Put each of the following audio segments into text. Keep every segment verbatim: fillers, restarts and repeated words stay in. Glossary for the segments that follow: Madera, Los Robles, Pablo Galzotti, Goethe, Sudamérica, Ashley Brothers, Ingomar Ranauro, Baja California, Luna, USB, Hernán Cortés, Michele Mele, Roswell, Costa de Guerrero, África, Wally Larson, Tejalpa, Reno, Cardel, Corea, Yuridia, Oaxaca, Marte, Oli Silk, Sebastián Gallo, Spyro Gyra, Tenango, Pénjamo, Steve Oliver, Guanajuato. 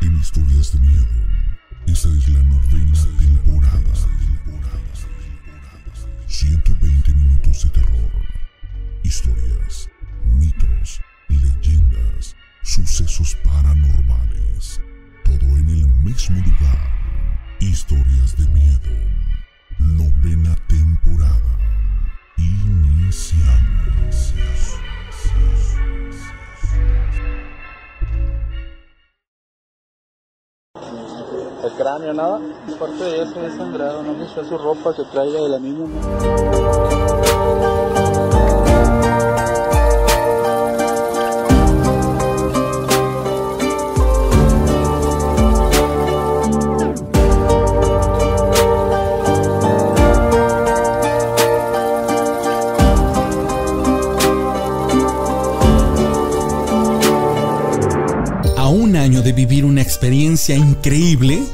En Historias de Miedo, esta es la novena temporada. ciento veinte minutos de terror. Historias, mitos, leyendas, sucesos paranormales. Todo en el mismo lugar. Historias de Miedo. Novena temporada. Iniciamos. El cráneo, nada. Aparte de eso, es sangrado. No me hizo su ropa que traiga de la misma. De vivir una experiencia increíble,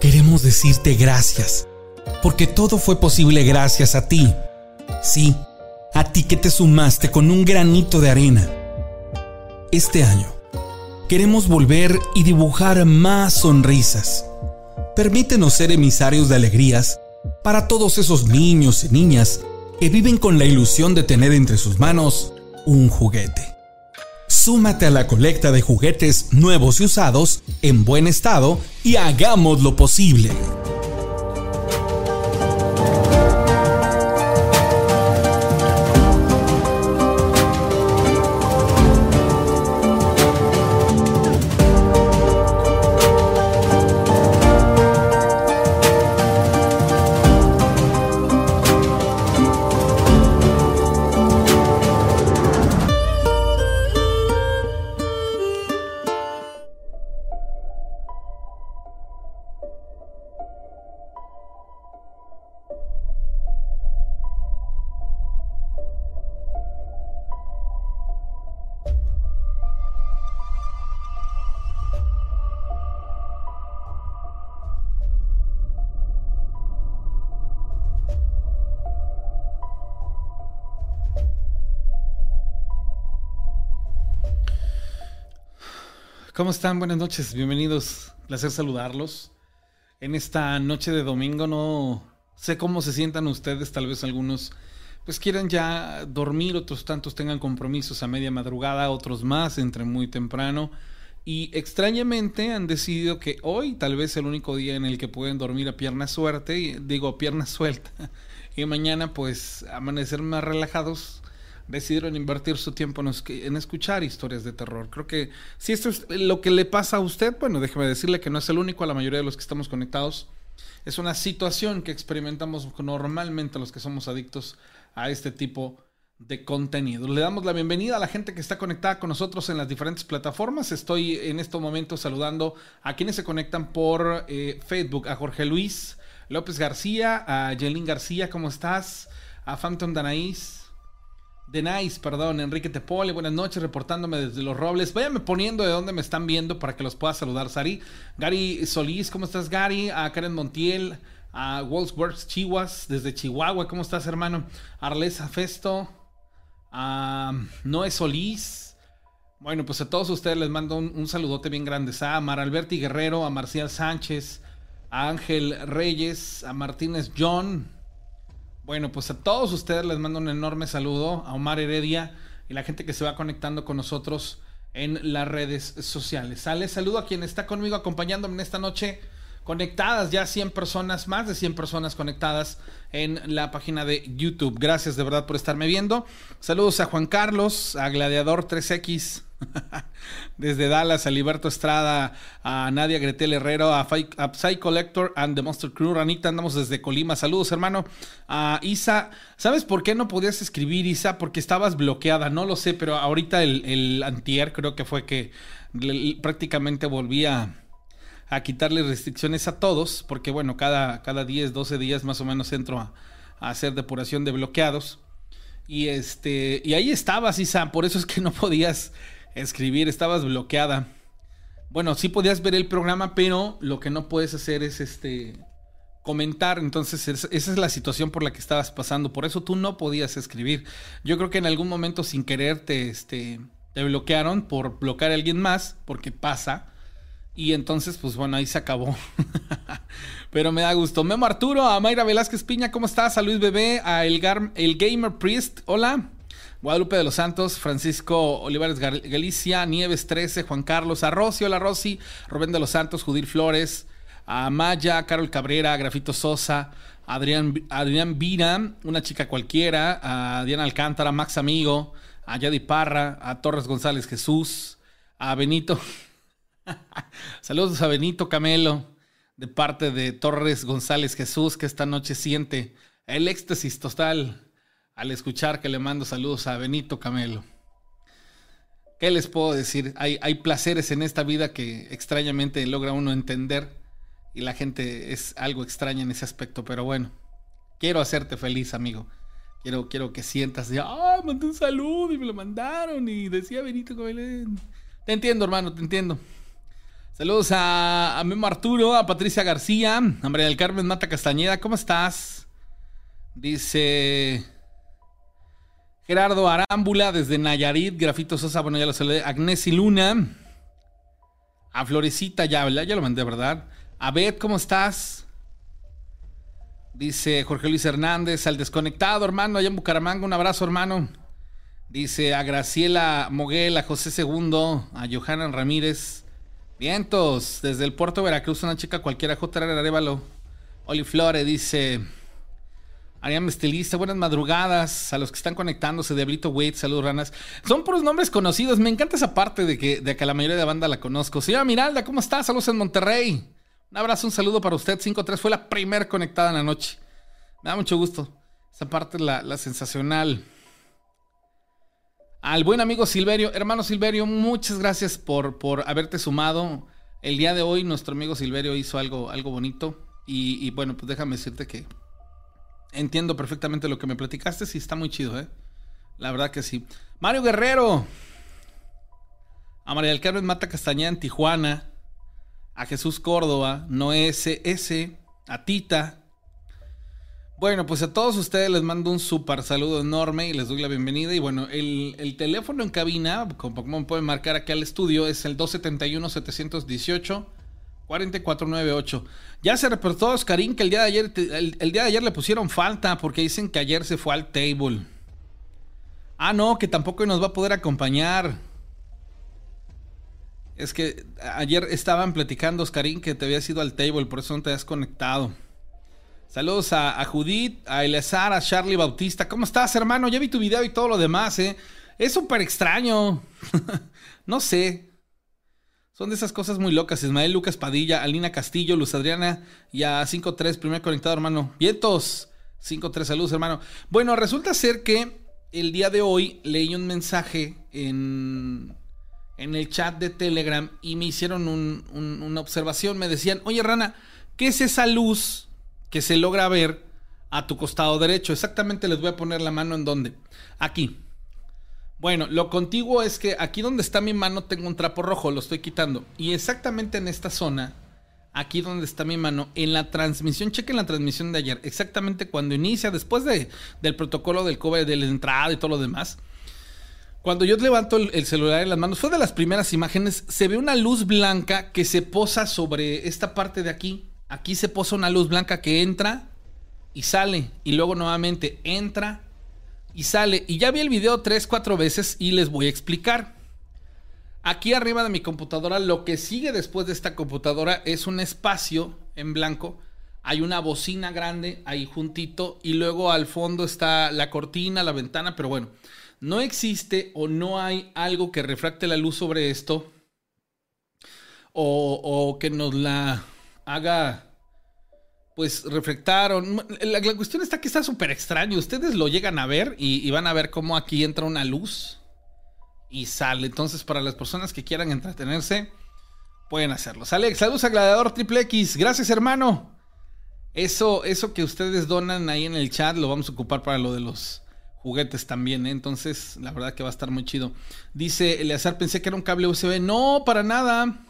queremos decirte gracias, porque todo fue posible gracias a ti. Sí, a ti que te sumaste con un granito de arena. Este año queremos volver y dibujar más sonrisas. Permítenos ser emisarios de alegrías para todos esos niños y niñas que viven con la ilusión de tener entre sus manos un juguete. Súmate a la colecta de juguetes nuevos y usados, en buen estado, y hagamos lo posible. ¿Cómo están? Buenas noches, bienvenidos. Placer saludarlos. En esta noche de domingo no sé cómo se sientan ustedes, tal vez algunos pues quieran ya dormir, otros tantos tengan compromisos a media madrugada, otros más entre muy temprano y extrañamente han decidido que hoy tal vez el único día en el que pueden dormir a pierna suerte, y, digo a pierna suelta, y mañana pues amanecer más relajados. Decidieron invertir su tiempo en escuchar historias de terror. Creo que si esto es lo que le pasa a usted, bueno, déjeme decirle que no es el único. A la mayoría de los que estamos conectados es una situación que experimentamos normalmente los que somos adictos a este tipo de contenido. Le damos la bienvenida a la gente que está conectada con nosotros en las diferentes plataformas. Estoy en este momento saludando a quienes se conectan por eh, Facebook, a Jorge Luis López García, a Yelín García, ¿cómo estás? A Phantom Danaís. De Nice, perdón, Enrique Tepole, buenas noches, reportándome desde Los Robles. Váyame poniendo de dónde me están viendo para que los pueda saludar, Sari. Gary Solís, ¿cómo estás, Gary? A Karen Montiel, a Wolfsburg Chihuas, desde Chihuahua, ¿cómo estás, hermano? Arlesa Festo, a Noé Solís. Bueno, pues a todos ustedes les mando un, un saludote bien grande. A Maralberti Guerrero, a Marcial Sánchez, a Ángel Reyes, a Martínez John. Bueno, pues a todos ustedes les mando un enorme saludo, a Omar Heredia y la gente que se va conectando con nosotros en las redes sociales. Les saludo a quien está conmigo acompañándome en esta noche, conectadas ya cien personas, más de cien personas conectadas en la página de YouTube. Gracias de verdad por estarme viendo. Saludos a Juan Carlos, a Gladiador tres equis, desde Dallas, a Liberto Estrada, a Nadia Gretel Herrero, a, Fai, a Psy Collector and the Monster Crew. Ranita, andamos desde Colima, saludos hermano. A Isa, ¿sabes por qué no podías escribir, Isa? Porque estabas bloqueada, no lo sé, pero ahorita el, el antier creo que fue que le, prácticamente volví a, a quitarle restricciones a todos, porque bueno, cada, cada diez, doce días más o menos entro a, a hacer depuración de bloqueados y, este, y ahí estabas, Isa, por eso es que no podías escribir, estabas bloqueada. Bueno, sí podías ver el programa, pero lo que no puedes hacer es este comentar. Entonces esa es la situación por la que estabas pasando, por eso tú no podías escribir. Yo creo que en algún momento sin querer te, este, te bloquearon por bloquear a alguien más, porque pasa, y entonces pues bueno, ahí se acabó. Pero me da gusto. Memo Arturo, a Mayra Velázquez Piña, ¿cómo estás? A Luis Bebé, a El, Gar- el Gamer Priest, hola. Guadalupe de los Santos, Francisco Olivares Gal- Galicia, Nieves trece, Juan Carlos, a Rosy, hola Rosy, Rubén de los Santos, Judil Flores, a Maya, Carol Cabrera, Grafito Sosa, Adrián, Adrián Vira, una chica cualquiera, a Diana Alcántara, Max Amigo, a Yadi Parra, a Torres González Jesús, a Benito. Saludos a Benito Camelo, de parte de Torres González Jesús, que esta noche siente el éxtasis total al escuchar que le mando saludos a Benito Camelo. ¿Qué les puedo decir? Hay, hay placeres en esta vida que extrañamente logra uno entender. Y la gente es algo extraña en ese aspecto, pero bueno, quiero hacerte feliz, amigo. Quiero, quiero que sientas de, ah, oh, mandé un saludo y me lo mandaron y decía Benito Cabelén. Te entiendo, hermano, te entiendo. Saludos a, a Memo Arturo, a Patricia García, a María del Carmen Mata Castañeda, ¿cómo estás? Dice Gerardo Arámbula desde Nayarit, Grafito Sosa, bueno, ya lo saludé, Agnes y Luna, a Florecita, ya, ya lo mandé, ¿verdad? Abed, ¿cómo estás? Dice Jorge Luis Hernández, al desconectado, hermano, allá en Bucaramanga, un abrazo, hermano. Dice a Graciela Moguel, a José Segundo, a Johanna Ramírez. Vientos, desde el Puerto de Veracruz, una chica cualquiera, J R. Arevalo. Oli Flore, dice Ariam Estilista, buenas madrugadas a los que están conectándose, Diablito Wade, saludos ranas. Son puros nombres conocidos, me encanta esa parte de que, de que la mayoría de la banda la conozco. Señora Miralda, ¿cómo estás? Saludos en Monterrey. Un abrazo, un saludo para usted. cinco tres fue la primer conectada en la noche. Me da mucho gusto. Esa parte es la, la sensacional. Al buen amigo Silverio. Hermano Silverio, muchas gracias por, por haberte sumado. El día de hoy nuestro amigo Silverio hizo algo, algo bonito. Y, y bueno, pues déjame decirte que entiendo perfectamente lo que me platicaste. Sí, está muy chido, ¿eh? La verdad que sí. Mario Guerrero. A María del Carmen Mata Castañeda en Tijuana. A Jesús Córdoba, Noé S S, a Tita. Bueno, pues a todos ustedes les mando un súper saludo enorme y les doy la bienvenida. Y bueno, el, el teléfono en cabina, como pueden marcar aquí al estudio, es el dos setenta y uno, setecientos dieciocho, cuarenta y cuatro noventa y ocho. Ya se reportó Oscarín que el día de ayer, el, el día de ayer le pusieron falta porque dicen que ayer se fue al table. Ah, no, que tampoco nos va a poder acompañar. Es que ayer estaban platicando, Oscarín, que te habías ido al table, por eso no te habías conectado. Saludos a, a Judith, a Eleazar, a Charlie Bautista. ¿Cómo estás, hermano? Ya vi tu video y todo lo demás, ¿eh? Es súper extraño. No sé. Son de esas cosas muy locas. Ismael Lucas Padilla, Alina Castillo, Luz Adriana y a cinco tres, primer conectado, hermano. Vientos, cinco tres, saludos, hermano. Bueno, resulta ser que el día de hoy leí un mensaje en... en el chat de Telegram y me hicieron un, un, una observación. Me decían, oye Rana, ¿qué es esa luz que se logra ver a tu costado derecho? Exactamente, les voy a poner la mano en donde. Aquí. Bueno, lo contiguo es que aquí donde está mi mano tengo un trapo rojo, lo estoy quitando. Y exactamente en esta zona, aquí donde está mi mano, en la transmisión, chequen la transmisión de ayer, exactamente cuando inicia, después de, del protocolo del cover, de la entrada y todo lo demás. Cuando yo levanto el celular en las manos, fue de las primeras imágenes, se ve una luz blanca que se posa sobre esta parte de aquí. Aquí se posa una luz blanca que entra y sale. Y luego nuevamente entra y sale. Y ya vi el video tres, cuatro veces y les voy a explicar. Aquí arriba de mi computadora, lo que sigue después de esta computadora es un espacio en blanco. Hay una bocina grande ahí juntito y luego al fondo está la cortina, la ventana, pero bueno. No existe o no hay algo que refracte la luz sobre esto o, o que nos la haga pues reflectar. O, la, la cuestión está que está súper extraño. Ustedes lo llegan a ver y, y van a ver cómo aquí entra una luz y sale. Entonces, para las personas que quieran entretenerse, pueden hacerlo. Alex, saludos a Gladiador Triple X. Gracias, hermano. Eso, eso que ustedes donan ahí en el chat lo vamos a ocupar para lo de los... juguetes también, ¿eh? Entonces la verdad que va a estar muy chido. Dice Eleazar, pensé que era un cable U S B. No, para nada.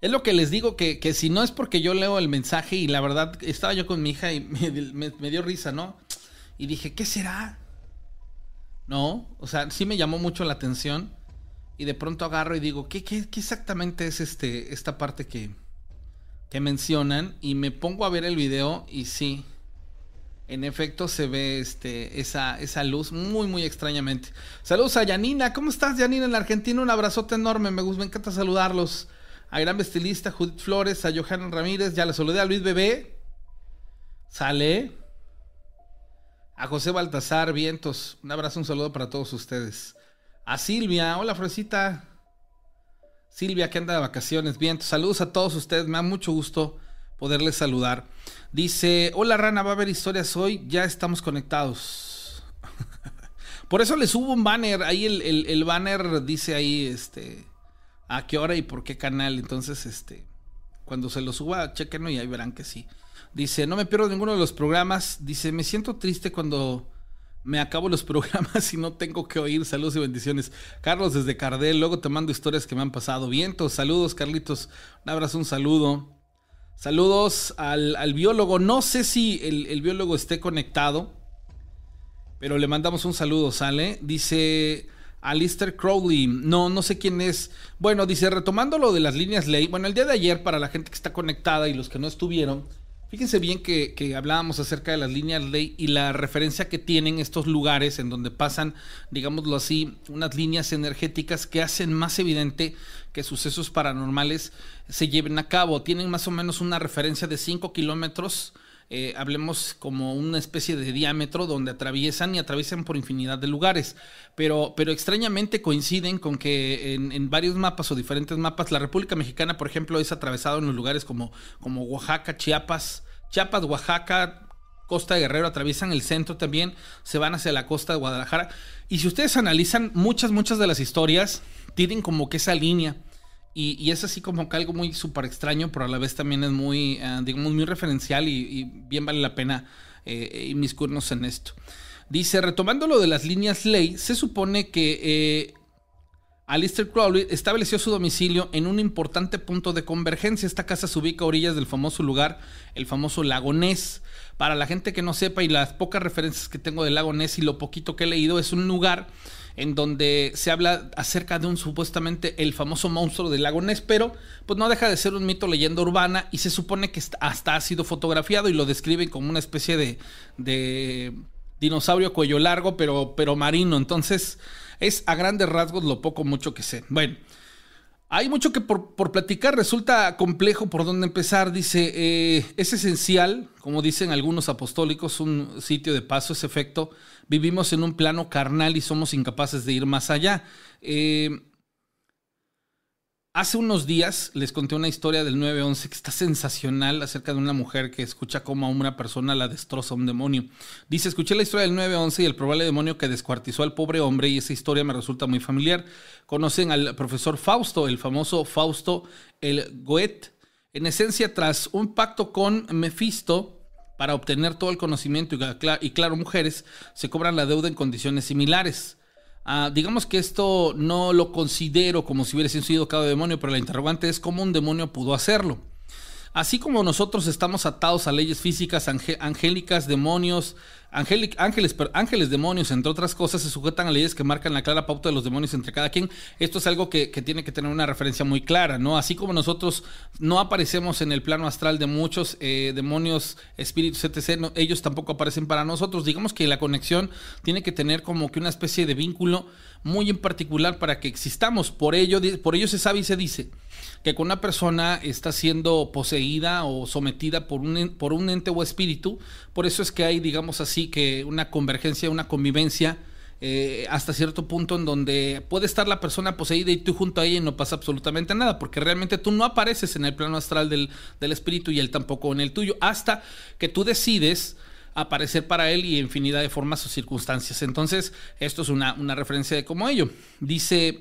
Es lo que les digo, que, que si no es porque yo leo el mensaje, y la verdad, estaba yo con mi hija y me, me, me dio risa, ¿no? Y dije, ¿qué será? No, o sea, sí me llamó mucho la atención. Y de pronto agarro y digo, ¿qué, qué, qué exactamente es este, esta parte que, que mencionan? Y me pongo a ver el video y sí, en efecto se ve este, esa, esa luz muy, muy extrañamente. Saludos a Yanina. ¿Cómo estás, Yanina, en la Argentina? Un abrazote enorme, me, me encanta saludarlos. A Gran Bestilista, Judith Flores, a Johanna Ramírez, ya la saludé, a Luis Bebé. Sale. A José Baltasar, vientos. Un abrazo, un saludo para todos ustedes. A Silvia, hola Florcita. Silvia que anda de vacaciones, bien, saludos a todos ustedes, me da mucho gusto poderles saludar. Dice, hola Rana, va a haber historias hoy, ya estamos conectados. Por eso les subo un banner, ahí el, el, el banner dice ahí este, a qué hora y por qué canal, entonces este, cuando se lo suba, chequenlo y ahí verán que sí. Dice, no me pierdo ninguno de los programas, dice, me siento triste cuando... me acabo los programas y no tengo que oír. Saludos y bendiciones. Carlos desde Cardel. Luego te mando historias que me han pasado. Vientos. Saludos, Carlitos. Un abrazo, un saludo. Saludos al, al biólogo. No sé si el, el biólogo esté conectado, pero le mandamos un saludo, ¿sale? Dice Alistair Crowley. No, no sé quién es. Bueno, dice, retomando lo de las líneas ley. Bueno, el día de ayer, para la gente que está conectada y los que no estuvieron... Fíjense bien que, que hablábamos acerca de las líneas ley y la referencia que tienen estos lugares en donde pasan, digámoslo así, unas líneas energéticas que hacen más evidente que sucesos paranormales se lleven a cabo. Tienen más o menos una referencia de cinco kilómetros, eh, hablemos como una especie de diámetro donde atraviesan y atraviesan por infinidad de lugares. Pero, pero extrañamente coinciden con que en, en varios mapas o diferentes mapas, la República Mexicana, por ejemplo, es atravesado en los lugares como, como Oaxaca, Chiapas, Chiapas, Oaxaca, Costa de Guerrero, atraviesan el centro también, se van hacia la costa de Guadalajara. Y si ustedes analizan, muchas, muchas de las historias tienen como que esa línea. Y, y es así como que algo muy súper extraño, pero a la vez también es muy, eh, digamos, muy referencial y, y bien vale la pena eh, inmiscuirnos en esto. Dice, retomando lo de las líneas ley, se supone que eh, Alistair Crowley estableció su domicilio en un importante punto de convergencia. Esta casa se ubica a orillas del famoso lugar, el famoso Lago Ness. Para la gente que no sepa y las pocas referencias que tengo del Lago Ness y lo poquito que he leído, es un lugar en donde se habla acerca de un supuestamente el famoso monstruo del Lago Ness, pero pues no deja de ser un mito, leyenda urbana, y se supone que hasta ha sido fotografiado y lo describen como una especie de... de dinosaurio cuello largo, pero, pero marino. Entonces, es a grandes rasgos lo poco mucho que sé. Bueno, hay mucho que por, por platicar. Resulta complejo por dónde empezar. Dice, eh, es esencial, como dicen algunos apostólicos, un sitio de paso, es efecto. Vivimos en un plano carnal y somos incapaces de ir más allá. Eh, hace unos días les conté una historia del nueve once que está sensacional acerca de una mujer que escucha cómo a una persona la destroza un demonio. Dice, escuché la historia del nueve once y el probable demonio que descuartizó al pobre hombre y esa historia me resulta muy familiar. Conocen al profesor Fausto, el famoso Fausto, el Goethe. En esencia, tras un pacto con Mefisto para obtener todo el conocimiento y claro, mujeres, se cobran la deuda en condiciones similares. Ah, digamos que esto no lo considero como si hubiera sido cada demonio, pero la interrogante es cómo un demonio pudo hacerlo. Así como nosotros estamos atados a leyes físicas, ange- angélicas, demonios, angelic- ángeles, per- ángeles, demonios, entre otras cosas, se sujetan a leyes que marcan la clara pauta de los demonios entre cada quien. Esto es algo que, que tiene que tener una referencia muy clara, ¿no? Así como nosotros no aparecemos en el plano astral de muchos eh, demonios, espíritus, etcétera, no, ellos tampoco aparecen para nosotros. Digamos que la conexión tiene que tener como que una especie de vínculo muy en particular para que existamos. Por ello, por ello se sabe y se dice que cuando una persona está siendo poseída o sometida por un, por un ente o espíritu, por eso es que hay, digamos así, que una convergencia, una convivencia eh, hasta cierto punto en donde puede estar la persona poseída y tú junto a ella y no pasa absolutamente nada, porque realmente tú no apareces en el plano astral del, del espíritu y él tampoco en el tuyo, hasta que tú decides aparecer para él y infinidad de formas o circunstancias. Entonces, esto es una, una referencia de cómo ello. Dice,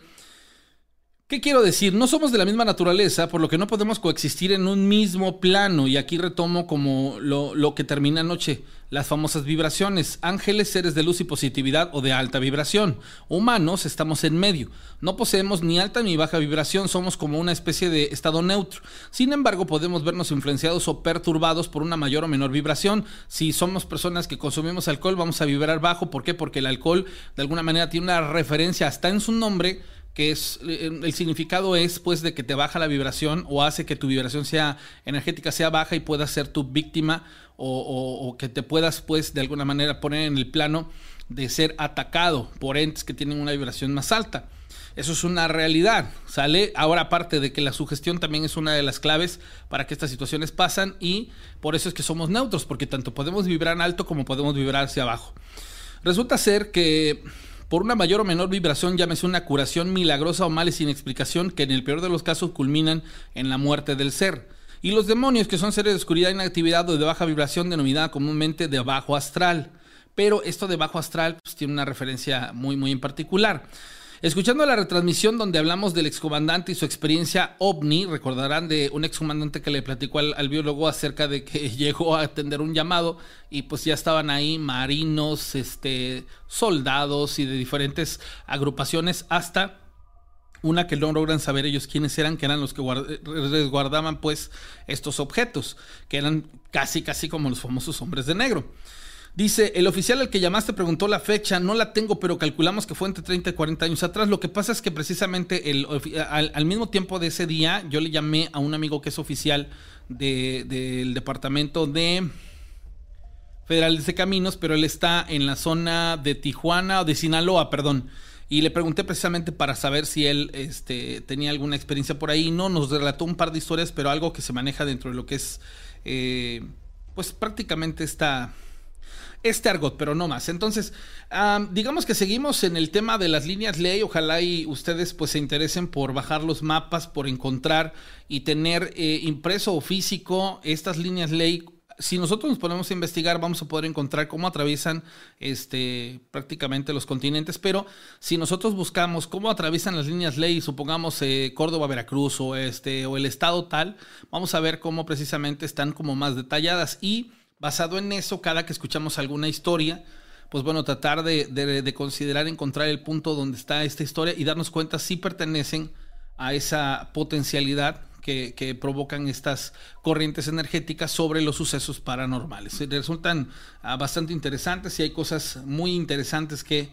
¿Qué quiero decir? No somos de la misma naturaleza, por lo que no podemos coexistir en un mismo plano. Y aquí retomo como lo, lo que termina anoche, las famosas vibraciones. Ángeles, seres de luz y positividad o de alta vibración. Humanos, estamos en medio. No poseemos ni alta ni baja vibración, somos como una especie de estado neutro. Sin embargo, podemos vernos influenciados o perturbados por una mayor o menor vibración. Si somos personas que consumimos alcohol, vamos a vibrar bajo. ¿Por qué? Porque el alcohol, de alguna manera, tiene una referencia hasta en su nombre, que es, el significado es pues de que te baja la vibración o hace que tu vibración sea energética, sea baja y puedas ser tu víctima o, o, o que te puedas pues de alguna manera poner en el plano de ser atacado por entes que tienen una vibración más alta. Eso es una realidad, ¿sale? Ahora, aparte de que la sugestión también es una de las claves para que estas situaciones pasan, y por eso es que somos neutros, porque tanto podemos vibrar alto como podemos vibrar hacia abajo. Resulta ser que por una mayor o menor vibración, llámese una curación milagrosa o males sin explicación, que en el peor de los casos culminan en la muerte del ser. Y los demonios, que son seres de oscuridad, inactividad o de baja vibración, denominada comúnmente de bajo astral. Pero esto de bajo astral pues, tiene una referencia muy, muy en particular. Escuchando la retransmisión donde hablamos del excomandante y su experiencia ovni, recordarán de un excomandante que le platicó al, al biólogo acerca de que llegó a atender un llamado y pues ya estaban ahí marinos, este, soldados y de diferentes agrupaciones, hasta una que no logran saber ellos quiénes eran, que eran los que resguardaban pues estos objetos, que eran casi casi como los famosos hombres de negro. Dice, el oficial al que llamaste preguntó la fecha, no la tengo, pero calculamos que fue entre treinta y cuarenta años atrás. Lo que pasa es que precisamente el, al, al mismo tiempo de ese día, yo le llamé a un amigo que es oficial de, del departamento de Federales de Caminos, pero él está en la zona de Tijuana, o de Sinaloa, perdón. Y le pregunté precisamente para saber si él este, tenía alguna experiencia por ahí. No, nos relató un par de historias, pero algo que se maneja dentro de lo que es, eh, pues prácticamente esta... este argot, pero no más. Entonces, um, digamos que seguimos en el tema de las líneas ley. Ojalá y ustedes pues se interesen por bajar los mapas, por encontrar y tener eh, impreso o físico estas líneas ley. Si nosotros nos ponemos a investigar, vamos a poder encontrar cómo atraviesan este, prácticamente los continentes, pero si nosotros buscamos cómo atraviesan las líneas ley, supongamos eh, Córdoba, Veracruz o, este, o el estado tal, vamos a ver cómo precisamente están como más detalladas y... basado en eso, cada que escuchamos alguna historia, pues bueno, tratar de, de, de considerar, encontrar el punto donde está esta historia y darnos cuenta si pertenecen a esa potencialidad que, que provocan estas corrientes energéticas sobre los sucesos paranormales. Resultan uh, bastante interesantes y hay cosas muy interesantes que...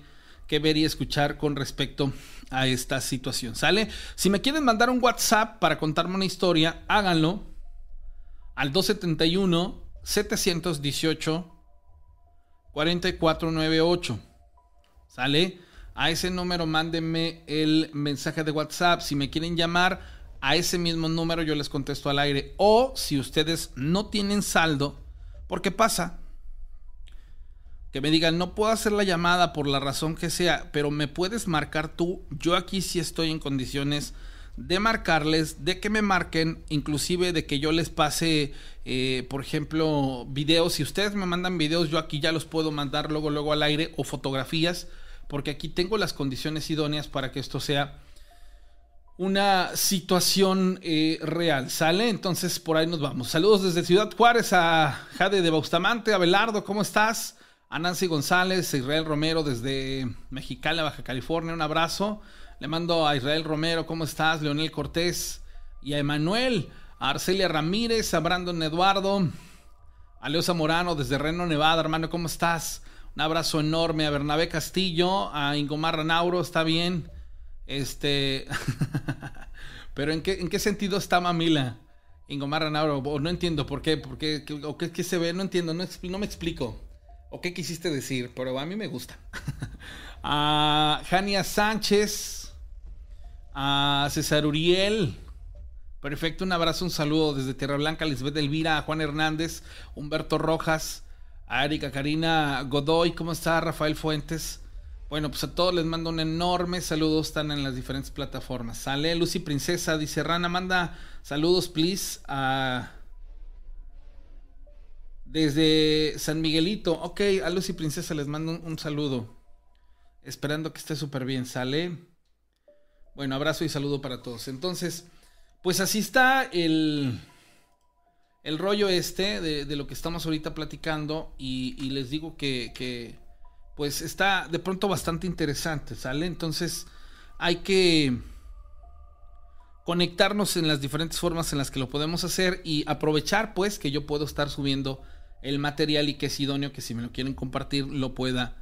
que ver y escuchar con respecto a esta situación, ¿sale? Si me quieren mandar un WhatsApp para contarme una historia, háganlo al dos siete uno, siete uno ocho, cuatro cuatro nueve ocho, ¿sale? A ese número mándenme el mensaje de WhatsApp. Si me quieren llamar a ese mismo número, yo les contesto al aire. O si ustedes no tienen saldo, porque pasa que me digan, no puedo hacer la llamada por la razón que sea, pero me puedes marcar tú. Yo aquí sí estoy en condiciones de marcarles, de que me marquen, inclusive de que yo les pase, eh, por ejemplo, videos. Si ustedes me mandan videos, yo aquí ya los puedo mandar luego, luego al aire, o fotografías, porque aquí tengo las condiciones idóneas para que esto sea una situación eh, real, ¿sale? Entonces, por ahí nos vamos. Saludos desde Ciudad Juárez a Jade de Bustamante, a Belardo, ¿cómo estás? A Nancy González, a Israel Romero desde Mexicali, Baja California, un abrazo. Le mando a Israel Romero, ¿cómo estás? Leonel Cortés y a Emanuel, a Arcelia Ramírez, a Brandon Eduardo, a Leo Zamorano desde Reno, Nevada, hermano, ¿cómo estás? Un abrazo enorme a Bernabé Castillo, a Ingomar Ranauro, está bien. Este, pero ¿en qué, en qué sentido está Mamila? Ingomar Ranauro, no entiendo por qué, por qué, o qué, qué se ve, no entiendo, no, no me explico. ¿O qué quisiste decir? Pero a mí me gusta. A Jania Sánchez, a César Uriel, perfecto, un abrazo, un saludo desde Tierra Blanca, Lisbeth Elvira, a Juan Hernández, Humberto Rojas, a Erika Karina Godoy, ¿cómo está? Rafael Fuentes. Bueno, pues a todos les mando un enorme saludo, están en las diferentes plataformas, sale. Lucy Princesa dice, Rana, manda saludos, please, a... desde San Miguelito. Ok, a Lucy Princesa les mando un, un saludo. Esperando que esté súper bien, ¿sale? Bueno, abrazo y saludo para todos. Entonces, pues así está el, el rollo este de, de lo que estamos ahorita platicando. Y, y les digo que, que pues está de pronto bastante interesante, ¿sale? Entonces hay que conectarnos en las diferentes formas en las que lo podemos hacer y aprovechar pues que yo puedo estar subiendo el material y que es idóneo que si me lo quieren compartir lo pueda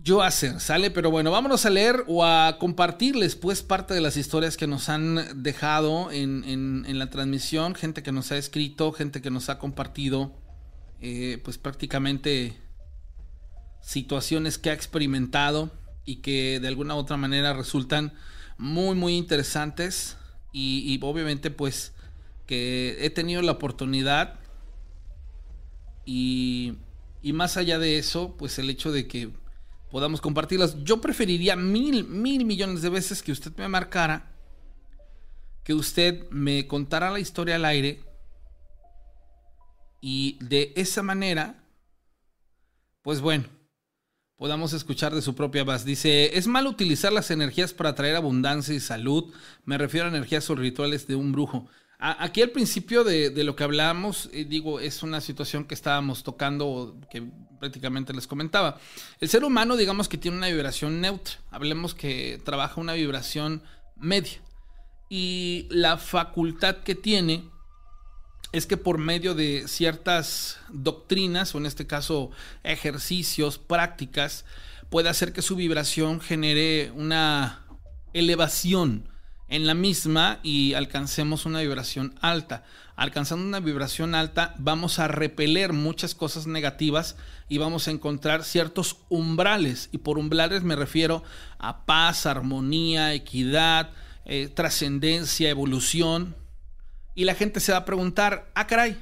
yo hacer, ¿sale? Pero bueno, vámonos a leer o a compartirles pues parte de las historias que nos han dejado en, en, en la transmisión, gente que nos ha escrito, gente que nos ha compartido eh, pues prácticamente situaciones que ha experimentado y que de alguna u otra manera resultan muy muy interesantes y, y obviamente pues que he tenido la oportunidad y, y más allá de eso pues el hecho de que podamos compartirlas, yo preferiría mil mil millones de veces que usted me marcara, que usted me contara la historia al aire y de esa manera pues bueno podamos escuchar de su propia voz. Dice, es mal utilizar las energías para traer abundancia y salud. Me refiero a energías o rituales de un brujo. A, aquí al principio de, de lo que hablábamos, eh, digo, es una situación que estábamos tocando, que prácticamente les comentaba. El ser humano, digamos que tiene una vibración neutra. Hablemos que trabaja una vibración media. Y la facultad que tiene es que por medio de ciertas doctrinas, o en este caso ejercicios, prácticas, puede hacer que su vibración genere una elevación en la misma y alcancemos una vibración alta. Alcanzando una vibración alta vamos a repeler muchas cosas negativas y vamos a encontrar ciertos umbrales. Y por umbrales me refiero a paz, armonía, equidad, eh, trascendencia, evolución. Y la gente se va a preguntar, ah, caray,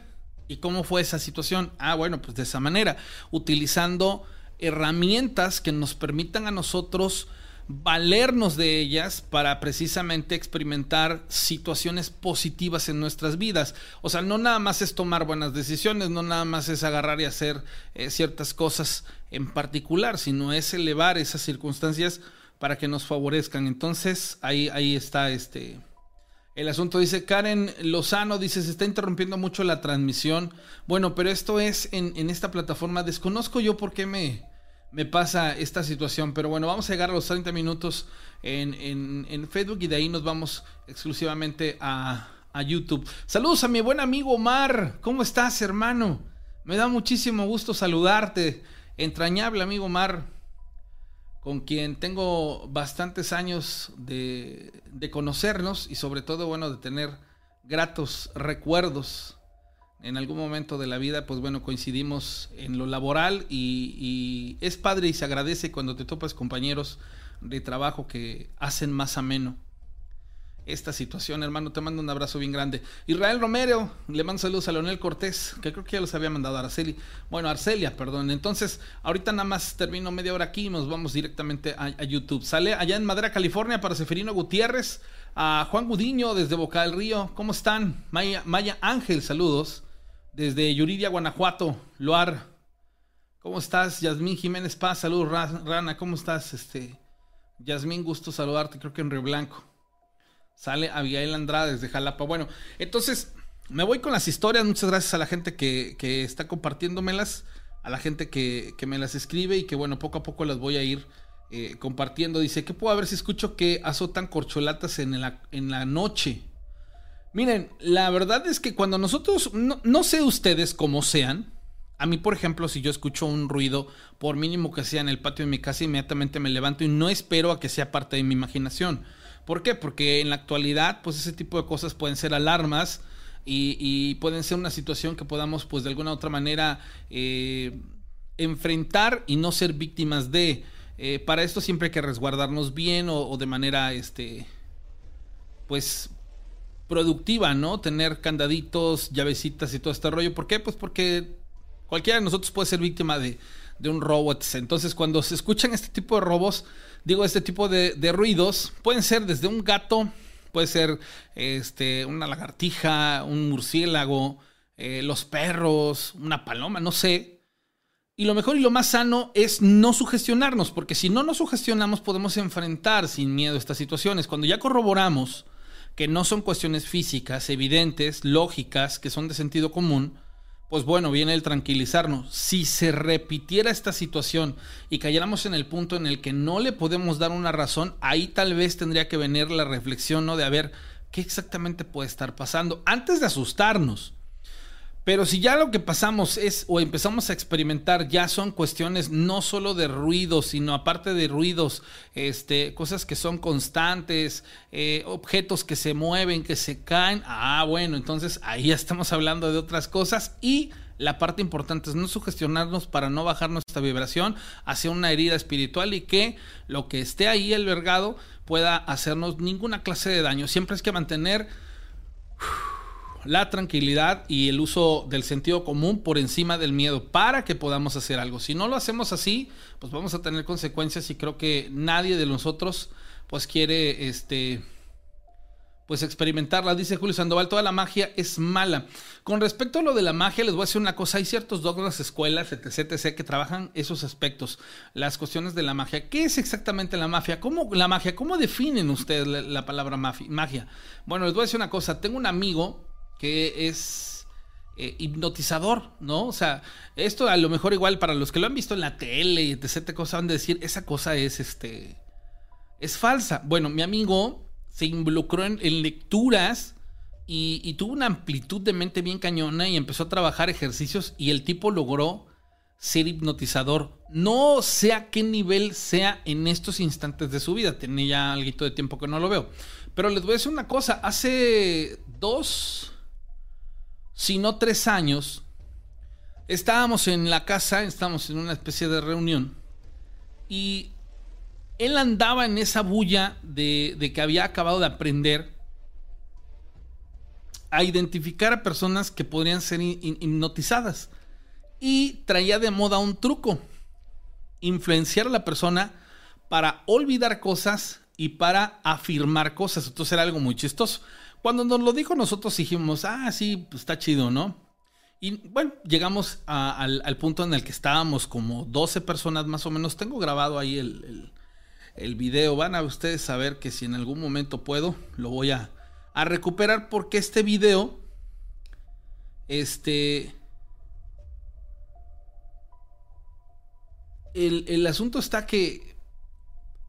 ¿y cómo fue esa situación? Ah, bueno, pues de esa manera, utilizando herramientas que nos permitan a nosotros valernos de ellas para precisamente experimentar situaciones positivas en nuestras vidas. O sea, no nada más es tomar buenas decisiones, no nada más es agarrar y hacer eh, ciertas cosas en particular, sino es elevar esas circunstancias para que nos favorezcan. Entonces, ahí, ahí está este... el asunto. Dice Karen Lozano, dice, se está interrumpiendo mucho la transmisión. Bueno, pero esto es en, en esta plataforma. Desconozco yo por qué me, me pasa esta situación, pero bueno, vamos a llegar a los treinta minutos en, en, en Facebook y de ahí nos vamos exclusivamente a, a YouTube. Saludos a mi buen amigo Omar. ¿Cómo estás, hermano? Me da muchísimo gusto saludarte. Entrañable amigo Omar, con quien tengo bastantes años de, de conocernos y sobre todo, bueno, de tener gratos recuerdos. En algún momento de la vida, pues bueno, coincidimos en lo laboral y, y es padre y se agradece cuando te topas compañeros de trabajo que hacen más ameno esta situación, hermano. Te mando un abrazo bien grande. Israel Romero, le mando saludos a Leonel Cortés, que creo que ya los había mandado a Araceli. Bueno, Arcelia, perdón. Entonces, ahorita nada más termino media hora aquí y nos vamos directamente a, a YouTube. Sale allá en Madera, California, para Seferino Gutiérrez, a Juan Gudiño desde Boca del Río. ¿Cómo están? Maya, Maya Ángel, saludos. Desde Yuridia, Guanajuato, Loar. ¿Cómo estás? Yasmín Jiménez Paz, saludos, Rana. ¿Cómo estás? Este, Yasmín, gusto saludarte, creo que en Río Blanco. Sale Abigail Andrade desde Jalapa. Bueno, entonces me voy con las historias. Muchas gracias a la gente que, que está compartiéndomelas, a la gente que, que me las escribe y que bueno, poco a poco las voy a ir eh, compartiendo. Dice, ¿qué puedo haber si escucho que azotan corcholatas en la, en la noche? Miren, la verdad es que cuando nosotros, no, no sé ustedes cómo sean, a mí por ejemplo, si yo escucho un ruido, por mínimo que sea en el patio de mi casa, inmediatamente me levanto y no espero a que sea parte de mi imaginación. ¿Por qué? Porque en la actualidad, pues ese tipo de cosas pueden ser alarmas y, y pueden ser una situación que podamos, pues de alguna u otra manera, eh, enfrentar y no ser víctimas de. Eh, para esto siempre hay que resguardarnos bien o, o de manera, este, pues productiva, ¿no? Tener candaditos, llavecitas y todo este rollo. ¿Por qué? Pues porque cualquiera de nosotros puede ser víctima de, de un robo, etcétera. Entonces, cuando se escuchan este tipo de robos, digo, este tipo de, de ruidos, pueden ser desde un gato, puede ser este, una lagartija, un murciélago, eh, los perros, una paloma, no sé. Y lo mejor y lo más sano es no sugestionarnos, porque si no nos sugestionamos podemos enfrentar sin miedo estas situaciones. Cuando ya corroboramos que no son cuestiones físicas, evidentes, lógicas, que son de sentido común, pues bueno, viene el tranquilizarnos. Si se repitiera esta situación y cayéramos en el punto en el que no le podemos dar una razón, ahí tal vez tendría que venir la reflexión, ¿no? De a ver, ¿qué exactamente puede estar pasando? Antes de asustarnos. Pero si ya lo que pasamos es o empezamos a experimentar ya son cuestiones no solo de ruidos, sino aparte de ruidos, este, cosas que son constantes, eh, objetos que se mueven, que se caen. Ah, bueno, entonces ahí ya estamos hablando de otras cosas y la parte importante es no sugestionarnos para no bajar nuestra vibración hacia una herida espiritual y que lo que esté ahí albergado pueda hacernos ninguna clase de daño. Siempre es que mantener la tranquilidad y el uso del sentido común por encima del miedo para que podamos hacer algo. Si no lo hacemos así, pues vamos a tener consecuencias y creo que nadie de nosotros pues quiere este pues experimentarlas. Dice Julio Sandoval, toda la magia es mala. Con respecto a lo de la magia, les voy a decir una cosa. Hay ciertos dogmas, escuelas, etc, etc, que trabajan esos aspectos, las cuestiones de la magia. ¿Qué es exactamente la magia? ¿Cómo la magia? ¿Cómo definen ustedes la, la palabra magia? Bueno, les voy a decir una cosa. Tengo un amigo que es eh, hipnotizador, ¿no? O sea, esto a lo mejor igual para los que lo han visto en la tele y etcétera cosas van a decir, esa cosa es este es falsa. Bueno, mi amigo se involucró en, en lecturas y, y tuvo una amplitud de mente bien cañona y empezó a trabajar ejercicios y el tipo logró ser hipnotizador. No sé a qué nivel sea en estos instantes de su vida. Tenía ya algo de tiempo que no lo veo. Pero les voy a decir una cosa. Hace dos... Si no tres años, estábamos en la casa, estábamos en una especie de reunión y él andaba en esa bulla de, de que había acabado de aprender a identificar a personas que podrían ser in, in, hipnotizadas y traía de moda un truco, influenciar a la persona para olvidar cosas y para afirmar cosas, entonces era algo muy chistoso. Cuando nos lo dijo nosotros dijimos, ah, sí, pues está chido, ¿no? Y bueno, llegamos a, al, al punto en el que estábamos como doce personas más o menos. Tengo grabado ahí el, el, el video. Van a ustedes saber que si en algún momento puedo, lo voy a, a recuperar porque este video, este... El, el asunto está que,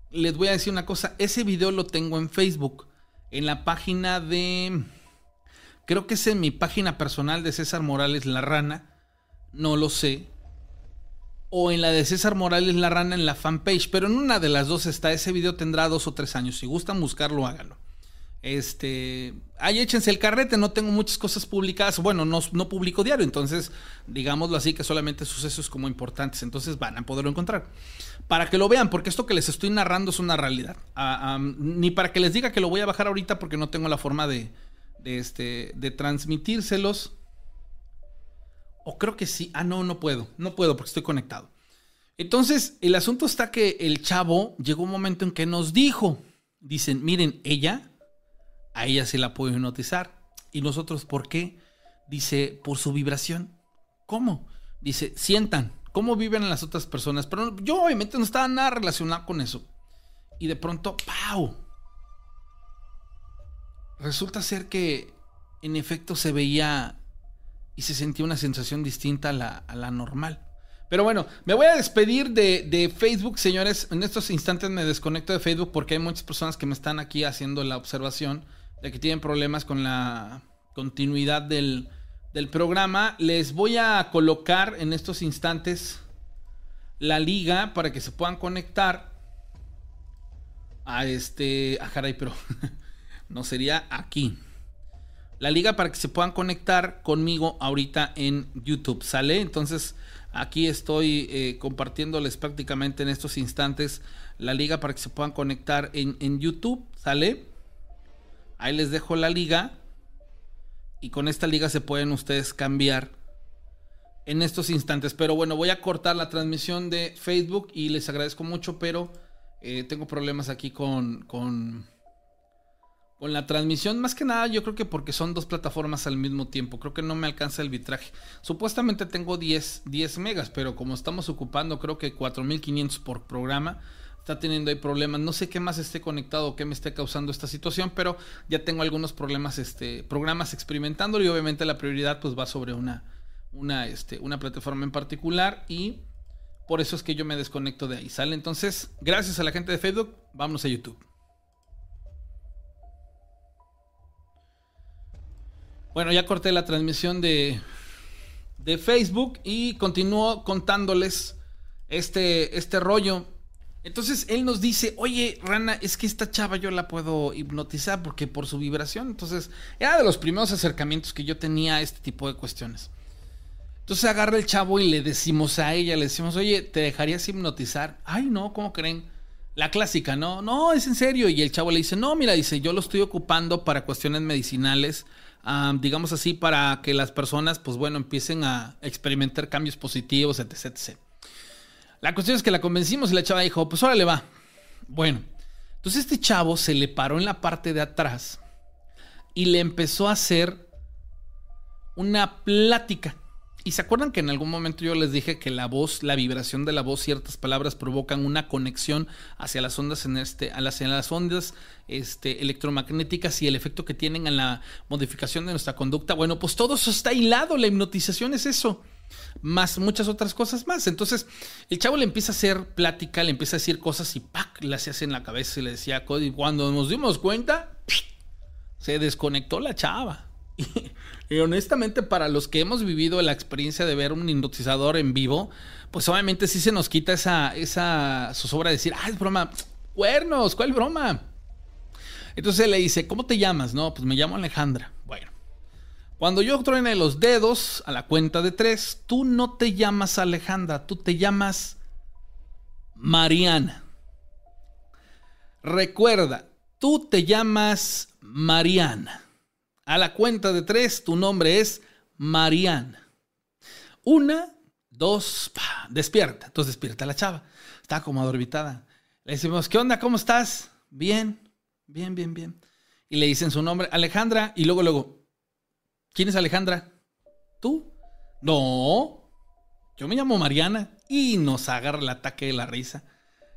les voy a decir una cosa, ese video lo tengo en Facebook. En la página de... Creo que es en mi página personal de César Morales La Rana. No lo sé. O en la de César Morales La Rana en la fanpage. Pero en una de las dos está. Ese video tendrá dos o tres años. Si gustan buscarlo, háganlo. Este... Ahí échense el carrete. No tengo muchas cosas publicadas. Bueno, no, no publico diario. Entonces, digámoslo así, que solamente sucesos como importantes. Entonces van a poderlo encontrar. Para que lo vean, porque esto que les estoy narrando es una realidad. Uh, um, ni para que les diga que lo voy a bajar ahorita porque no tengo la forma de, de, este, de transmitírselos. O creo que sí. Ah, no, no puedo. No puedo porque estoy conectado. Entonces, el asunto está que el chavo llegó un momento en que nos dijo. Dicen, miren, ella, a ella se la puedo hipnotizar. ¿Y nosotros por qué? Dice, por su vibración. ¿Cómo? Dice, sientan cómo viven las otras personas, pero yo obviamente no estaba nada relacionado con eso. Y de pronto, ¡pau! Resulta ser que en efecto se veía y se sentía una sensación distinta a la, a la normal. Pero bueno, me voy a despedir de, de Facebook, señores. En estos instantes me desconecto de Facebook porque hay muchas personas que me están aquí haciendo la observación de que tienen problemas con la continuidad del... del programa. Les voy a colocar en estos instantes la liga para que se puedan conectar a este a Jaray, pero no sería aquí. La liga para que se puedan conectar conmigo ahorita en YouTube, ¿sale? Entonces aquí estoy eh, compartiéndoles prácticamente en estos instantes la liga para que se puedan conectar en, en YouTube, ¿sale? Ahí les dejo la liga. Y con esta liga se pueden ustedes cambiar en estos instantes. Pero bueno, voy a cortar la transmisión de Facebook y les agradezco mucho, pero eh, tengo problemas aquí con, con, Con la transmisión, más que nada, yo creo que porque son dos plataformas al mismo tiempo. Creo que no me alcanza el bitraje. Supuestamente tengo diez, diez megas, pero como estamos ocupando creo que cuatro mil quinientos por programa, está teniendo ahí problemas. No sé qué más esté conectado o qué me esté causando esta situación, pero ya tengo algunos problemas, este, programas experimentándolo, y obviamente la prioridad pues va sobre una, una, este, una plataforma en particular, y por eso es que yo me desconecto de ahí, ¿sale? Entonces, gracias a la gente de Facebook, vámonos a YouTube. Bueno, ya corté la transmisión de, de Facebook y continúo contándoles este, este rollo. Entonces él nos dice, oye, Rana, es que esta chava yo la puedo hipnotizar porque por su vibración. Entonces era de los primeros acercamientos que yo tenía a este tipo de cuestiones. Entonces agarra el chavo y le decimos a ella, le decimos, oye, ¿te dejarías hipnotizar? Ay, no, ¿cómo creen? La clásica, no, no, es en serio. Y el chavo le dice, no, mira, dice, yo lo estoy ocupando para cuestiones medicinales. Um, digamos así, para que las personas, pues bueno, empiecen a experimentar cambios positivos, etc, etcétera. La cuestión es que la convencimos y la chava dijo, pues órale va. Bueno, entonces este chavo se le paró en la parte de atrás y le empezó a hacer una plática. Y se acuerdan que en algún momento yo les dije que la voz, la vibración de la voz, ciertas palabras provocan una conexión hacia las ondas, en este, hacia las ondas este, electromagnéticas, y el efecto que tienen en la modificación de nuestra conducta. Bueno, pues todo eso está hilado, la hipnotización es eso, más muchas otras cosas más. Entonces el chavo le empieza a hacer plática, le empieza a decir cosas y ¡pac! Las hace en la cabeza y le decía, y cuando nos dimos cuenta, se desconectó la chava. Y honestamente, para los que hemos vivido la experiencia de ver un hipnotizador en vivo, pues obviamente sí se nos quita esa, esa zozobra de decir, ah, es broma, cuernos, ¿cuál broma? Entonces le dice, ¿cómo te llamas? No, pues me llamo Alejandra. Bueno, cuando yo truene los dedos a la cuenta de tres, tú no te llamas Alejandra, tú te llamas Mariana. Recuerda, tú te llamas Mariana. A la cuenta de tres, tu nombre es Mariana. Una, dos, pa, despierta. Entonces despierta la chava. Está como adorbitada. Le decimos, ¿qué onda? ¿Cómo estás? Bien, bien, bien, bien. Y le dicen su nombre, Alejandra. Y luego, luego, ¿quién es Alejandra? ¿Tú? No, yo me llamo Mariana. Y nos agarra el ataque de la risa.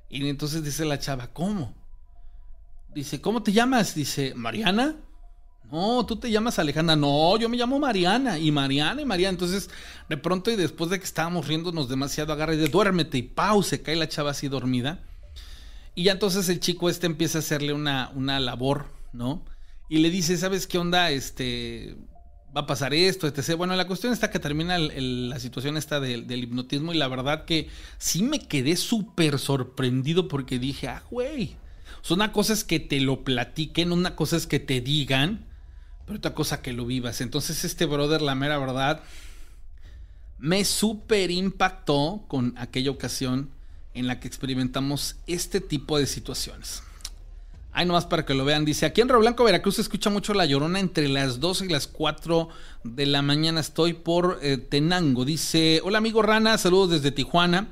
Y entonces dice la chava, ¿cómo? Dice, ¿cómo te llamas? Dice, Mariana. No, tú te llamas Alejandra. No, yo me llamo Mariana. Y Mariana y Mariana. Entonces, de pronto y después de que estábamos riéndonos demasiado, agarra y dice, duérmete, y pau, se cae la chava así dormida. Y ya entonces el chico este empieza a hacerle una, una labor, ¿no? Y le dice, ¿sabes qué onda? Este, va a pasar esto, etcétera. Bueno, la cuestión está que termina el, el, la situación esta del, del hipnotismo, y la verdad que sí me quedé súper sorprendido porque dije, ah, güey. O sea, una cosa es que te lo platiquen, una cosa es que te digan, pero otra cosa que lo vivas. Entonces este brother, la mera verdad, me super impactó con aquella ocasión en la que experimentamos este tipo de situaciones. Ahí nomás para que lo vean, dice, aquí en Río Blanco, Veracruz, se escucha mucho La Llorona entre las doce y las cuatro de la mañana. Estoy por eh, Tenango. Dice, hola amigo Rana, saludos desde Tijuana,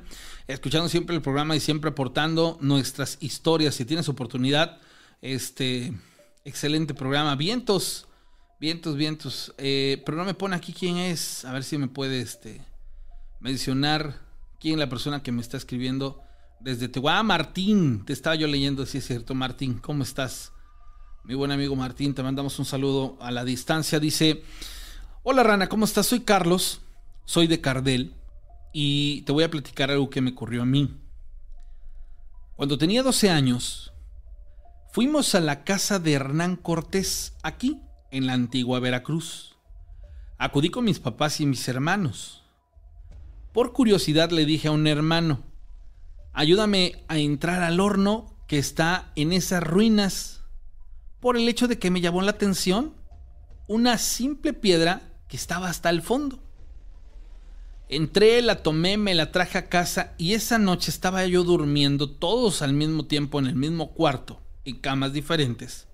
escuchando siempre el programa y siempre aportando nuestras historias. Si tienes oportunidad, este, excelente programa. Vientos. Vientos, vientos. Eh, pero no me pone aquí quién es. A ver si me puede este, mencionar quién es la persona que me está escribiendo desde Tijuana. Ah, Martín. Te estaba yo leyendo, sí es cierto. Martín, ¿cómo estás? Mi buen amigo Martín, te mandamos un saludo a la distancia. Dice, hola Rana, ¿cómo estás? Soy Carlos, soy de Cardel y te voy a platicar algo que me ocurrió a mí. Cuando tenía doce años, fuimos a la casa de Hernán Cortés, aquí en la antigua Veracruz. Acudí con mis papás y mis hermanos. Por curiosidad le dije a un hermano, ayúdame a entrar al horno que está en esas ruinas, por el hecho de que me llamó la atención una simple piedra que estaba hasta el fondo. Entré, la tomé, me la traje a casa, y esa noche estaba yo durmiendo todos al mismo tiempo en el mismo cuarto, en camas diferentes.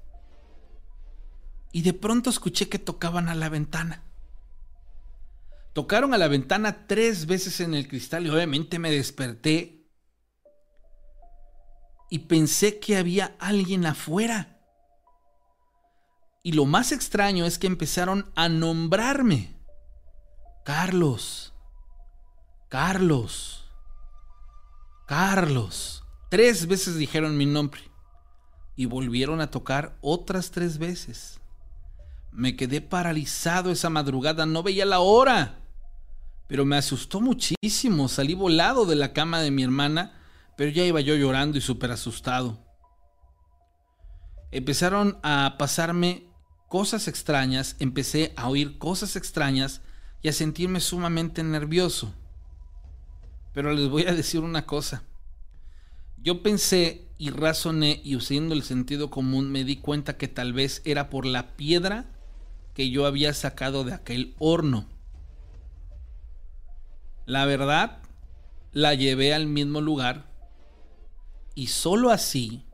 Y de pronto escuché que tocaban a la ventana. Tocaron a la ventana tres veces en el cristal y obviamente me desperté. Y pensé que había alguien afuera. Y lo más extraño es que empezaron a nombrarme. Carlos, Carlos, Carlos. Tres veces dijeron mi nombre. Y volvieron a tocar otras tres veces. Me quedé paralizado esa madrugada, no veía la hora. Pero me asustó muchísimo, salí volado de la cama de mi hermana, pero ya iba yo llorando y súper asustado. Empezaron a pasarme cosas extrañas, empecé a oír cosas extrañas y a sentirme sumamente nervioso. Pero les voy a decir una cosa. Yo pensé y razoné y usando el sentido común me di cuenta que tal vez era por la piedra que yo había sacado de aquel horno. La verdad, la llevé al mismo lugar y solo así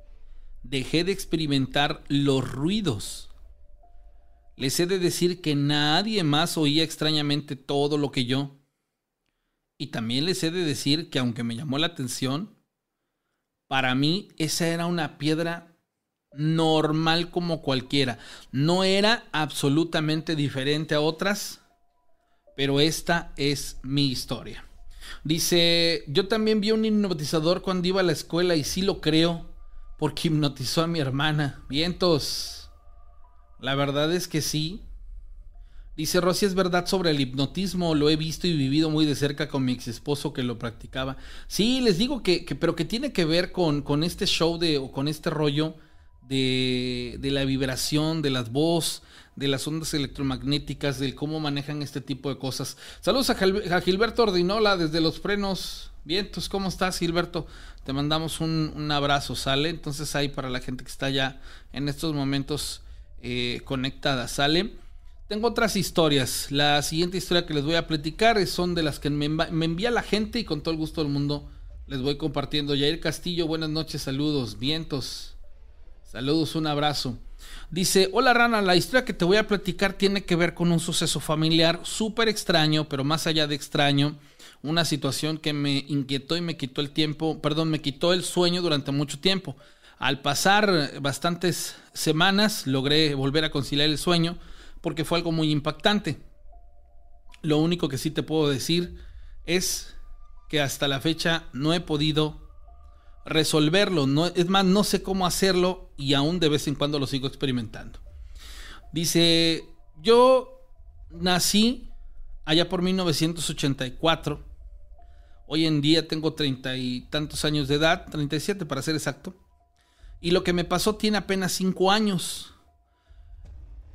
dejé de experimentar los ruidos. Les he de decir que nadie más oía extrañamente todo lo que yo. Y también les he de decir que aunque me llamó la atención, para mí esa era una piedra normal como cualquiera. No era absolutamente diferente a otras, pero esta es mi historia. Dice, yo también vi un hipnotizador cuando iba a la escuela y sí lo creo, porque hipnotizó a mi hermana. Vientos. La verdad es que sí. Dice Rosy, es verdad sobre el hipnotismo, lo he visto y vivido muy de cerca con mi ex esposo que lo practicaba. Sí, les digo que, que pero que tiene que ver con, con este show de, o con este rollo de, de la vibración, de las voces, de las ondas electromagnéticas, del cómo manejan este tipo de cosas. Saludos a, Gil, a Gilberto Ordinola desde Los Frenos. Vientos, ¿cómo estás, Gilberto? Te mandamos un, un abrazo, ¿sale? Entonces ahí para la gente que está ya en estos momentos eh, conectada, ¿sale? Tengo otras historias. La siguiente historia que les voy a platicar son de las que me, me envía la gente y con todo el gusto del mundo les voy compartiendo. Yair Castillo, buenas noches, saludos. Vientos, saludos, un abrazo. Dice, hola Rana, la historia que te voy a platicar tiene que ver con un suceso familiar súper extraño, pero más allá de extraño, una situación que me inquietó y me quitó el tiempo, perdón, me quitó el sueño durante mucho tiempo. Al pasar bastantes semanas logré volver a conciliar el sueño porque fue algo muy impactante. Lo único que sí te puedo decir es que hasta la fecha no he podido resolverlo, no, es más, no sé cómo hacerlo y aún de vez en cuando lo sigo experimentando. Dice, yo nací allá por mil novecientos ochenta y cuatro, hoy en día tengo treinta y tantos años de edad, treinta y siete para ser exacto, y lo que me pasó tiene apenas cinco años.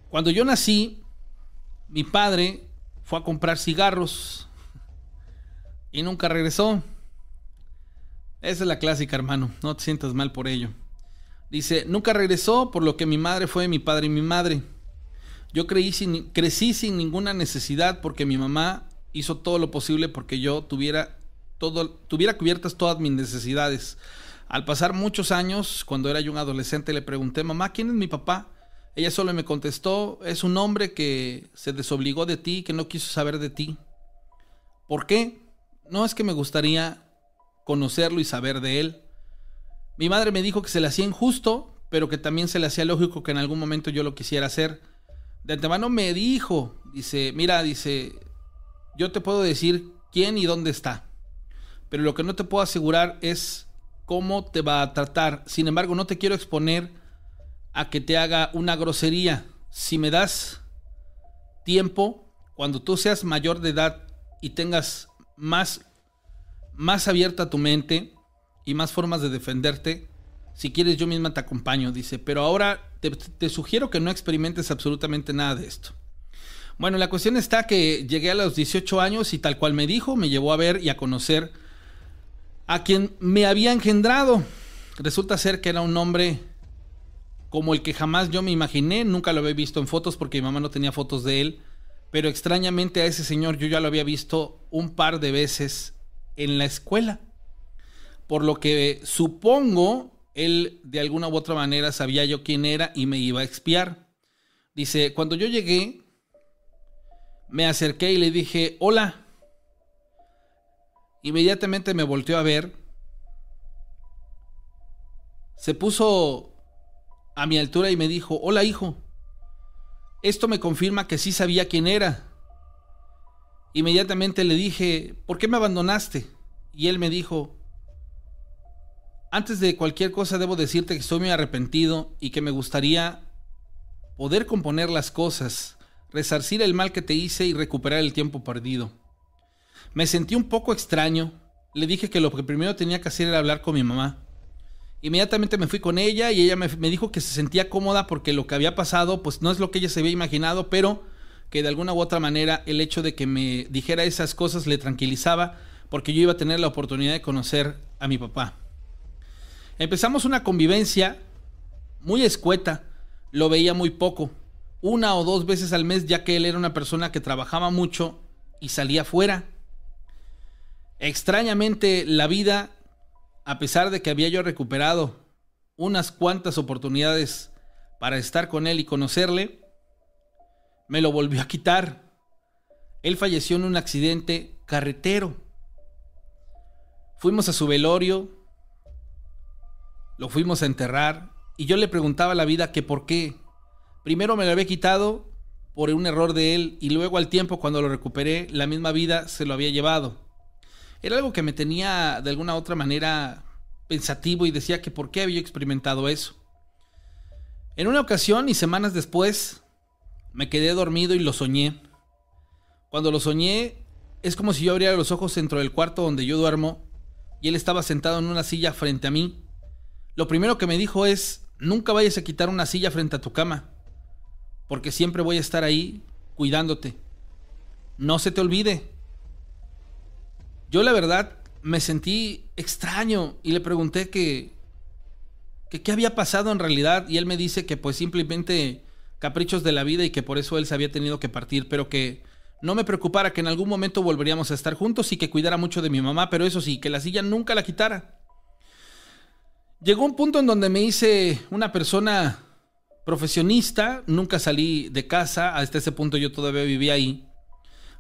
Cuando yo nací, mi padre fue a comprar cigarros y nunca regresó. Esa es la clásica, hermano, no te sientas mal por ello. Dice, nunca regresó, por lo que mi madre fue mi padre y mi madre. Yo creí sin, crecí sin ninguna necesidad porque mi mamá hizo todo lo posible porque yo tuviera, todo, tuviera cubiertas todas mis necesidades. Al pasar muchos años, cuando era yo un adolescente, le pregunté, mamá, ¿quién es mi papá? Ella solo me contestó, es un hombre que se desobligó de ti, que no quiso saber de ti. ¿Por qué? No, es que me gustaría conocerlo y saber de él. Mi madre me dijo que se le hacía injusto, pero que también se le hacía lógico que en algún momento yo lo quisiera hacer. De antemano me dijo, dice, mira, dice, yo te puedo decir quién y dónde está, pero lo que no te puedo asegurar es cómo te va a tratar. Sin embargo, no te quiero exponer a que te haga una grosería. Si me das tiempo, cuando tú seas mayor de edad y tengas más más abierta tu mente y más formas de defenderte, si quieres yo misma te acompaño, dice, pero ahora te, te sugiero que no experimentes absolutamente nada de esto. Bueno, la cuestión está que llegué a los dieciocho años y tal cual me dijo, me llevó a ver y a conocer a quien me había engendrado. Resulta ser que era un hombre como el que jamás yo me imaginé, nunca lo había visto en fotos porque mi mamá no tenía fotos de él, pero extrañamente a ese señor yo ya lo había visto un par de veces en la escuela, por lo que supongo él de alguna u otra manera sabía yo quién era y me iba a espiar. Dice, cuando yo llegué me acerqué y le dije hola. Inmediatamente me volteó a ver, se puso a mi altura y me dijo hola hijo, Esto me confirma que sí sabía quién era. Inmediatamente le dije, ¿por qué me abandonaste? Y él me dijo, antes de cualquier cosa debo decirte que estoy muy arrepentido y que me gustaría poder componer las cosas, resarcir el mal que te hice y recuperar el tiempo perdido. Me sentí un poco extraño, le dije que lo que primero tenía que hacer era hablar con mi mamá. Inmediatamente me fui con ella y ella me, me dijo que se sentía cómoda porque lo que había pasado pues no es lo que ella se había imaginado, pero que de alguna u otra manera el hecho de que me dijera esas cosas le tranquilizaba porque yo iba a tener la oportunidad de conocer a mi papá. Empezamos una convivencia muy escueta, lo veía muy poco, una o dos veces al mes, ya que él era una persona que trabajaba mucho y salía fuera. Extrañamente la vida, a pesar de que había yo recuperado unas cuantas oportunidades para estar con él y conocerle, me lo volvió a quitar. Él falleció en un accidente carretero. Fuimos a su velorio, lo fuimos a enterrar y yo le preguntaba a la vida que por qué. Primero me lo había quitado por un error de él y luego al tiempo cuando lo recuperé la misma vida se lo había llevado. Era algo que me tenía de alguna otra manera pensativo y decía que por qué había experimentado eso. En una ocasión y semanas después me quedé dormido y lo soñé. Cuando lo soñé es como si yo abriera los ojos dentro del cuarto donde yo duermo y él estaba sentado en una silla frente a mí. Lo primero que me dijo es, nunca vayas a quitar una silla frente a tu cama, porque siempre voy a estar ahí cuidándote. No se te olvide. Yo la verdad me sentí extraño y le pregunté que, que qué había pasado en realidad y él me dice que pues simplemente caprichos de la vida y que por eso él se había tenido que partir, pero que no me preocupara, que en algún momento volveríamos a estar juntos y que cuidara mucho de mi mamá, pero eso sí, que la silla nunca la quitara. Llegó un punto en donde me hice una persona profesionista, nunca salí de casa, hasta ese punto yo todavía vivía ahí.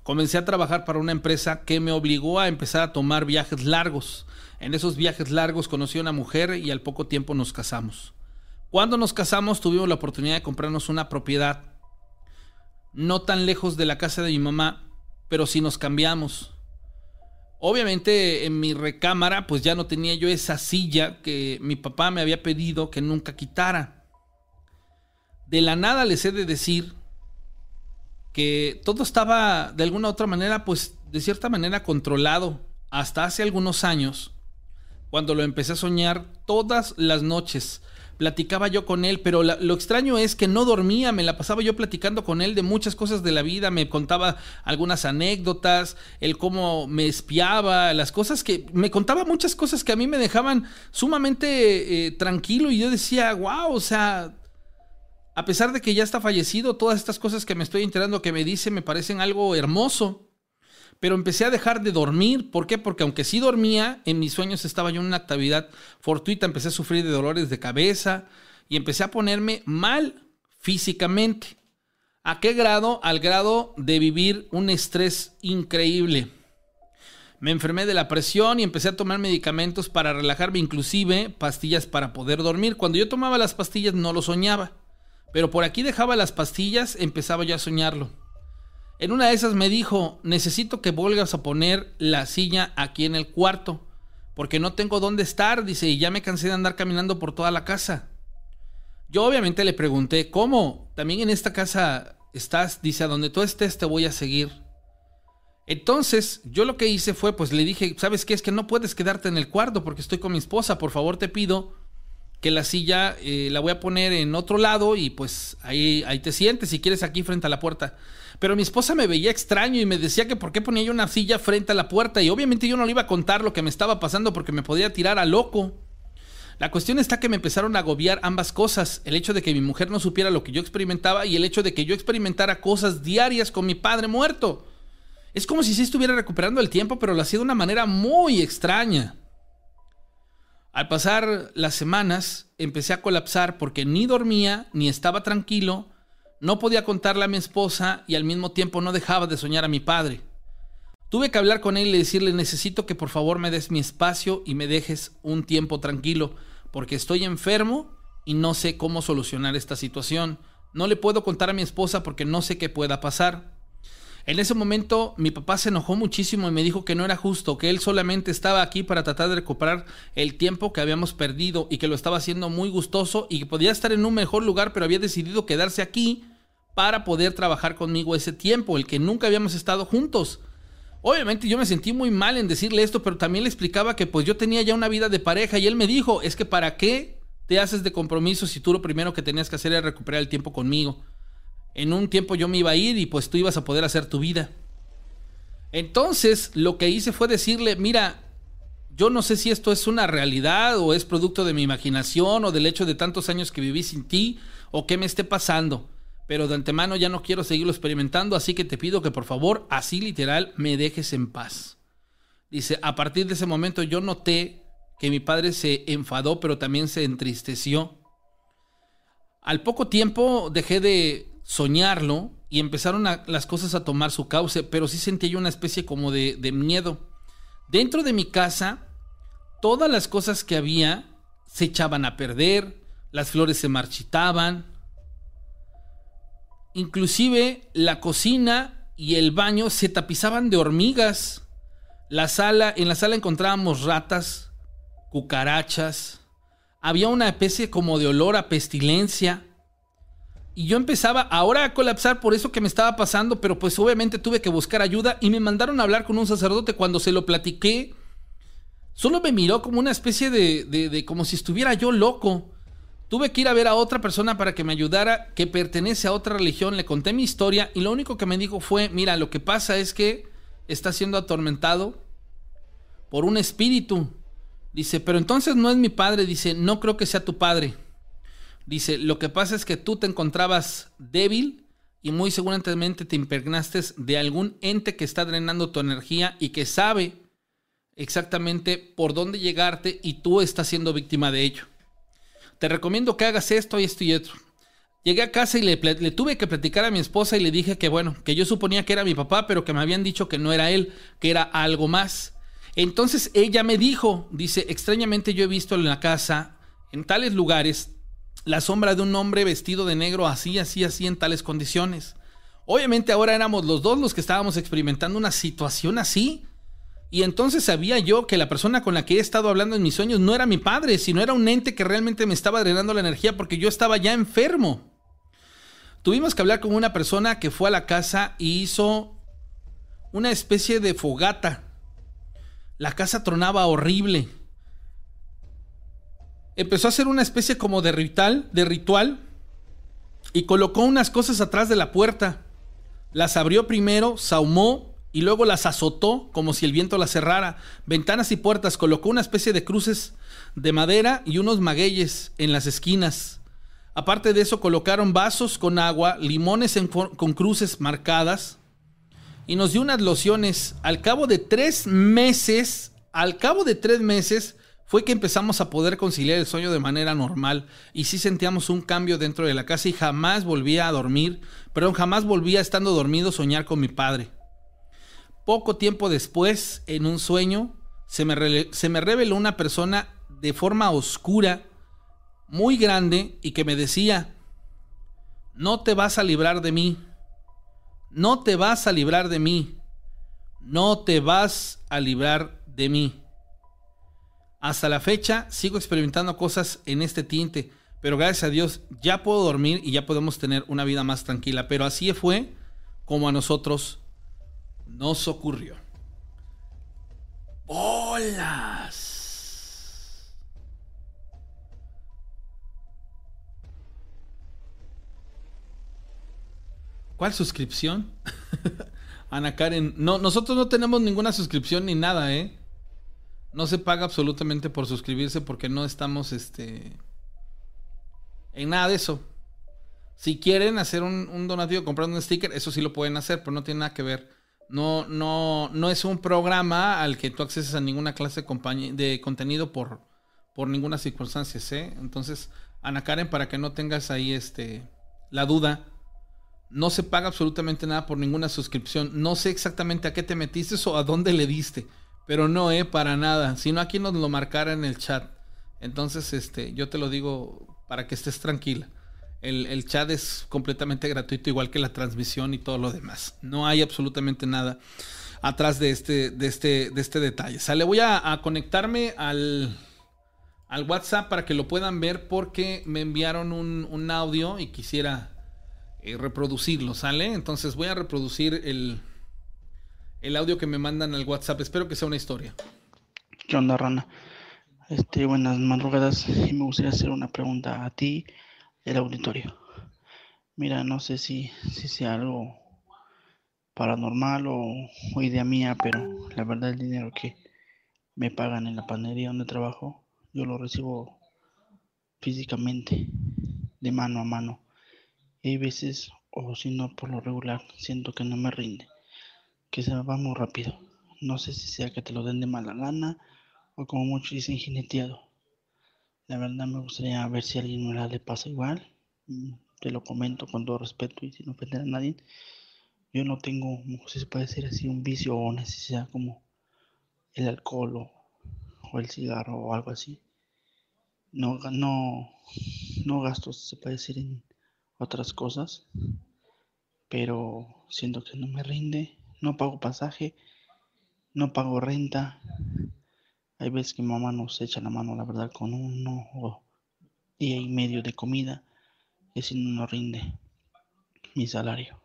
Comencé a trabajar para una empresa que me obligó a empezar a tomar viajes largos. En esos viajes largos conocí a una mujer y al poco tiempo nos casamos. Cuando nos casamos tuvimos la oportunidad de comprarnos una propiedad, no tan lejos de la casa de mi mamá, pero sí nos cambiamos. Obviamente en mi recámara pues ya no tenía yo esa silla que mi papá me había pedido que nunca quitara. De la nada les he de decir que todo estaba de alguna otra manera pues de cierta manera controlado hasta hace algunos años cuando lo empecé a soñar todas las noches. Platicaba yo con él, pero la, lo extraño es que no dormía, me la pasaba yo platicando con él de muchas cosas de la vida, me contaba algunas anécdotas, el cómo me espiaba, las cosas que... Me contaba muchas cosas que a mí me dejaban sumamente eh, tranquilo y yo decía, wow, o sea, a pesar de que ya está fallecido, todas estas cosas que me estoy enterando que me dice me parecen algo hermoso. Pero empecé a dejar de dormir. ¿Por qué? Porque aunque sí dormía, en mis sueños estaba yo en una actividad fortuita. Empecé a sufrir de dolores de cabeza y empecé a ponerme mal físicamente. ¿A qué grado? Al grado de vivir un estrés increíble. Me enfermé de la presión y empecé a tomar medicamentos para relajarme, inclusive pastillas para poder dormir. Cuando yo tomaba las pastillas no lo soñaba, pero por aquí dejaba las pastillas, empezaba yo a soñarlo. En una de esas me dijo, necesito que vuelvas a poner la silla aquí en el cuarto, porque no tengo dónde estar, dice, y ya me cansé de andar caminando por toda la casa. Yo obviamente le pregunté, ¿cómo? También en esta casa estás, dice, a donde tú estés te voy a seguir. Entonces, yo lo que hice fue, pues le dije, ¿sabes qué? Es que no puedes quedarte en el cuarto porque estoy con mi esposa, por favor te pido que la silla eh, la voy a poner en otro lado y pues ahí, ahí te sientes si quieres aquí frente a la puerta. Pero mi esposa me veía extraño y me decía que por qué ponía yo una silla frente a la puerta y obviamente yo no le iba a contar lo que me estaba pasando porque me podía tirar a loco. La cuestión está que me empezaron a agobiar ambas cosas, el hecho de que mi mujer no supiera lo que yo experimentaba y el hecho de que yo experimentara cosas diarias con mi padre muerto. Es como si sí estuviera recuperando el tiempo, pero lo hacía de una manera muy extraña. Al pasar las semanas empecé a colapsar porque ni dormía ni estaba tranquilo. No podía contarle a mi esposa y al mismo tiempo no dejaba de soñar a mi padre. Tuve que hablar con él y decirle, necesito que por favor me des mi espacio y me dejes un tiempo tranquilo, porque estoy enfermo y no sé cómo solucionar esta situación. No le puedo contar a mi esposa porque no sé qué pueda pasar. En ese momento mi papá se enojó muchísimo y me dijo que no era justo, que él solamente estaba aquí para tratar de recuperar el tiempo que habíamos perdido y que lo estaba haciendo muy gustoso y que podía estar en un mejor lugar, pero había decidido quedarse aquí para poder trabajar conmigo ese tiempo, el que nunca habíamos estado juntos. Obviamente yo me sentí muy mal en decirle esto, pero también le explicaba que pues yo tenía ya una vida de pareja y él me dijo, es que ¿para qué te haces de compromiso si tú lo primero que tenías que hacer era recuperar el tiempo conmigo? En un tiempo yo me iba a ir y pues tú ibas a poder hacer tu vida. Entonces lo que hice fue decirle, mira, yo no sé si esto es una realidad o es producto de mi imaginación o del hecho de tantos años que viví sin ti o qué me esté pasando, pero de antemano ya no quiero seguirlo experimentando, así que te pido que por favor, así literal, me dejes en paz. Dice, a partir de ese momento yo noté que mi padre se enfadó, pero también se entristeció. Al poco tiempo dejé de soñarlo y empezaron a, las cosas a tomar su cauce, pero sí sentí yo una especie como de, de miedo. Dentro de mi casa, todas las cosas que había se echaban a perder, las flores se marchitaban, inclusive la cocina y el baño se tapizaban de hormigas. La sala, en la sala encontrábamos ratas, cucarachas, había una especie como de olor a pestilencia. Y yo empezaba ahora a colapsar por eso que me estaba pasando, pero pues obviamente tuve que buscar ayuda y me mandaron a hablar con un sacerdote. Cuando se lo platiqué, solo me miró como una especie de, de, de como si estuviera yo loco. Tuve que ir a ver a otra persona para que me ayudara, que pertenece a otra religión. Le conté mi historia y lo único que me dijo fue, mira, lo que pasa es que está siendo atormentado por un espíritu. Dice, pero entonces no es mi padre. Dice, no creo que sea tu padre. Dice, lo que pasa es que tú te encontrabas débil y muy seguramente te impregnaste de algún ente que está drenando tu energía y que sabe exactamente por dónde llegarte y tú estás siendo víctima de ello. Te recomiendo que hagas esto, esto y esto. Llegué a casa y le, le tuve que platicar a mi esposa y le dije que bueno, que yo suponía que era mi papá, pero que me habían dicho que no era él, que era algo más. Entonces ella me dijo, dice, extrañamente yo he visto en la casa, en tales lugares, la sombra de un hombre vestido de negro así, así, así en tales condiciones. Obviamente ahora éramos los dos los que estábamos experimentando una situación así. Y entonces sabía yo que la persona con la que he estado hablando en mis sueños no era mi padre, sino era un ente que realmente me estaba drenando la energía porque yo estaba ya enfermo. Tuvimos que hablar con una persona que fue a la casa y hizo una especie de fogata. La casa tronaba horrible. Empezó a hacer una especie como de ritual, de ritual y colocó unas cosas atrás de la puerta. Las abrió primero, sahumó y luego las azotó como si el viento las cerrara. Ventanas y puertas, colocó una especie de cruces de madera y unos magueyes en las esquinas. Aparte de eso, colocaron vasos con agua, limones en con cruces marcadas y nos dio unas lociones. Al cabo de tres meses, al cabo de tres meses... fue que empezamos a poder conciliar el sueño de manera normal y sí sentíamos un cambio dentro de la casa y jamás volvía a dormir, perdón, jamás volvía estando dormido soñar con mi padre. Poco tiempo después, en un sueño, se me, re- se me reveló una persona de forma oscura, muy grande y que me decía, no te vas a librar de mí, no te vas a librar de mí, no te vas a librar de mí. Hasta la fecha sigo experimentando cosas en este tinte, pero gracias a Dios ya puedo dormir y ya podemos tener una vida más tranquila. Pero así fue como a nosotros nos ocurrió. ¡Bolas! ¿Cuál suscripción? Ana Karen, no, nosotros no tenemos ninguna suscripción ni nada, ¿eh? No se paga absolutamente por suscribirse porque no estamos este, en nada de eso. Si quieren hacer un, un donativo comprando un sticker, eso sí lo pueden hacer, pero no tiene nada que ver. No, no, no es un programa al que tú acceses a ninguna clase de, compañ- de contenido por, por ninguna circunstancia, ¿eh? Entonces, Ana Karen, para que no tengas ahí este, la duda, no se paga absolutamente nada por ninguna suscripción. No sé exactamente a qué te metiste o a dónde le diste. Pero no, eh, para nada. Si no, aquí nos lo marcara en el chat. Entonces, este, yo te lo digo para que estés tranquila. El, el chat es completamente gratuito, igual que la transmisión y todo lo demás. No hay absolutamente nada atrás de este, de este, de este detalle. O sea, le voy a, a conectarme al, al WhatsApp para que lo puedan ver, porque me enviaron un, un audio y quisiera eh, reproducirlo, ¿sale? Entonces voy a reproducir el, el audio que me mandan al WhatsApp. Espero que sea una historia. ¿Qué onda, Rana? Este, buenas madrugadas, y me gustaría hacer una pregunta a ti, el auditorio. Mira, no sé si, si sea algo paranormal o, o idea mía, pero la verdad el dinero que me pagan en la panadería donde trabajo, yo lo recibo físicamente, de mano a mano. Y hay veces, o si no, por lo regular, siento que no me rinde, que se va muy rápido. No sé si sea que te lo den de mala gana, o como muchos dicen, jineteado. La verdad me gustaría ver si a alguien no le pasa igual. Te lo comento con todo respeto y sin ofender a nadie. Yo no tengo, como se puede decir así, un vicio o necesidad como el alcohol o, o el cigarro o algo así. No, no, no gasto, se puede decir, en otras cosas. Pero siento que no me rinde. No pago pasaje. No pago renta. Hay veces que mamá nos echa la mano, la verdad, con uno o día y medio de comida, que si no nos rinde mi salario.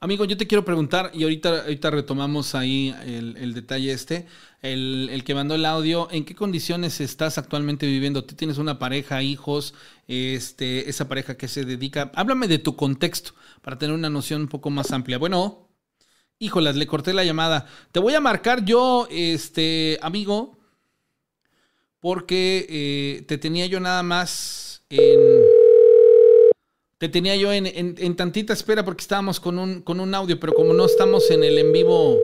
Amigo, yo te quiero preguntar, y ahorita, ahorita retomamos ahí el, el detalle este, el, el que mandó el audio, ¿en qué condiciones estás actualmente viviendo? ¿Tú tienes una pareja, hijos, este, esa pareja que se dedica? Háblame de tu contexto para tener una noción un poco más amplia. Bueno, híjolas, le corté la llamada. Te voy a marcar yo, este, amigo, porque eh, te tenía yo nada más en... Te tenía yo en, en, en tantita espera porque estábamos con un, con un audio, pero como no estamos en el en vivo,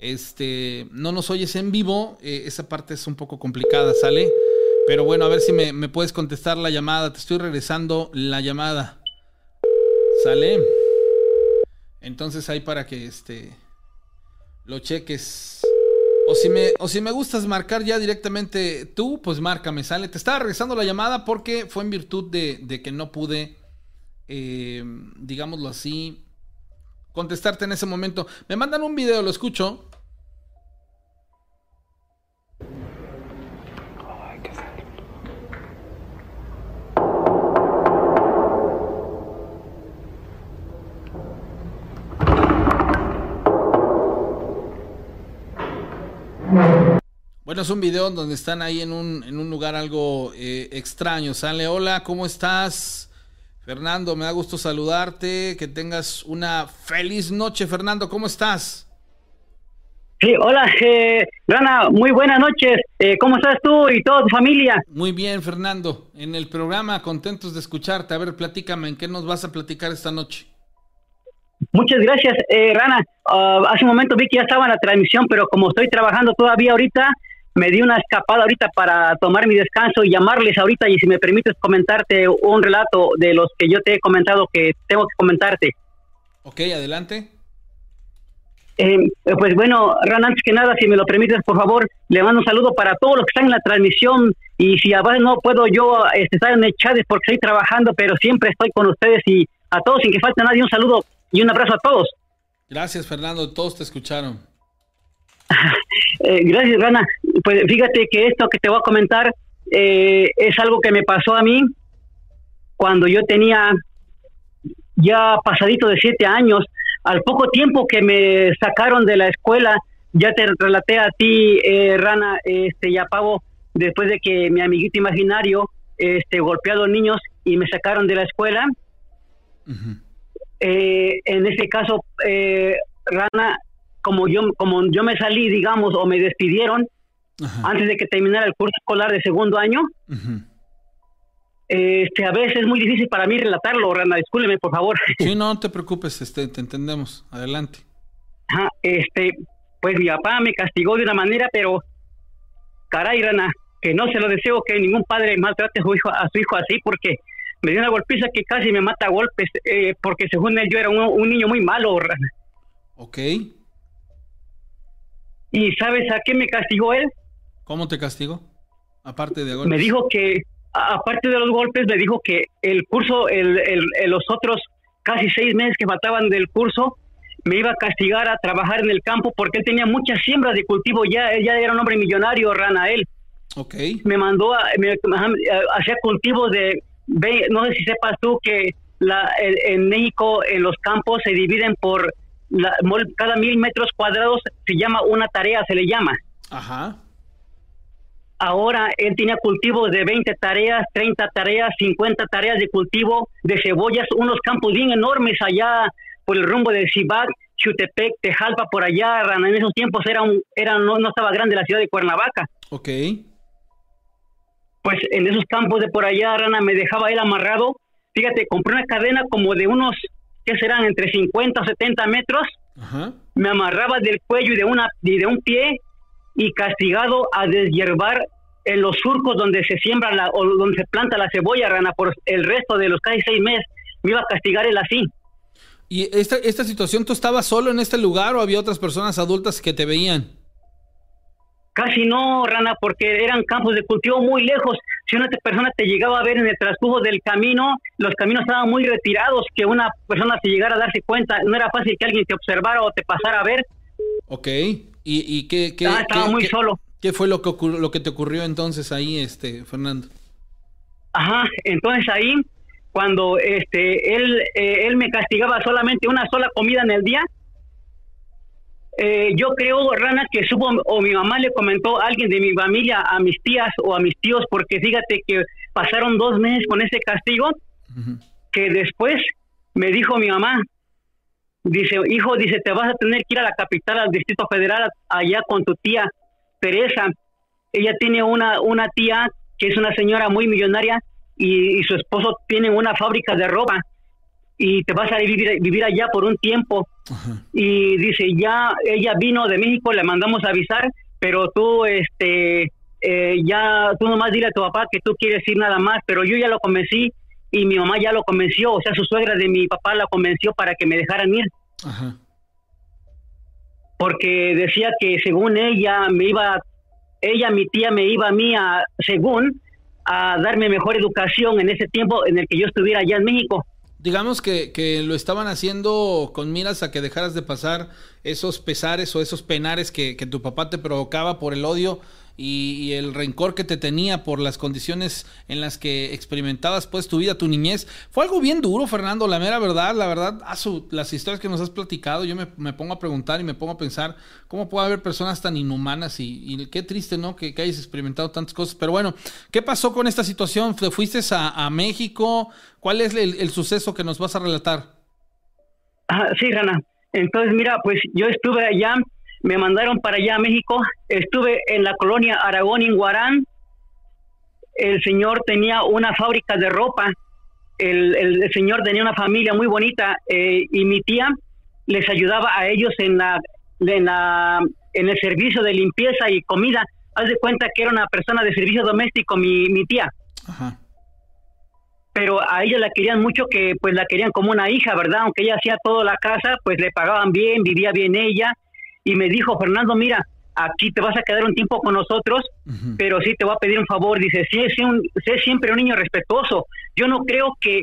este, no nos oyes en vivo, eh, esa parte es un poco complicada, ¿sale? Pero bueno, a ver si me, me puedes contestar la llamada. Te estoy regresando la llamada, ¿sale? Entonces ahí para que este, lo cheques. O si, me, o si me gustas marcar ya directamente tú, pues márcame, sale. Te estaba regresando la llamada porque fue en virtud de, de que no pude, eh, digámoslo así, contestarte en ese momento. Me mandan un video, lo escucho. Bueno, es un video donde están ahí en un, en un lugar algo eh, extraño. Sale, hola, ¿cómo estás? Fernando, me da gusto saludarte. Que tengas una feliz noche, Fernando. ¿Cómo estás? Sí, hola, eh, Rana, muy buenas noches. Eh, ¿Cómo estás tú y toda tu familia? Muy bien, Fernando. En el programa, contentos de escucharte. A ver, platícame, ¿en qué nos vas a platicar esta noche? Muchas gracias, eh, Rana. Uh, hace un momento vi que ya estaba en la transmisión, pero como estoy trabajando todavía ahorita, me di una escapada ahorita para tomar mi descanso y llamarles ahorita, y si me permites comentarte un relato de los que yo te he comentado que tengo que comentarte. Ok, adelante. Eh, pues bueno, Ran, antes que nada, si me lo permites, por favor, le mando un saludo para todos los que están en la transmisión, y si a veces no puedo yo este, estar en el chat es porque estoy trabajando, pero siempre estoy con ustedes, y a todos, sin que falte nadie, un saludo y un abrazo a todos. Gracias, Fernando, todos te escucharon. Eh, gracias, Rana. Pues fíjate que esto que te voy a comentar eh, es algo que me pasó a mí cuando yo tenía ya pasadito de siete años. Al poco tiempo que me sacaron de la escuela, ya te relaté a ti, eh, Rana, este, y a Pavo, después de que mi amiguito imaginario este, golpeó a los niños y me sacaron de la escuela. Uh-huh. eh, en este caso, eh, Rana, como yo como yo me salí, digamos, o me despidieron, ajá, antes de que terminara el curso escolar de segundo año. Uh-huh. Este, a veces es muy difícil para mí relatarlo, Rana, discúlpeme, por favor. Sí, no, no te preocupes, este, te entendemos. Adelante. Ajá, este, pues mi papá me castigó de una manera, pero caray, Rana, que no se lo deseo que ningún padre maltrate a su hijo, a su hijo así, porque me dio una golpiza que casi me mata a golpes, eh, porque según él yo era un, un niño muy malo, Rana. Ok. ¿Y sabes a qué me castigó él? ¿Cómo te castigó? Aparte de golpes. Me dijo que aparte de los golpes, me dijo que el curso, el, el, el, los otros casi seis meses que faltaban del curso, me iba a castigar a trabajar en el campo porque él tenía muchas siembras de cultivo, ya, él ya era un hombre millonario, Ranael. Okay. Me mandó a, a hacer cultivos de, no sé si sepas tú que la, en México en los campos se dividen por, la, cada mil metros cuadrados se llama una tarea, se le llama. Ajá. Ahora él tenía cultivos de veinte tareas, treinta tareas, cincuenta tareas de cultivo de cebollas, unos campos bien enormes allá por el rumbo de Cibac, Chutepec, Tejalpa, por allá. En esos tiempos era un, era, no, no estaba grande la ciudad de Cuernavaca. Ok. Pues en esos campos de por allá, Rana, me dejaba él amarrado. Fíjate, compré una cadena como de unos, ¿qué serán? Entre cincuenta o setenta metros. Ajá. Me amarraba del cuello y de, una, y de un pie y castigado a deshiervar en los surcos donde se siembra la, o donde se planta la cebolla, Rana, por el resto de los casi seis meses. Me iba a castigar él así. ¿Y esta, esta situación, tú estabas solo en este lugar o había otras personas adultas que te veían? Casi no, Rana, porque eran campos de cultivo muy lejos. Si una persona te llegaba a ver en el transcurso del camino, los caminos estaban muy retirados, que una persona se llegara a darse cuenta, no era fácil que alguien te observara o te pasara a ver. Ok, ¿y, y qué, qué, ah, estaba qué, muy qué, solo. ¿Qué fue lo que, ocurrió, lo que te ocurrió entonces ahí, este, Fernando? Ajá, entonces ahí, cuando este él, eh, él me castigaba solamente una sola comida en el día, Eh, yo creo, Rana, que supo o mi mamá le comentó a alguien de mi familia, a mis tías o a mis tíos, porque fíjate que pasaron dos meses con ese castigo, uh-huh, que después me dijo mi mamá, dice, hijo, dice, te vas a tener que ir a la capital, al Distrito Federal, allá con tu tía Teresa. Ella tiene una, una tía que es una señora muy millonaria y, y su esposo tiene una fábrica de ropa. Y te vas a vivir, vivir allá por un tiempo. Ajá. Y dice, ya ella vino de México, le mandamos a avisar, pero tú este eh, ya tú nomás dile a tu papá que tú quieres ir nada más, pero yo ya lo convencí y mi mamá ya lo convenció, o sea, su suegra de mi papá la convenció para que me dejaran ir. Ajá. Porque decía que según ella me iba, ella, mi tía, me iba a mí a, según, a darme mejor educación en ese tiempo en el que yo estuviera allá en México. Digamos que, que lo estaban haciendo con miras a que dejaras de pasar esos pesares o esos penares que, que tu papá te provocaba por el odio y, y el rencor que te tenía por las condiciones en las que experimentabas pues tu vida, tu niñez. Fue algo bien duro, Fernando, la mera verdad, la verdad, a su, las historias que nos has platicado, yo me, me pongo a preguntar y me pongo a pensar cómo puede haber personas tan inhumanas y, y qué triste, ¿no? Que, que hayas experimentado tantas cosas. Pero bueno, ¿qué pasó con esta situación? ¿Te fuiste a, a México? ¿Cuál es el, el suceso que nos vas a relatar? Ah, sí, Rana. Entonces, mira, pues yo estuve allá, me mandaron para allá a México, estuve en la colonia Aragón en Guarán, el señor tenía una fábrica de ropa, el, el, el señor tenía una familia muy bonita eh, y mi tía les ayudaba a ellos en, la, en, la, en el servicio de limpieza y comida. Haz de cuenta que era una persona de servicio doméstico mi, mi tía. Ajá. Pero a ella la querían mucho, que pues la querían como una hija, ¿verdad? Aunque ella hacía toda la casa, pues le pagaban bien, vivía bien ella. Y me dijo, Fernando, mira, aquí te vas a quedar un tiempo con nosotros, uh-huh, pero sí te voy a pedir un favor. Dice, sí, sí, un, sé siempre un niño respetuoso. Yo no creo que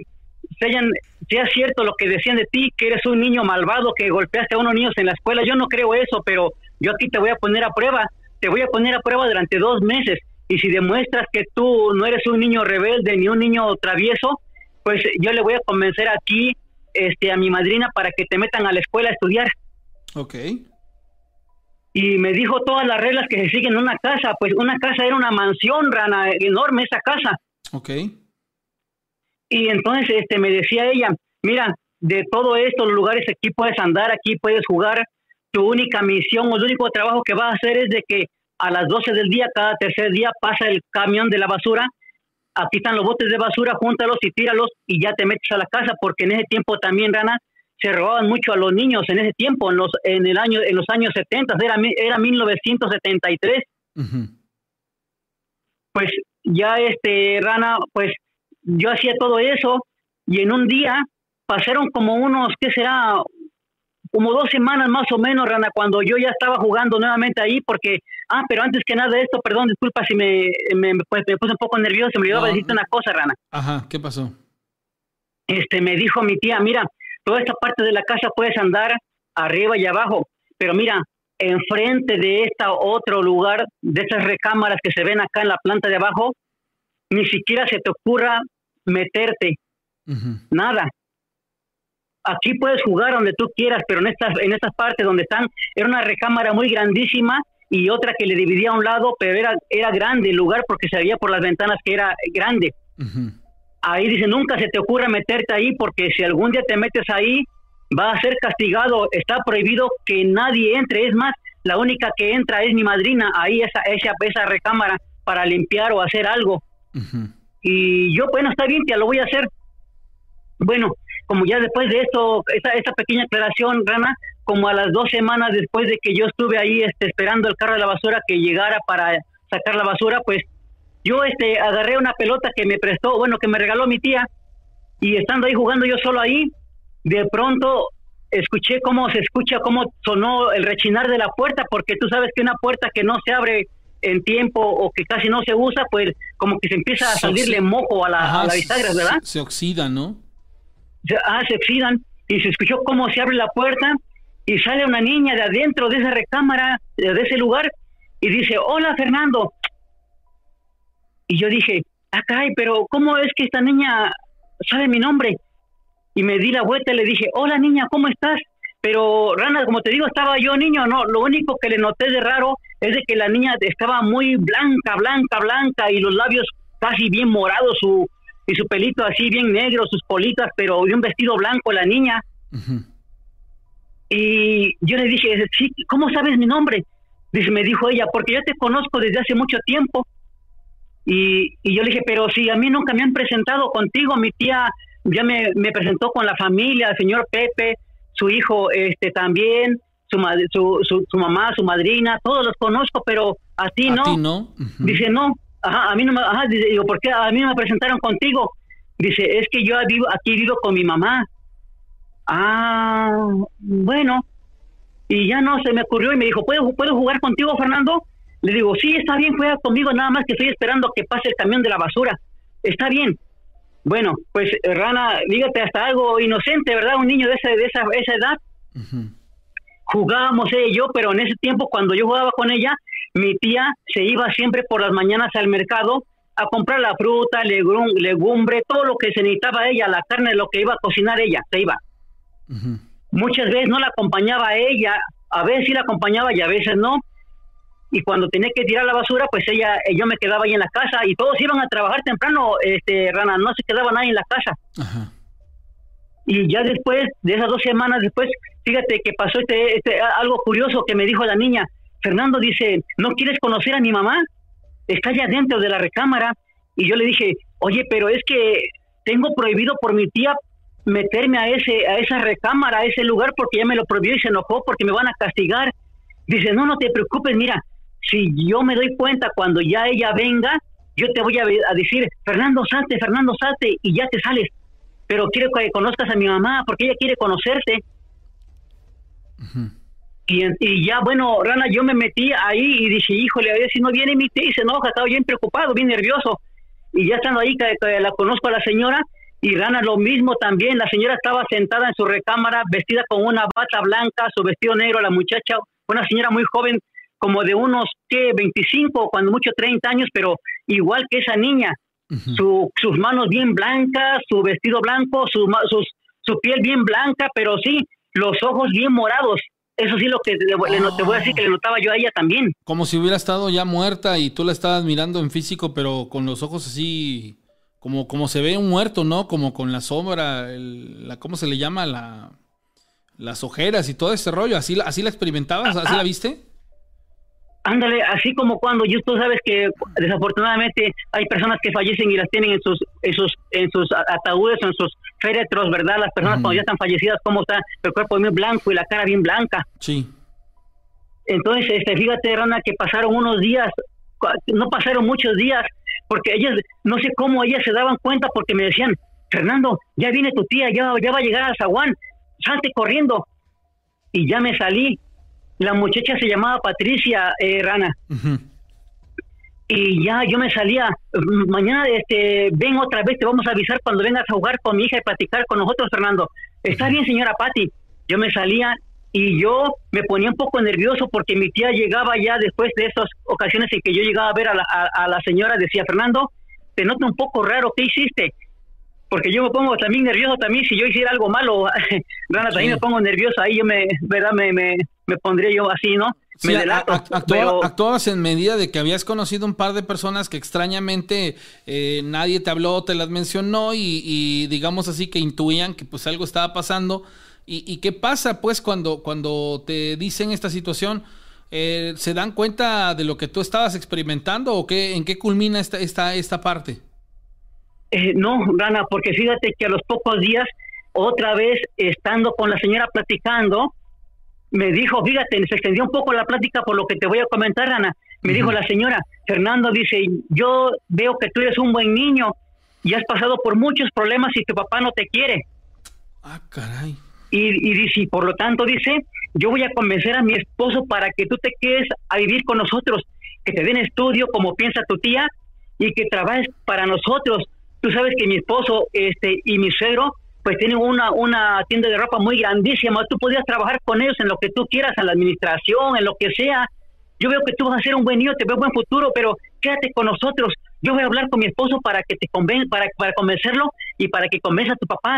hayan, sea cierto lo que decían de ti, que eres un niño malvado, que golpeaste a unos niños en la escuela. Yo no creo eso, pero yo aquí te voy a poner a prueba. Te voy a poner a prueba durante dos meses. Y si demuestras que tú no eres un niño rebelde ni un niño travieso, pues yo le voy a convencer aquí este, a mi madrina para que te metan a la escuela a estudiar. Ok. Y me dijo todas las reglas que se siguen en una casa. Pues una casa era una mansión, Rana, enorme esa casa. Ok. Y entonces este, me decía ella, mira, de todos estos lugares aquí puedes andar, aquí puedes jugar. Tu única misión o el único trabajo que vas a hacer es de que a las doce del día, cada tercer día, pasa el camión de la basura. Aquí están los botes de basura, júntalos y tíralos y ya te metes a la casa, porque en ese tiempo también, Rana, se robaban mucho a los niños en ese tiempo, en los, en el año, en los años setenta, era, era mil novecientos setenta y tres. Uh-huh. Pues ya, este, Rana, pues yo hacía todo eso y en un día pasaron como unos, ¿qué será? como dos semanas más o menos, Rana, cuando yo ya estaba jugando nuevamente ahí, porque, ah, pero antes que nada de esto, perdón, disculpa si me, me, pues, me puse un poco nervioso, se me olvidó no. decirte una cosa, Rana. Ajá, ¿qué pasó? Este, me dijo mi tía, mira, toda esta parte de la casa puedes andar arriba y abajo, pero mira, enfrente de esta otro lugar, de esas recámaras que se ven acá en la planta de abajo, ni siquiera se te ocurra meterte, uh-huh. nada. Aquí puedes jugar donde tú quieras, pero en estas, en estas partes donde están, era una recámara muy grandísima y otra que le dividía a un lado, pero era, era grande el lugar porque se veía por las ventanas que era grande. Uh-huh. Ahí dice, nunca se te ocurra meterte ahí porque si algún día te metes ahí, va a ser castigado, está prohibido que nadie entre. Es más, la única que entra es mi madrina, ahí esa, esa, esa recámara para limpiar o hacer algo. Uh-huh. Y yo, bueno, está bien, ya lo voy a hacer. Bueno, como ya después de esto, esta, esta pequeña aclaración, Rana, como a las dos semanas después de que yo estuve ahí este, esperando el carro de la basura que llegara para sacar la basura, pues yo este, agarré una pelota que me prestó, bueno, que me regaló mi tía, y estando ahí jugando yo solo ahí, de pronto escuché cómo se escucha, cómo sonó el rechinar de la puerta, porque tú sabes que una puerta que no se abre en tiempo o que casi no se usa, pues como que se empieza a salirle moco a la, Ajá, a la bisagras, ¿verdad? Se, se oxida, ¿no? Ah, se oxidan, y se escuchó cómo se abre la puerta y sale una niña de adentro de esa recámara, de ese lugar, y dice, hola Fernando. Y yo dije, ah, caray, pero ¿cómo es que esta niña sabe mi nombre? Y me di la vuelta y le dije, hola niña, ¿cómo estás? Pero Rana, como te digo, estaba yo niño, no, lo único que le noté de raro es de que la niña estaba muy blanca, blanca, blanca, y los labios casi bien morados, su... y su pelito así bien negro, sus politas, pero de un vestido blanco la niña. Uh-huh. Y yo le dije, sí, ¿cómo sabes mi nombre? Dice, me dijo ella, porque yo te conozco desde hace mucho tiempo. Y, y yo le dije, pero si a mí nunca me han presentado contigo, mi tía ya me, me presentó con la familia, el señor Pepe, su hijo este también, su, madre, su, su, su mamá, su madrina, todos los conozco, pero a ti ¿A no. Ti no? Uh-huh. Dice, no. Ajá, a mí no me, ajá, digo, ¿por qué a mí no me presentaron contigo? Dice, es que yo vivo, aquí vivo con mi mamá. Ah, bueno. Y ya no, se me ocurrió y me dijo, ¿puedo, ¿puedo jugar contigo, Fernando? Le digo, sí, está bien, juega conmigo, nada más que estoy esperando que pase el camión de la basura. Está bien. Bueno, pues, Rana, dígate hasta algo inocente, ¿verdad? Un niño de esa, de esa, esa edad. Uh-huh. Jugábamos ella y yo, pero en ese tiempo, cuando yo jugaba con ella, mi tía se iba siempre por las mañanas al mercado a comprar la fruta, legum, legumbre, todo lo que se necesitaba ella, la carne, lo que iba a cocinar ella, se iba. Uh-huh. Muchas veces no la acompañaba ella, a veces sí la acompañaba y a veces no. Y cuando tenía que tirar la basura, pues ella, yo me quedaba ahí en la casa y todos iban a trabajar temprano, este, Rana, no se quedaba nadie en la casa. Uh-huh. Y ya después, de esas dos semanas después, fíjate que pasó este, este algo curioso que me dijo la niña. Fernando dice, ¿no quieres conocer a mi mamá? Está allá dentro de la recámara. Y yo le dije, oye, pero es que tengo prohibido por mi tía meterme a ese a esa recámara, a ese lugar, porque ella me lo prohibió y se enojó porque me van a castigar. Dice, no, no te preocupes, mira, si yo me doy cuenta cuando ya ella venga, yo te voy a, a decir, Fernando, salte, Fernando, salte, y ya te sales. Pero quiero que conozcas a mi mamá porque ella quiere conocerte. Uh-huh. Y, y ya, bueno, Rana, yo me metí ahí y dije, híjole, a ver si no viene mi tía y se enoja, estaba bien preocupado, bien nervioso. Y ya estando ahí, que, que la conozco a la señora, y Rana, lo mismo también, la señora estaba sentada en su recámara, vestida con una bata blanca, su vestido negro, la muchacha, una señora muy joven, como de unos, ¿qué?, veinticinco, cuando mucho treinta años, pero igual que esa niña. Uh-huh. su, sus manos bien blancas, su vestido blanco, su, sus, su piel bien blanca, pero sí, los ojos bien morados. Eso sí, lo que le, oh. le, te voy a decir que le notaba yo a ella también. Como si hubiera estado ya muerta y tú la estabas mirando en físico, pero con los ojos así, como, como se ve un muerto, ¿no? Como con la sombra, el, la, ¿cómo se le llama? La, las ojeras y todo ese rollo. ¿Así, así la experimentabas? Ah, ¿Así ah, la viste? Ándale, así como cuando yo, tú sabes que desafortunadamente hay personas que fallecen y las tienen en sus, en sus, en sus ataúdes, en sus féretros, ¿verdad? Las personas mm. cuando ya están fallecidas, ¿cómo está? El cuerpo bien blanco y la cara bien blanca. Sí. Entonces, este, fíjate, Rana, que pasaron unos días, no pasaron muchos días, porque ellas, no sé cómo ellas se daban cuenta, porque me decían, Fernando, ya viene tu tía, ya, ya va a llegar al zaguán, salte corriendo. y ya me salí. La muchacha se llamaba Patricia eh, Rana. Uh-huh. Y ya yo me salía. Mañana este, ven otra vez, te vamos a avisar cuando vengas a jugar con mi hija y platicar con nosotros, Fernando. Está bien, señora Pati. Yo me salía y yo me ponía un poco nervioso porque mi tía llegaba ya después de esas ocasiones en que yo llegaba a ver a la, a, a la señora. Decía, Fernando, te noto un poco raro, ¿qué hiciste? Porque yo me pongo también nervioso también si yo hiciera algo malo, Rana, también sí. me pongo nervioso, ahí yo me, verdad, me, me, me pondría yo así, ¿no? Me sí, delato, actuaba, pero... actuabas en medida de que habías conocido un par de personas que extrañamente eh, nadie te habló, te las mencionó y, y digamos así que intuían que pues algo estaba pasando. ¿Y, y qué pasa pues cuando, cuando te dicen esta situación? Eh, ¿se dan cuenta de lo que tú estabas experimentando o qué, en qué culmina esta, esta, esta parte? Eh, no, Rana, porque fíjate que a los pocos días, otra vez, estando con la señora platicando, me dijo, fíjate, se extendió un poco la plática por lo que te voy a comentar, Rana. Me uh-huh. dijo la señora, Fernando, dice, yo veo que tú eres un buen niño y has pasado por muchos problemas y tu papá no te quiere. Ah, caray. Y, y dice, por lo tanto, dice, yo voy a convencer a mi esposo para que tú te quedes a vivir con nosotros, que te den estudio como piensa tu tía y que trabajes para nosotros. Tú sabes que mi esposo este y mi suegro pues tienen una una tienda de ropa muy grandísima. Tú podías trabajar con ellos en lo que tú quieras, en la administración, en lo que sea. Yo veo que tú vas a ser un buen niño, te veo buen futuro, pero quédate con nosotros. Yo voy a hablar con mi esposo para que te conven para, para convencerlo y para que convenza a tu papá.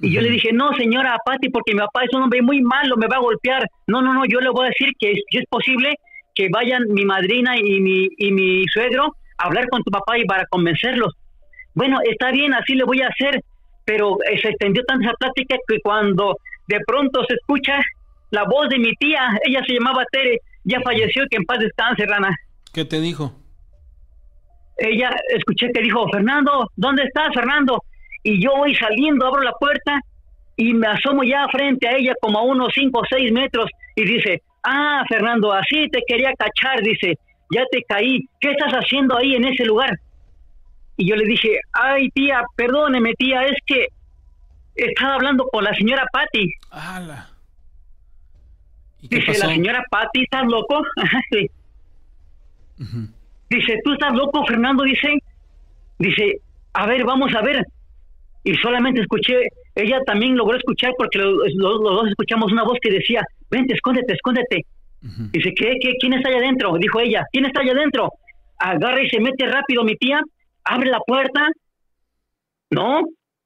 Y uh-huh. yo le dije, no, señora Pati, porque mi papá es un hombre muy malo, me va a golpear. No, no, no, yo le voy a decir que es, que es posible que vayan mi madrina y mi, y mi suegro a hablar con tu papá y para convencerlos. Bueno, está bien, así le voy a hacer, pero eh, se extendió tanto esa plática que cuando de pronto se escucha la voz de mi tía, ella se llamaba Tere, ya falleció, que en paz descanse, Rana. ¿Qué te dijo? Ella, escuché que dijo, Fernando, ¿dónde estás, Fernando? Y yo voy saliendo, abro la puerta y me asomo ya frente a ella como a unos cinco o seis metros y dice, ah, Fernando, así te quería cachar, dice, ya te caí, ¿qué estás haciendo ahí en ese lugar? Y yo le dije, ay, tía, perdóneme, tía, es que estaba hablando con la señora Pati. ¡Hala! Dice, pasó? La señora Pati, ¿estás loco? Sí. Uh-huh. Dice, ¿tú estás loco, Fernando? Dice, dice, a ver, vamos a ver. Y solamente escuché, ella también logró escuchar porque lo, lo, los dos escuchamos una voz que decía, vente, escóndete, escóndete. Uh-huh. Dice, ¿qué, qué, quién está allá adentro? Dijo ella, ¿quién está allá adentro? Agarra y se mete rápido mi tía, abre la puerta, no,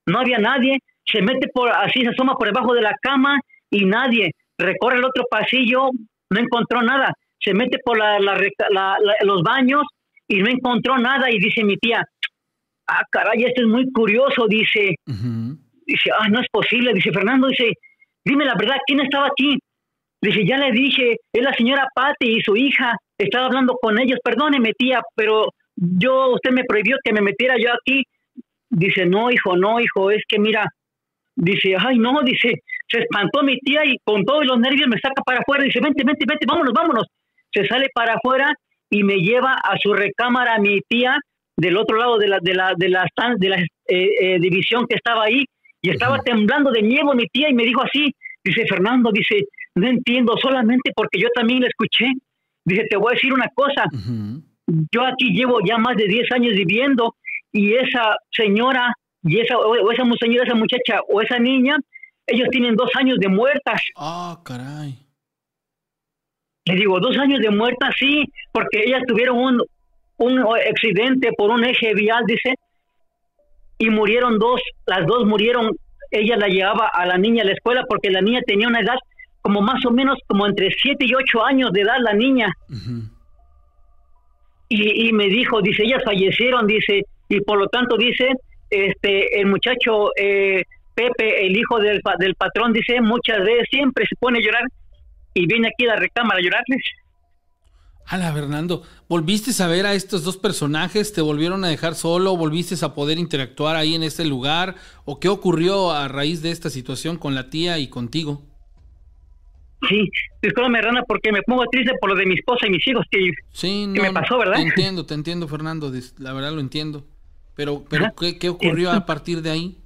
no había nadie, se mete por, así se asoma por debajo de la cama y nadie, recorre el otro pasillo, no encontró nada, se mete por la, la, la, la, los baños y no encontró nada y dice mi tía, ah, caray, esto es muy curioso, dice, uh-huh. dice, ah, no es posible, dice, Fernando, dice, dime la verdad, ¿quién estaba aquí? Dice, ya le dije, es la señora Pati y su hija, estaba hablando con ellos, perdóneme tía, pero... yo, usted me prohibió que me metiera yo aquí. Dice, no, hijo, no, hijo, es que mira, dice, ay, no, dice, se espantó mi tía y con todos los nervios me saca para afuera, dice, vente, vente, vente, vámonos, vámonos. Se sale para afuera y me lleva a su recámara mi tía del otro lado de la, de la, de la, de la eh, eh, división que estaba ahí y estaba temblando de miedo mi tía y me dijo así, dice, Fernando, dice, no entiendo solamente porque yo también la escuché. Dice, te voy a decir una cosa. Uh-huh. Yo aquí llevo ya más de diez años viviendo y esa señora y esa o esa señora, esa muchacha o esa niña, ellos tienen dos años de muertas. Ah, oh, caray. Le digo, dos años de muertas, sí, porque ellas tuvieron un, un accidente por un eje vial, dice, y murieron dos, las dos murieron. Ella la llevaba a la niña a la escuela porque la niña tenía una edad como más o menos como entre siete y ocho años de edad la niña. Uh-huh. Y, y me dijo, dice, ellas fallecieron, dice, y por lo tanto, dice, este, el muchacho eh, Pepe, el hijo del, del patrón, dice, muchas veces siempre se pone a llorar y viene aquí a la recámara a llorarles. Hala, Fernando, ¿volviste a ver a estos dos personajes? ¿Te volvieron a dejar solo? ¿Volviste a poder interactuar ahí en este lugar? ¿O qué ocurrió a raíz de esta situación con la tía y contigo? Sí, discúlpame, Rana, porque me pongo triste por lo de mi esposa y mis hijos que, sí, no, que me pasó, ¿verdad? Te entiendo, te entiendo, Fernando, la verdad lo entiendo. Pero, pero ¿qué, qué ocurrió a partir de ahí?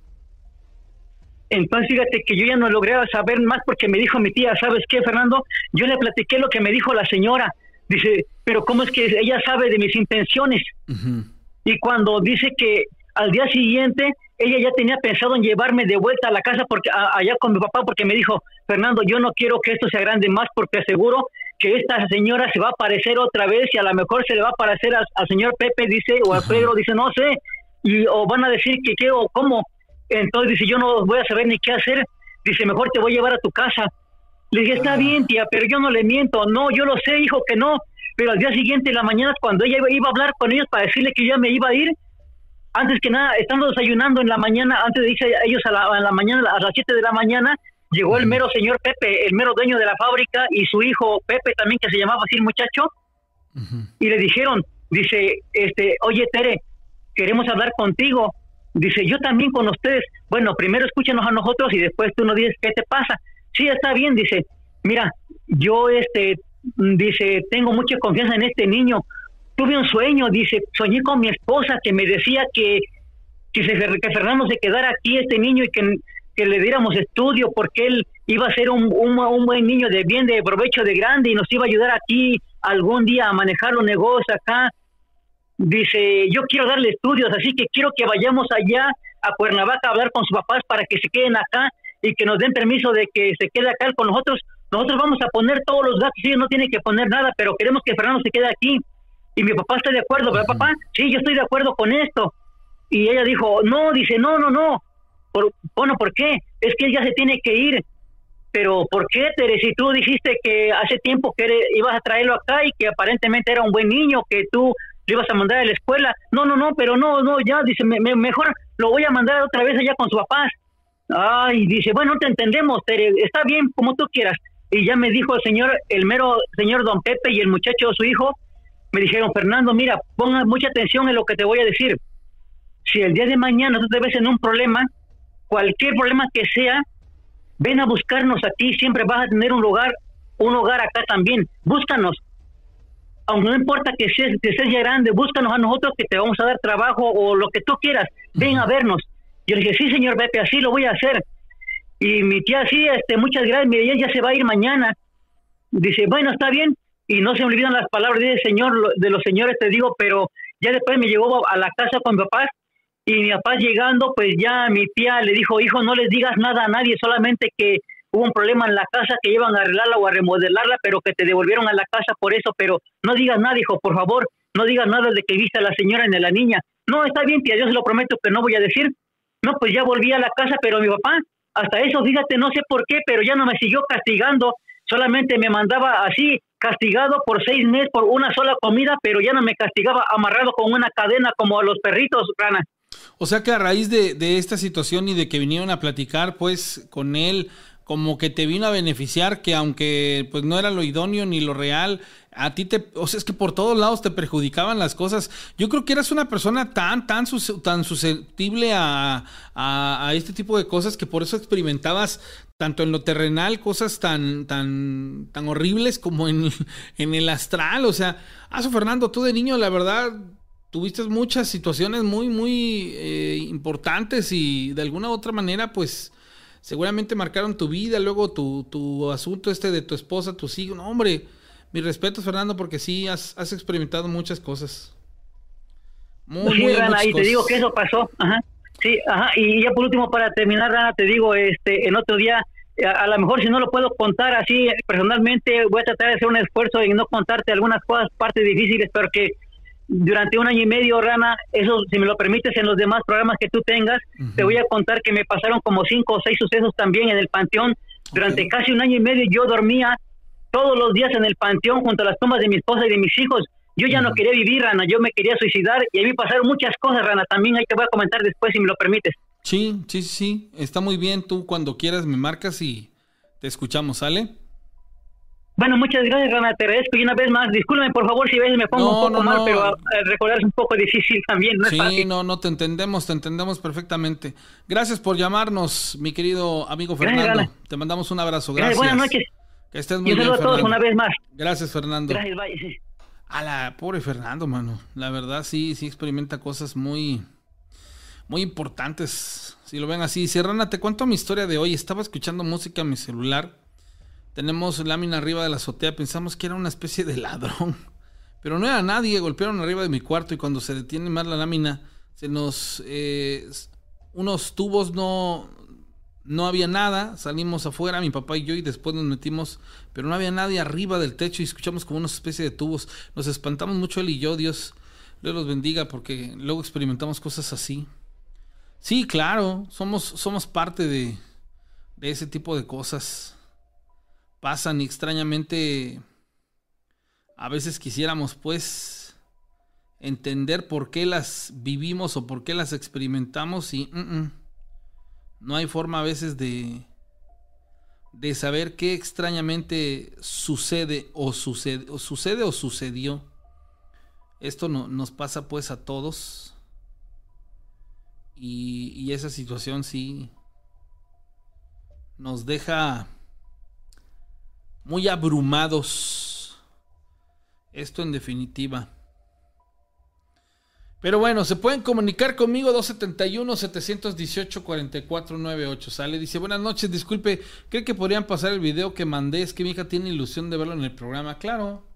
Entonces fíjate que yo ya no logré saber más porque me dijo mi tía, ¿sabes qué, Fernando? Yo le platiqué lo que me dijo la señora. Dice, pero ¿cómo es que ella sabe de mis intenciones? Uh-huh. Y cuando dice que al día siguiente ella ya tenía pensado en llevarme de vuelta a la casa porque a, allá con mi papá, porque me dijo, Fernando, yo no quiero que esto se agrande más porque aseguro que esta señora se va a aparecer otra vez y a lo mejor se le va a aparecer al señor Pepe, dice, o a Pedro, dice, no sé, y o van a decir que qué o cómo. Entonces dice, yo no voy a saber ni qué hacer. Dice, mejor te voy a llevar a tu casa. Le dije, está bien, tía, pero yo no le miento. No, yo lo sé, hijo, que no. Pero al día siguiente, en la mañana, cuando ella iba, iba a hablar con ellos para decirle que ya me iba a ir, antes que nada, estando desayunando en la mañana, antes de irse ellos a la, a la mañana, a las siete de la mañana, llegó el mero señor Pepe, el mero dueño de la fábrica, y su hijo Pepe también, que se llamaba así el muchacho. Uh-huh. Y le dijeron, dice, este, oye, Tere, queremos hablar contigo. Dice, yo también con ustedes. Bueno, primero escúchenos a nosotros y después tú nos dices qué te pasa. Sí, está bien, dice, mira, yo, este, dice, tengo mucha confianza en este niño. Tuve un sueño, dice, soñé con mi esposa que me decía que, que, se, que Fernando se quedara aquí, este niño, y que, que le diéramos estudio porque él iba a ser un, un, un buen niño de bien, de provecho, de grande, y nos iba a ayudar aquí algún día a manejar los negocios acá. Dice, yo quiero darle estudios, así que quiero que vayamos allá a Cuernavaca a hablar con sus papás para que se queden acá y que nos den permiso de que se quede acá con nosotros. Nosotros vamos a poner todos los gastos, ellos no tienen que poner nada, pero queremos que Fernando se quede aquí. Y mi papá está de acuerdo, ¿verdad, papá? Sí, yo estoy de acuerdo con esto. Y ella dijo, no, dice, no, no, no. Por, bueno, ¿por qué? Es que él ya se tiene que ir. Pero, ¿por qué, Tere? Si tú dijiste que hace tiempo que eres, ibas a traerlo acá y que aparentemente era un buen niño, que tú lo ibas a mandar a la escuela. No, no, no, pero no, no, ya, dice, me, me, mejor lo voy a mandar otra vez allá con su papá. Ay, dice, bueno, te entendemos, Tere, está bien, como tú quieras. Y ya me dijo el señor, el mero señor don Pepe y el muchacho, su hijo, me dijeron, Fernando, mira, ponga mucha atención en lo que te voy a decir. Si el día de mañana tú te ves en un problema, cualquier problema que sea, ven a buscarnos a ti, siempre vas a tener un lugar, un hogar acá también, búscanos. Aunque no importa que seas, que seas ya grande, búscanos a nosotros que te vamos a dar trabajo o lo que tú quieras, ven a vernos. Yo le dije, sí, señor Pepe, así lo voy a hacer. Y mi tía, sí, este, muchas gracias, mi tía ya se va a ir mañana. Dice, bueno, está bien. Y no se me olvidan las palabras de señor, de los señores, te digo, pero ya después me llegó a la casa con mi papá, y mi papá llegando, pues ya mi tía le dijo, hijo, no les digas nada a nadie, solamente que hubo un problema en la casa, que iban a arreglarla o a remodelarla, pero que te devolvieron a la casa por eso, pero no digas nada, hijo, por favor, no digas nada de que viste a la señora ni a la niña. No, está bien, tía, yo se lo prometo que no voy a decir. No, pues ya volví a la casa, pero mi papá, hasta eso, fíjate, no sé por qué, pero ya no me siguió castigando, solamente me mandaba así, castigado por seis meses por una sola comida, pero ya no me castigaba amarrado con una cadena como a los perritos, Rana. O sea que a raíz de, de esta situación y de que vinieron a platicar pues con él, como que te vino a beneficiar, que aunque pues no era lo idóneo ni lo real, a ti te, o sea, es que por todos lados te perjudicaban las cosas. Yo creo que eras una persona tan, tan, sus, tan susceptible a, a, a este tipo de cosas que por eso experimentabas tanto en lo terrenal cosas tan, tan, tan horribles como en, en el astral. O sea, Aso Fernando, tú de niño, la verdad, tuviste muchas situaciones muy, muy eh, importantes y de alguna u otra manera, pues seguramente marcaron tu vida, luego tu, tu asunto este de tu esposa, tus hijos. No, hombre, mis respetos, Fernando, porque sí, has, has experimentado muchas cosas. Muy, sí, muy Rana, y te digo que eso pasó. Ajá. Sí, ajá. Y ya por último, para terminar, Rana, te digo, este, en otro día, a, a lo mejor si no lo puedo contar así personalmente, voy a tratar de hacer un esfuerzo en no contarte algunas cosas, partes difíciles, porque durante un año y medio, Rana, eso si me lo permites en los demás programas que tú tengas, uh-huh, te voy a contar que me pasaron como cinco o seis sucesos también en el panteón. Durante okay. casi un año y medio yo dormía todos los días en el panteón junto a las tumbas de mi esposa y de mis hijos. Yo ya uh-huh. no quería vivir, Rana, yo me quería suicidar y a mí pasaron muchas cosas, Rana, también ahí te voy a comentar después si me lo permites. Sí, sí, sí, está muy bien, tú cuando quieras me marcas y te escuchamos, ¿sale? Bueno, muchas gracias, Rana, te agradezco. Y una vez más, discúlpame, por favor, si a veces me pongo no, un poco no, mal, no. pero eh, recordar es un poco difícil también, no es fácil. Sí, no, no, te entendemos, te entendemos perfectamente. Gracias por llamarnos, mi querido amigo Fernando. Gracias, te mandamos un abrazo, gracias. gracias. Buenas noches. Que estés muy bien, Fernando. Y saludos a todos una vez más. Gracias, Fernando. Gracias, bye. A la pobre Fernando, mano. La verdad, sí, sí experimenta cosas muy, muy importantes, si lo ven así. Serrana, te cuento mi historia de hoy. Estaba escuchando música en mi celular. Tenemos lámina arriba de la azotea. Pensamos que era una especie de ladrón, pero no era nadie. Golpearon arriba de mi cuarto y cuando se detiene más la lámina, se nos... Eh, unos tubos, no... No había nada, salimos afuera, mi papá y yo, y después nos metimos, pero no había nadie arriba del techo y escuchamos como una especie de tubos. Nos espantamos mucho él y yo, Dios los bendiga, porque luego experimentamos cosas así. Sí, claro, somos, somos parte de, de ese tipo de cosas. Pasan y extrañamente a veces quisiéramos pues entender por qué las vivimos o por qué las experimentamos y... Uh -uh. No hay forma a veces de, de saber qué extrañamente sucede o, sucede o sucede o sucedió. Esto no, nos pasa pues a todos. Y, y esa situación sí nos deja muy abrumados. Esto en definitiva. Pero bueno, se pueden comunicar conmigo dos siete uno, siete uno ocho, cuatro cuatro nueve ocho, sale, dice, buenas noches, disculpe, ¿cree que podrían pasar el video que mandé? Es que mi hija tiene ilusión de verlo en el programa. Claro.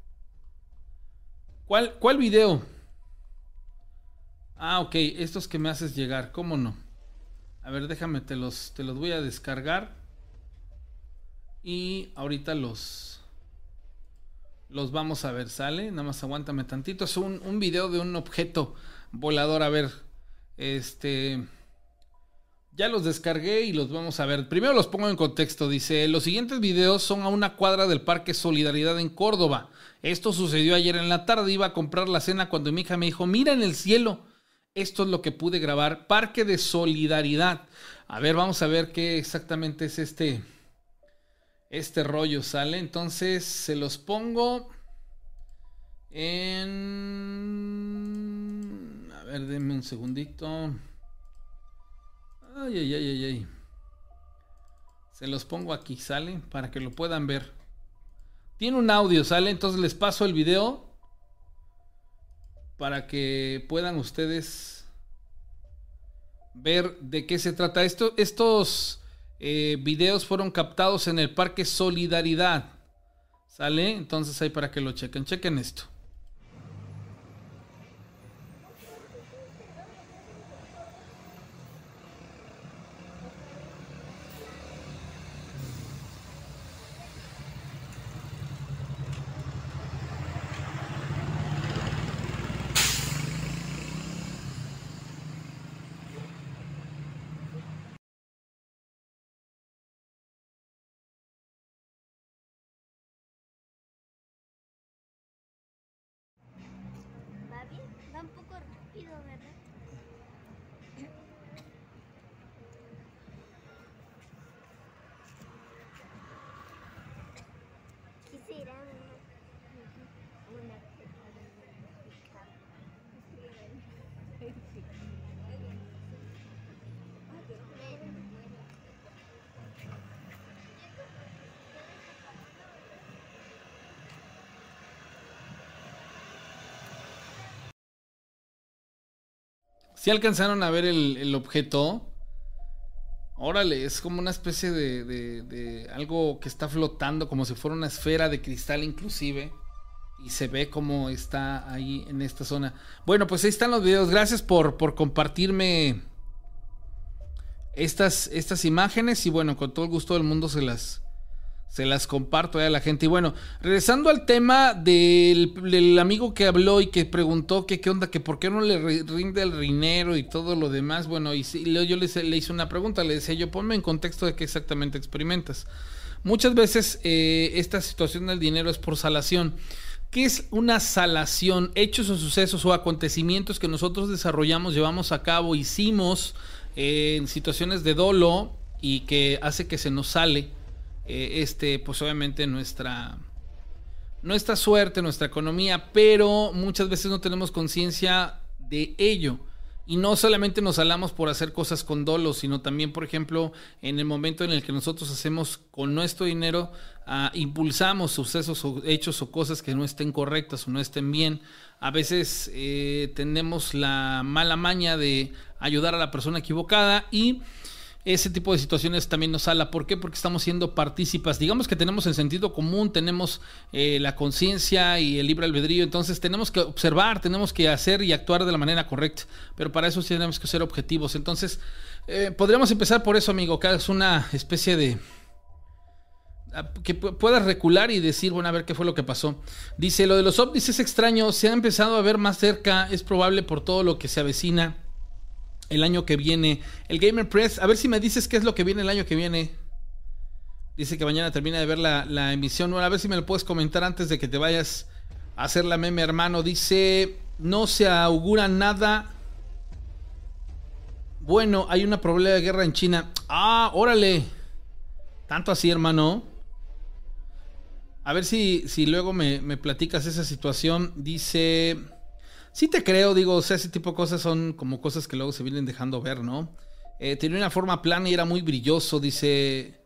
¿Cuál, cuál video? Ah, ok, estos que me haces llegar, ¿cómo no? A ver, déjame, te los, te los voy a descargar y ahorita los... Los vamos a ver, ¿sale? Nada más aguántame tantito. Es un, un video de un objeto volador. A ver, este... Ya los descargué y los vamos a ver. Primero los pongo en contexto. Dice, los siguientes videos son a una cuadra del Parque Solidaridad en Córdoba. Esto sucedió ayer en la tarde. Iba a comprar la cena cuando mi hija me dijo, mira en el cielo. Esto es lo que pude grabar. Parque de Solidaridad. A ver, vamos a ver qué exactamente es este... Este rollo, sale, entonces se los pongo en... A ver, denme un segundito. Ay, ay, ay, ay, ay. Se los pongo aquí, sale, para que lo puedan ver. Tiene un audio, sale, entonces les paso el video para que puedan ustedes ver de qué se trata. Esto, estos... Eh, videos fueron captados en el Parque Solidaridad. ¿Sale? Entonces ahí para que lo chequen. Chequen esto. Si alcanzaron a ver el, el objeto, órale, es como una especie de, de, de algo que está flotando, como si fuera una esfera de cristal inclusive, y se ve como está ahí en esta zona. Bueno, pues ahí están los videos, gracias por, por compartirme estas, estas imágenes, y bueno, con todo el gusto del mundo se las, se las comparto a la gente. Y bueno, regresando al tema del, del amigo que habló y que preguntó que qué onda, que por qué no le rinde el dinero y todo lo demás. Bueno, y si, yo le, le hice una pregunta, le decía yo, ponme en contexto de qué exactamente experimentas. Muchas veces eh, esta situación del dinero es por salación. ¿Qué es una salación? Hechos o sucesos o acontecimientos que nosotros desarrollamos, llevamos a cabo, hicimos eh, en situaciones de dolo y que hace que se nos sale. Este, pues obviamente nuestra nuestra suerte, nuestra economía, pero muchas veces no tenemos conciencia de ello y no solamente nos salamos por hacer cosas con dolo, sino también, por ejemplo, en el momento en el que nosotros hacemos con nuestro dinero, uh, impulsamos sucesos o hechos o cosas que no estén correctas o no estén bien. A veces eh, tenemos la mala maña de ayudar a la persona equivocada y ese tipo de situaciones también nos sala. ¿Por qué? Porque estamos siendo partícipes. Digamos que tenemos el sentido común, tenemos eh, la conciencia y el libre albedrío. Entonces tenemos que observar, tenemos que hacer y actuar de la manera correcta. Pero para eso sí tenemos que ser objetivos. Entonces eh, podríamos empezar por eso, amigo. Que es una especie de... que puedas recular y decir, bueno, a ver qué fue lo que pasó. Dice, lo de los ovnis es extraño, se ha empezado a ver más cerca, es probable por todo lo que se avecina el año que viene. El Gamer Press, a ver si me dices qué es lo que viene el año que viene. Dice que mañana termina de ver la, la emisión. Bueno, a ver si me lo puedes comentar antes de que te vayas a hacer la meme, hermano. Dice, no se augura nada. Bueno, hay una probable guerra en China. Ah, órale. Tanto así, hermano. A ver si, si luego me, me platicas esa situación. Dice, sí te creo, digo, o sea, ese tipo de cosas son como cosas que luego se vienen dejando ver, ¿no? Eh, tenía una forma plana y era muy brilloso, dice.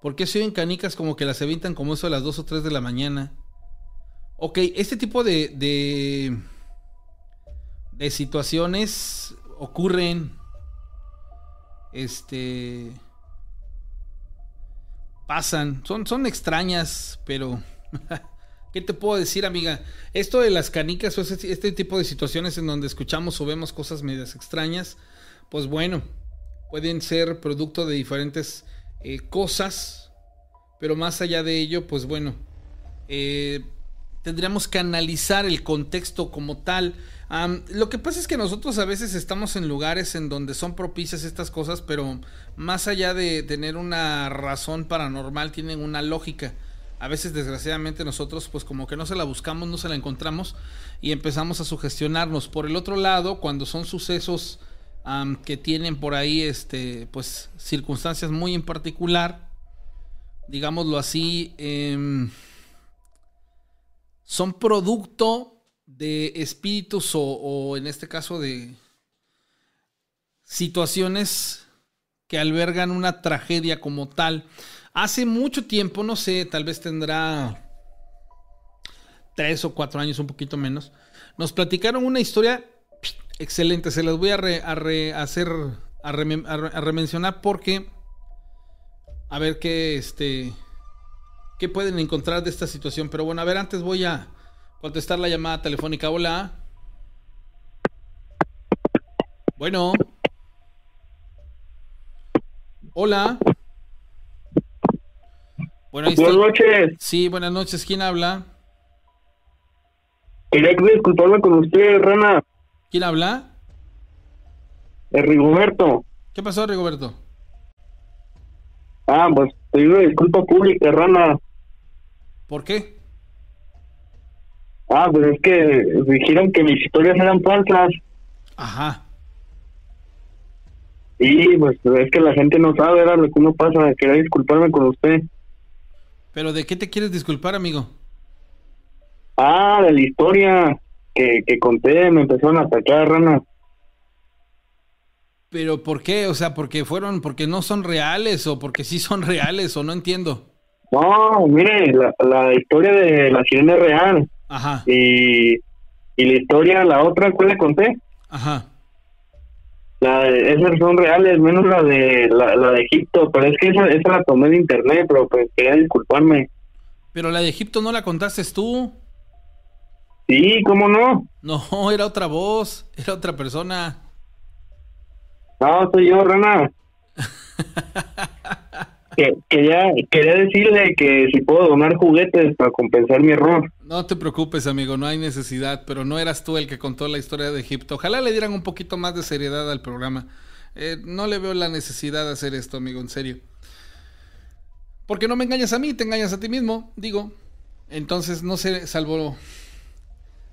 ¿Por qué se oyen canicas como que las evitan como eso a las dos o tres de la mañana? Ok, este tipo de, de, de situaciones ocurren. Este... pasan, son, son extrañas, pero ¿qué te puedo decir, amiga? Esto de las canicas, o este, este tipo de situaciones en donde escuchamos o vemos cosas medias extrañas, pues bueno, pueden ser producto de diferentes eh, cosas, pero más allá de ello, pues bueno, eh, tendríamos que analizar el contexto como tal. Um, lo que pasa es que nosotros a veces estamos en lugares en donde son propicias estas cosas, pero más allá de tener una razón paranormal, tienen una lógica. A veces, desgraciadamente, nosotros pues como que no se la buscamos, no se la encontramos y empezamos a sugestionarnos. Por el otro lado, cuando son sucesos um, que tienen por ahí este, pues circunstancias muy en particular, digámoslo así, eh, son producto de espíritus o, o en este caso de situaciones que albergan una tragedia como tal. Hace mucho tiempo, no sé, tal vez tendrá tres o cuatro años, un poquito menos, nos platicaron una historia excelente. Se las voy a, re, a re hacer a, re, a, re, a remencionar porque a ver qué este qué pueden encontrar de esta situación. Pero bueno, a ver, antes voy a contestar la llamada telefónica. Hola. Bueno. Hola. Bueno, ahí buenas noches. Sí, buenas noches. ¿Quién habla? Quería disculparme con usted, Rana. ¿Quién habla? El Rigoberto. ¿Qué pasó, Rigoberto? Ah, pues te digo disculpa pública, Rana. ¿Por qué? Ah, pues es que dijeron que mis historias eran falsas. Ajá. Y pues es que la gente no sabe, era lo que uno pasa. Quería disculparme con usted. ¿Pero de qué te quieres disculpar, amigo? Ah, de la historia que, que conté, me empezaron a atacar, Rana. ¿Pero por qué? O sea, ¿porque fueron, porque no son reales o porque sí son reales o no entiendo? No, mire, la, la historia de la sirena es real. Ajá. Y, y la historia, la otra, ¿cuál le conté? Ajá. La de, esas son reales, menos la de la, la de Egipto, pero es que esa, esa la tomé de internet, pero pues quería disculparme. ¿Pero la de Egipto no la contaste tú? Sí, ¿cómo no? No, era otra voz, era otra persona. No, soy yo, Rana. Que, que ya, quería decirle que si puedo donar juguetes para compensar mi error. No te preocupes, amigo, no hay necesidad, pero no eras tú el que contó la historia de Egipto. Ojalá le dieran un poquito más de seriedad al programa. Eh, no le veo la necesidad de hacer esto, amigo, en serio. Porque no me engañas a mí, te engañas a ti mismo, digo. Entonces, no sé, salvo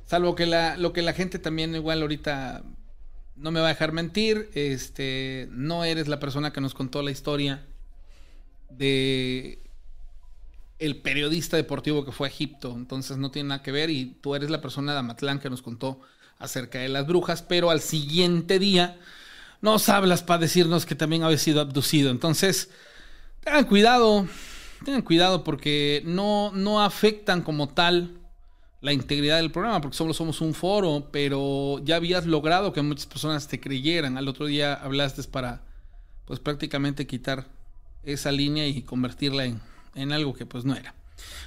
salvo que la, lo que la gente también igual ahorita no me va a dejar mentir, este, no eres la persona que nos contó la historia de el periodista deportivo que fue a Egipto, entonces no tiene nada que ver, y tú eres la persona de Amatlán que nos contó acerca de las brujas, pero al siguiente día nos hablas para decirnos que también habéis sido abducido. Entonces tengan cuidado, tengan cuidado porque no, no afectan como tal la integridad del programa, porque solo somos un foro, pero ya habías logrado que muchas personas te creyeran. Al otro día hablaste para, pues, prácticamente quitar esa línea y convertirla en, en algo que pues no era.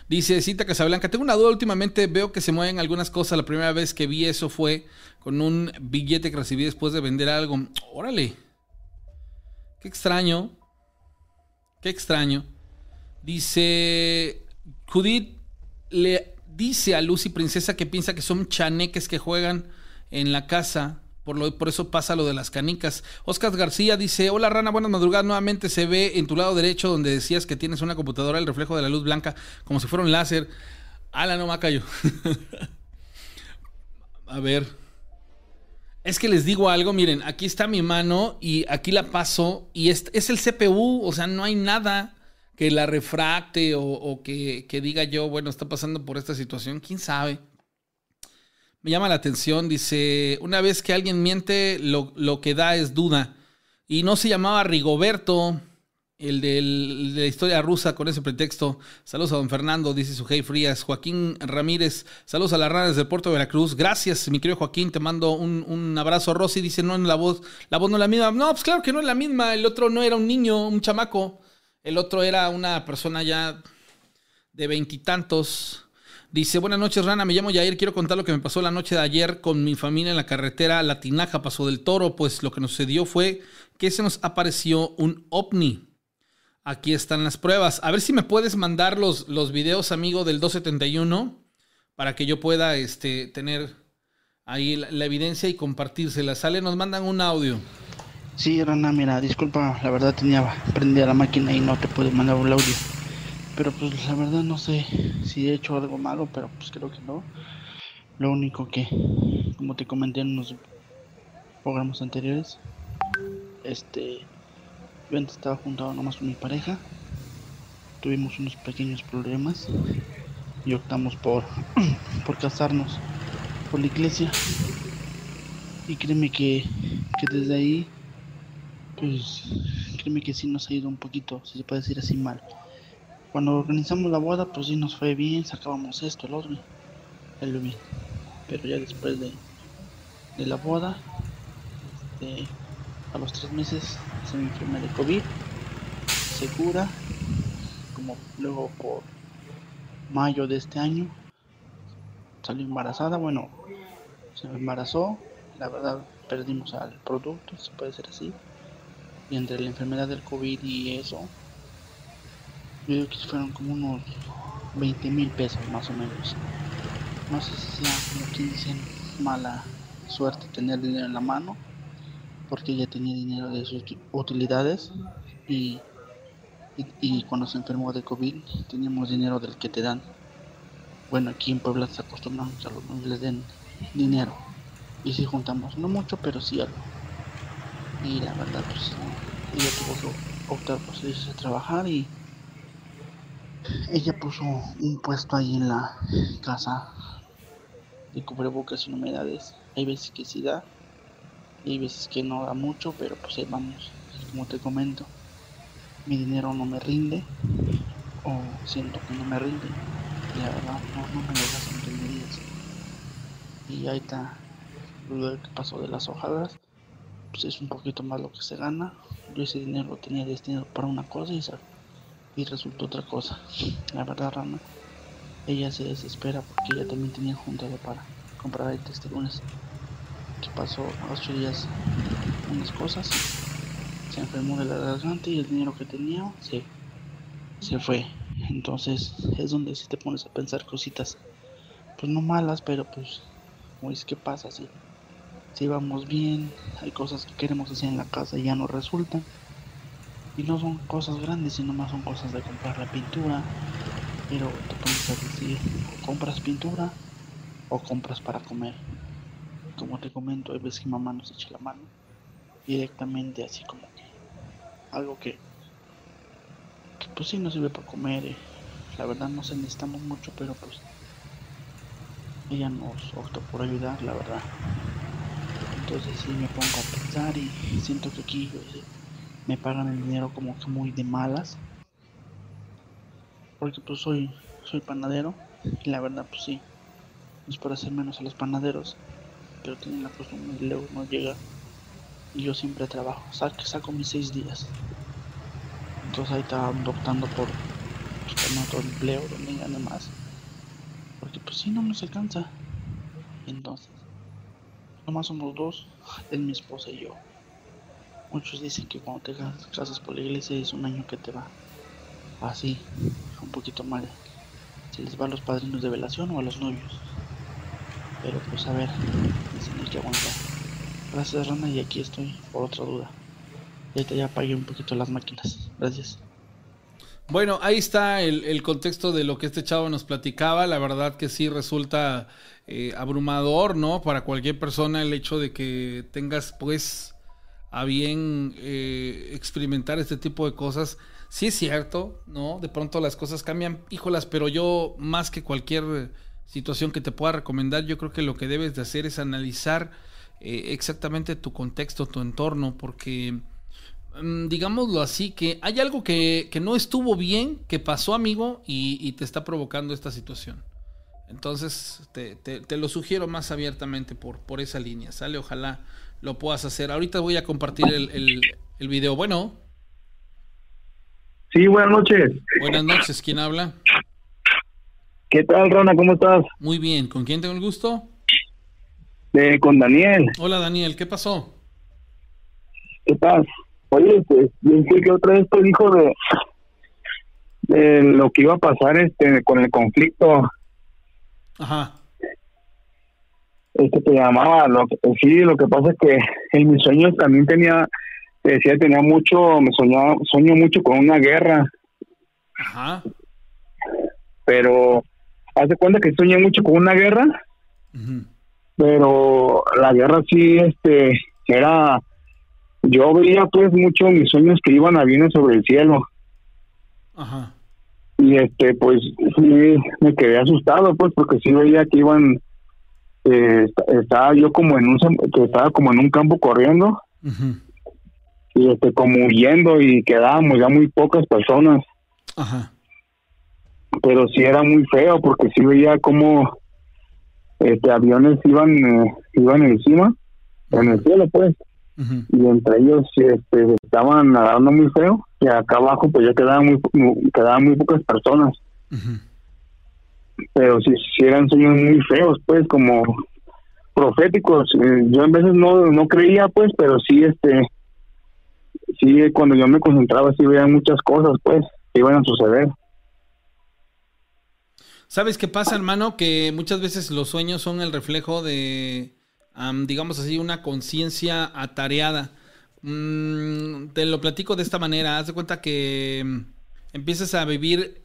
Dice Cita Casablanca: tengo una duda, últimamente veo que se mueven algunas cosas. La primera vez que vi eso fue con un billete que recibí después de vender algo. Órale, qué extraño, qué extraño. Dice Judith, le dice a Lucy Princesa que piensa que son chaneques que juegan en la casa, por, lo, por eso pasa lo de las canicas. Oscar García dice: hola Rana, buenas madrugadas, nuevamente se ve en tu lado derecho donde decías que tienes una computadora el reflejo de la luz blanca como si fuera un láser. Ala, no me callo. A ver, es que les digo algo, miren, aquí está mi mano y aquí la paso y es, es el C P U, o sea, no hay nada que la refracte o, o que, que diga yo, bueno, está pasando por esta situación, quién sabe. Me llama la atención, dice, una vez que alguien miente, lo, lo que da es duda. Y no se llamaba Rigoberto, el, del, el de la historia rusa, con ese pretexto. Saludos a don Fernando, dice Sujei Frías. Joaquín Ramírez, saludos a las ranas del Puerto de Veracruz. Gracias, mi querido Joaquín, te mando un, un abrazo. Rosy dice, no, en la voz, la voz no es la misma. No, pues claro que no es la misma, el otro no era un niño, un chamaco. El otro era una persona ya de veintitantos. Dice, buenas noches, Rana, me llamo Yair. Quiero contar lo que me pasó la noche de ayer con mi familia en la carretera La Tinaja, Paso del Toro. Pues lo que nos sucedió fue que se nos apareció un ovni. Aquí están las pruebas. A ver si me puedes mandar los, los videos, amigo, del dos setenta y uno, para que yo pueda este, tener ahí la, la evidencia y compartírsela. Sale, nos mandan un audio. Sí, Rana, mira, disculpa, la verdad tenía prendida la máquina y no te pude mandar un audio. Pero pues la verdad no sé si he hecho algo malo, pero pues creo que no. Lo único que, como te comenté en los programas anteriores, este, yo antes estaba juntado nomás con mi pareja. Tuvimos unos pequeños problemas y optamos por, por casarnos por la iglesia. Y créeme que, que desde ahí... pues créeme que sí nos ha ido un poquito, si se puede decir así, mal. Cuando organizamos la boda, pues sí nos fue bien, sacábamos esto, el otro, el bien. Pero ya después de, de la boda, este, a los tres meses se me enferma de COVID, se cura, como luego por mayo de este año, salió embarazada, bueno, se embarazó, la verdad perdimos al producto, si se puede decir así. Y entre la enfermedad del COVID y eso, yo creo que fueron como unos veinte mil pesos más o menos. No sé si sea, como que dicen, mala suerte tener dinero en la mano, porque ella tenía dinero de sus utilidades y, y, y cuando se enfermó de COVID teníamos dinero del que te dan. Bueno, aquí en Puebla se acostumbran a los que les den dinero. Y si juntamos, no mucho, pero sí algo. Y la verdad, pues ella tuvo que optar por salirse a trabajar y ella puso un puesto ahí en la casa de cubrebocas y humedades. Hay veces que sí da y hay veces que no da mucho, pero pues ahí vamos. Como te comento, mi dinero no me rinde, o siento que no me rinde, y la verdad no, no me lo gastan tres días. Y ahí está lo que pasó de las hojadas. Pues es un poquito más lo que se gana. Yo ese dinero lo tenía destinado para una cosa y, y resultó otra cosa. La verdad, Rana, ella se desespera porque ella también tenía juntado para comprar ahí este lunes, que pasó ocho días unas cosas, se enfermó de la garganta y el dinero que tenía se, se fue. Entonces es donde si te pones a pensar cositas, pues no malas, pero pues como es que pasa así. Si vamos bien, hay cosas que queremos hacer en la casa y ya no resultan. Y no son cosas grandes, sino más son cosas de comprar la pintura. Pero te pones a decir, o compras pintura o compras para comer. Como te comento, hay veces que mamá nos echa la mano directamente, así como que algo que, que pues sí nos sirve para comer. eh. La verdad no se necesitamos mucho, pero pues ella nos optó por ayudar, la verdad. Entonces sí me pongo a pensar y siento que aquí pues, me pagan el dinero como que muy de malas, porque pues soy soy panadero y la verdad pues sí, es para hacer menos a los panaderos, pero tienen la costumbre y luego no llega. Y yo siempre trabajo, saco, saco mis seis días. Entonces ahí estaban optando por buscarme otro empleo donde gane más, porque pues si no nos alcanza. Entonces nomás somos dos, es mi esposa y yo. Muchos dicen que cuando te casas por la iglesia es un año que te va así, un poquito mal. Se les va a los padrinos de velación o a los novios. Pero pues a ver, dicen hay que aguantar. Gracias, Rana, y aquí estoy por otra duda. Ahorita ya apagué un poquito las máquinas. Gracias. Bueno, ahí está el, el contexto de lo que este chavo nos platicaba. La verdad que sí resulta eh, abrumador, ¿no? Para cualquier persona el hecho de que tengas, pues, a bien eh, experimentar este tipo de cosas. Sí es cierto, ¿no? De pronto las cosas cambian, híjolas, pero yo más que cualquier situación que te pueda recomendar, yo creo que lo que debes de hacer es analizar eh, exactamente tu contexto, tu entorno, porque mmm, digámoslo así, que hay algo que, que no estuvo bien, que pasó, amigo, y, y te está provocando esta situación. Entonces te, te, te lo sugiero más abiertamente por, por esa línea, ¿sale? Ojalá lo puedas hacer. Ahorita voy a compartir el, el, el video. Bueno. Sí, buenas noches. Buenas noches, ¿quién habla? ¿Qué tal, Rona? ¿Cómo estás? Muy bien, ¿con quién tengo el gusto? Eh, con Daniel. Hola, Daniel, ¿qué pasó? ¿Qué tal? Oye, pues, pensé que otra vez te dijo de, de lo que iba a pasar este con el conflicto. Ajá. Este te llamaba, lo que, sí, lo que pasa es que en mis sueños también tenía, te decía, tenía mucho, me soñaba, sueño mucho con una guerra. Ajá. Pero, haz de cuenta que soñé mucho con una guerra, uh-huh. Pero la guerra sí, este, era, yo veía pues mucho mis sueños que iban a aviones sobre el cielo. Ajá. Y este, pues, sí, me quedé asustado pues, porque sí veía que iban... Eh, estaba yo como en un que estaba como en un campo corriendo, uh-huh. Y este como huyendo y quedábamos ya muy pocas personas, ajá. Pero sí era muy feo porque sí veía como este aviones iban eh, iban encima, uh-huh. En el cielo pues, uh-huh. Y entre ellos este estaban nadando muy feo y acá abajo pues ya quedaban muy, muy quedaban muy pocas personas, uh-huh. Pero si, si eran sueños muy feos pues, como proféticos. Yo en veces no no creía pues, pero sí este sí cuando yo me concentraba sí veía muchas cosas pues que iban a suceder. ¿Sabes qué pasa, hermano? Que muchas veces los sueños son el reflejo de um, digamos así, una conciencia atareada. Mm, te lo platico de esta manera. Haz de cuenta que um, empiezas a vivir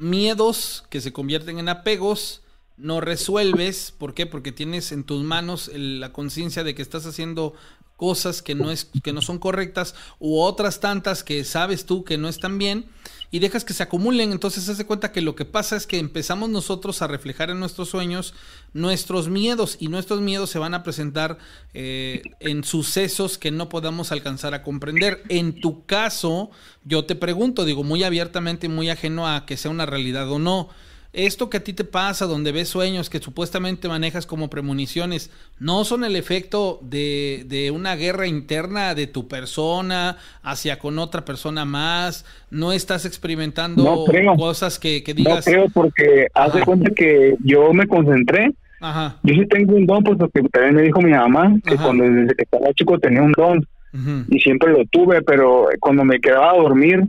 miedos que se convierten en apegos, no resuelves. ¿Por qué? Porque tienes en tus manos el, la conciencia de que estás haciendo cosas que no es, que no son correctas, u otras tantas que sabes tú que no están bien, y dejas que se acumulen. Entonces haz de cuenta que lo que pasa es que empezamos nosotros a reflejar en nuestros sueños nuestros miedos, y nuestros miedos se van a presentar eh, en sucesos que no podamos alcanzar a comprender. En tu caso, yo te pregunto, digo muy abiertamente y muy ajeno a que sea una realidad o no, esto que a ti te pasa, donde ves sueños que supuestamente manejas como premoniciones, ¿no son el efecto de, de una guerra interna de tu persona hacia con otra persona más? ¿No estás experimentando no creo, cosas que, que digas? No creo, porque haz de cuenta que yo me concentré. Ajá. Yo sí tengo un don, pues porque también me dijo mi mamá que Ajá. cuando desde que estaba chico tenía un don, uh-huh. Y siempre lo tuve, pero cuando me quedaba a dormir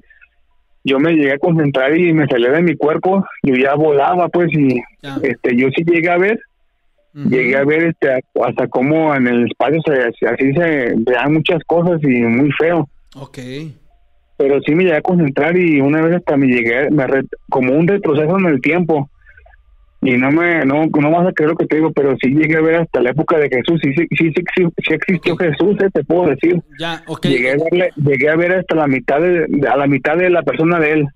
yo me llegué a concentrar y me salía de mi cuerpo, yo ya volaba pues, y ya. este yo sí llegué a ver, uh-huh. llegué a ver este hasta cómo en el espacio se, así se vean muchas cosas y muy feo. Okay. Pero sí me llegué a concentrar y una vez hasta me llegué, me re, como un retroceso en el tiempo, y no me no no vas a creer lo que te digo, pero sí llegué a ver hasta la época de Jesús, sí sí sí, sí, sí existió, okay. Jesús, eh, te puedo decir ya, okay. llegué a verle, llegué a ver hasta la mitad de, a la mitad de la persona de él,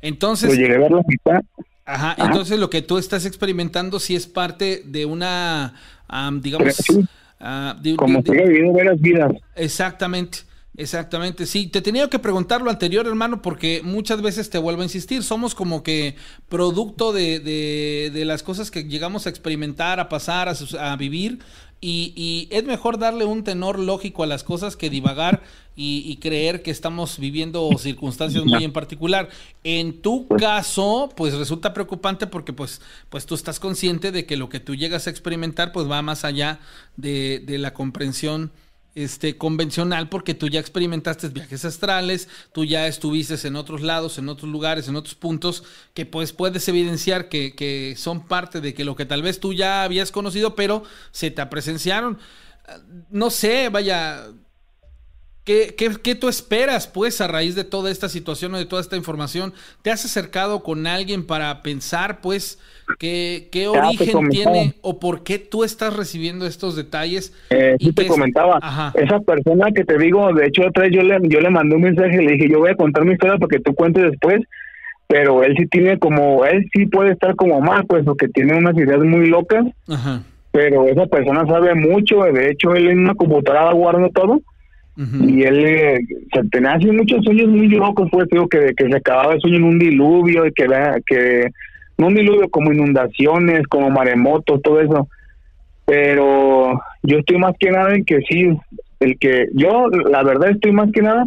entonces lo llegué a ver la mitad. Ajá, ajá. Entonces lo que tú estás experimentando sí es parte de una um, digamos sí. uh, de, como de, de, si hubiera vivido varias vidas. Exactamente. Exactamente, sí, te tenía que preguntar lo anterior, hermano, porque muchas veces te vuelvo a insistir, somos como que producto de, de, de las cosas que llegamos a experimentar, a pasar, a, a vivir, y, y es mejor darle un tenor lógico a las cosas que divagar y, y creer que estamos viviendo circunstancias muy en particular. En tu caso, pues resulta preocupante porque pues, pues tú estás consciente de que lo que tú llegas a experimentar pues va más allá de, de la comprensión Este, convencional, porque tú ya experimentaste viajes astrales, tú ya estuviste en otros lados, en otros lugares, en otros puntos, que pues puedes evidenciar que, que son parte de que lo que tal vez tú ya habías conocido, pero se te presenciaron. No sé, vaya, ¿qué, qué, qué tú esperas pues a raíz de toda esta situación o de toda esta información? ¿Te has acercado con alguien para pensar pues ¿Qué, qué origen tiene o por qué tú estás recibiendo estos detalles? Eh, sí, te comentaba, ajá, esa persona que te digo, de hecho otra vez yo le, yo le mandé un mensaje, le dije, yo voy a contar mi historia para que tú cuentes después, pero él sí tiene como, él sí puede estar como más, pues porque tiene unas ideas muy locas, ajá, pero esa persona sabe mucho, de hecho él en una computadora guarda todo, uh-huh, y él eh, se tenía así muchos sueños muy locos, pues digo que, que se acababa el sueño en un diluvio y que era, que no un diluvio, como inundaciones, como maremotos, todo eso. Pero yo estoy más que nada en que sí, el que yo, la verdad, estoy más que nada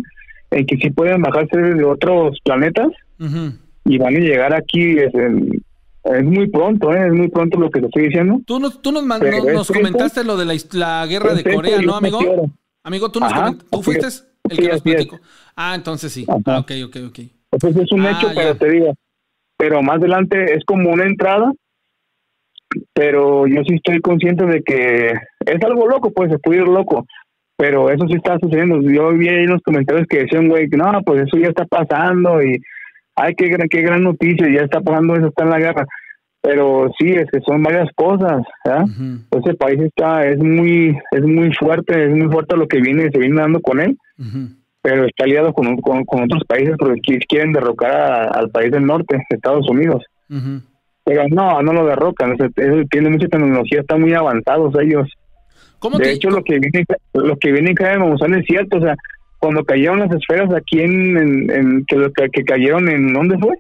en que sí pueden bajarse de otros planetas, uh-huh, y van a llegar aquí. Es, es muy pronto, ¿eh? Es muy pronto lo que te estoy diciendo. Tú nos, tú nos, man, no, nos comentaste esto, lo de la, la guerra de Corea, ¿no, amigo? Amigo, tú nos Ajá, coment... ¿Tú fuiste es, el que nos platicó? Ah, entonces sí. Ah, ok, ok, ok. Entonces es un ah, hecho, ya. Pero te digo, pero más adelante es como una entrada, pero yo sí estoy consciente de que es algo loco, pues se puede ir loco, pero eso sí está sucediendo. Yo vi ahí en los comentarios que decían, güey, no, pues eso ya está pasando y ay, qué gran, qué gran noticia, ya está pasando, eso está en la guerra, pero sí, es que son varias cosas, ¿eh? Uh-huh. Ese país está, es muy, es muy fuerte, es muy fuerte lo que viene, se viene dando con él, uh-huh, pero está aliado con, con, con otros países porque quieren derrocar a, al país del norte, Estados Unidos. Uh-huh. Pero no, no lo derrocan. O sea, tiene mucha tecnología, están muy avanzados ellos. ¿Cómo de te... hecho, lo que viene, lo que viene caer en Monzón es cierto. O sea, cuando cayeron las esferas aquí en, en, en que, que, que cayeron en, ¿dónde fue?